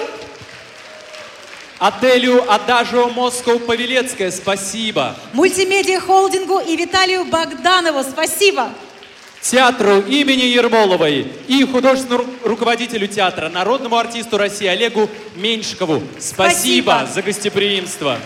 Отелю «Адажио Москва» Павелецкая спасибо. Мультимедиа-холдингу и Виталию Богданову спасибо. Театру имени Ермоловой и художественному руководителю театра, народному артисту России Олегу Меньшикову спасибо, спасибо за гостеприимство.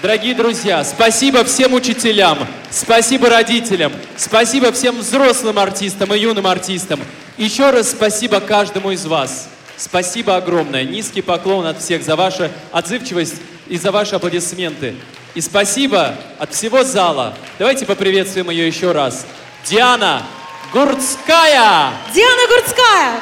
Дорогие друзья, спасибо всем учителям, спасибо родителям, спасибо всем взрослым артистам и юным артистам. Еще раз спасибо каждому из вас. Спасибо огромное. Низкий поклон от всех за вашу отзывчивость и за ваши аплодисменты. И спасибо от всего зала. Давайте поприветствуем ее еще раз. Диана Гурцкая! Диана Гурцкая!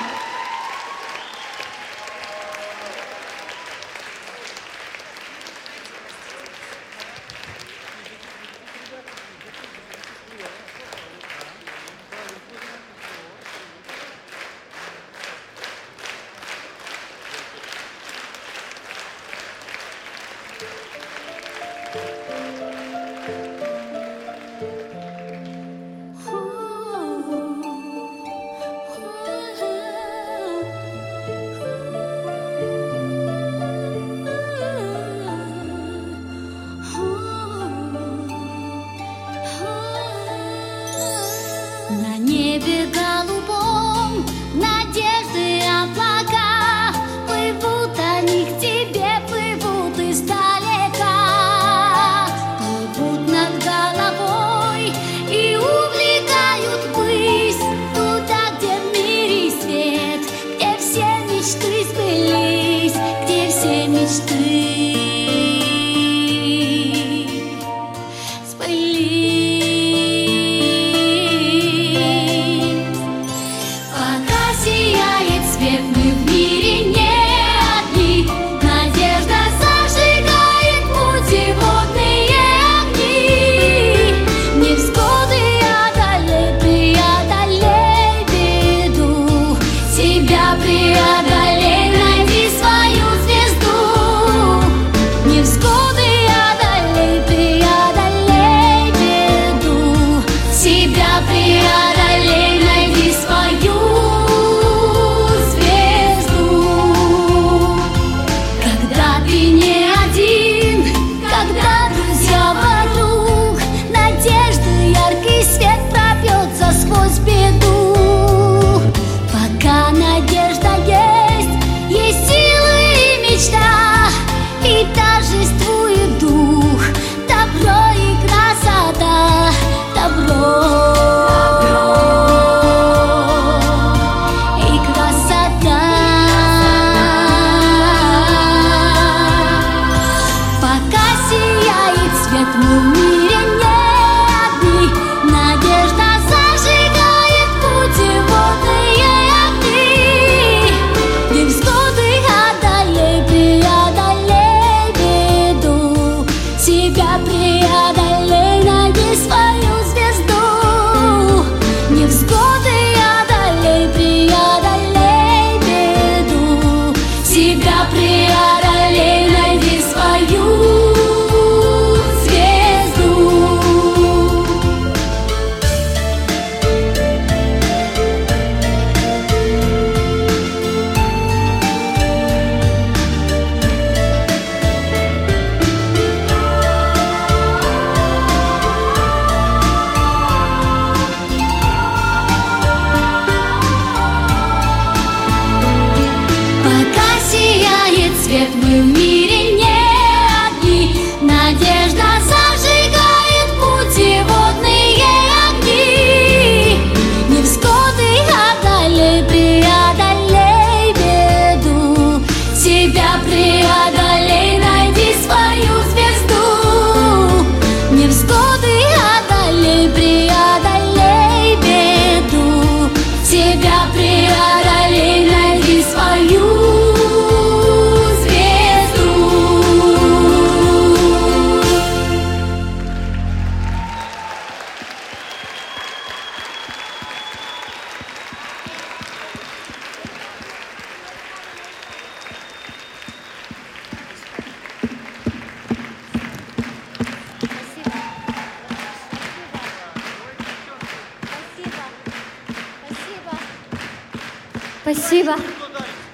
Спасибо.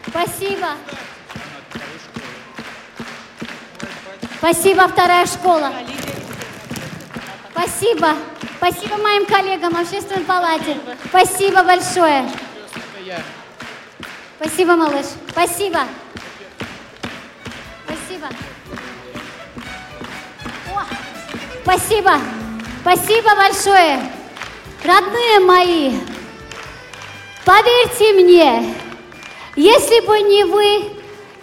Спасибо. Спасибо, вторая школа. Спасибо. Спасибо моим коллегам в общественной палате. Спасибо большое. Спасибо, малыш. Спасибо. Спасибо. О, спасибо. Спасибо большое. Родные мои. Поверьте мне, если бы не вы,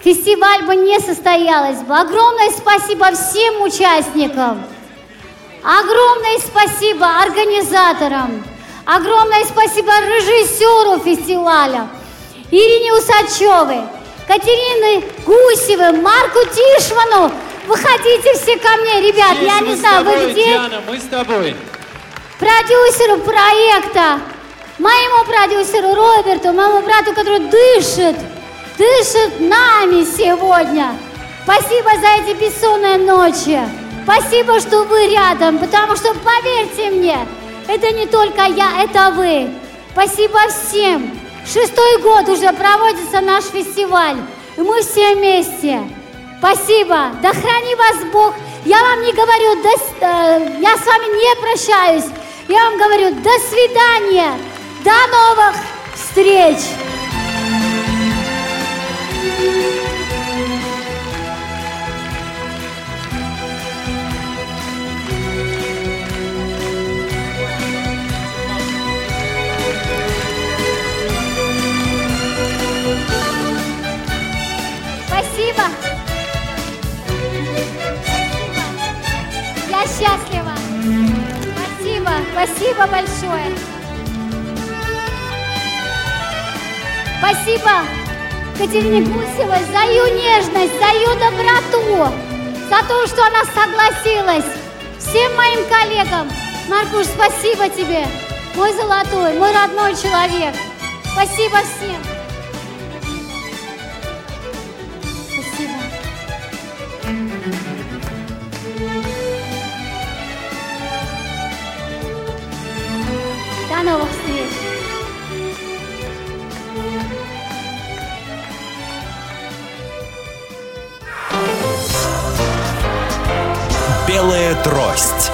фестиваль бы не состоялась бы. Огромное спасибо всем участникам. Огромное спасибо организаторам. Огромное спасибо режиссеру фестиваля Ирине Усачевой, Катерине Гусевой, Марку Тишману. Выходите все ко мне, ребят. Здесь я не знаю, тобой, вы где? Диана, мы с тобой. Продюсеру проекта. Моему продюсеру Роберту, моему брату, который дышит, дышит нами сегодня. Спасибо за эти бессонные ночи. Спасибо, что вы рядом, потому что, поверьте мне, это не только я, это вы. Спасибо всем. Шестой год уже проводится наш фестиваль, и мы все вместе. Спасибо. Да храни вас Бог. Я вам не говорю, да, я с вами не прощаюсь. Я вам говорю, до свидания. До новых встреч! Спасибо! Я счастлива! Спасибо! Спасибо большое! Спасибо Катерине Гусевой за ее нежность, за ее доброту, за то, что она согласилась. Всем моим коллегам, Маркуш, спасибо тебе, мой золотой, мой родной человек. Спасибо всем. Спасибо. До новых встреч. Белая трость.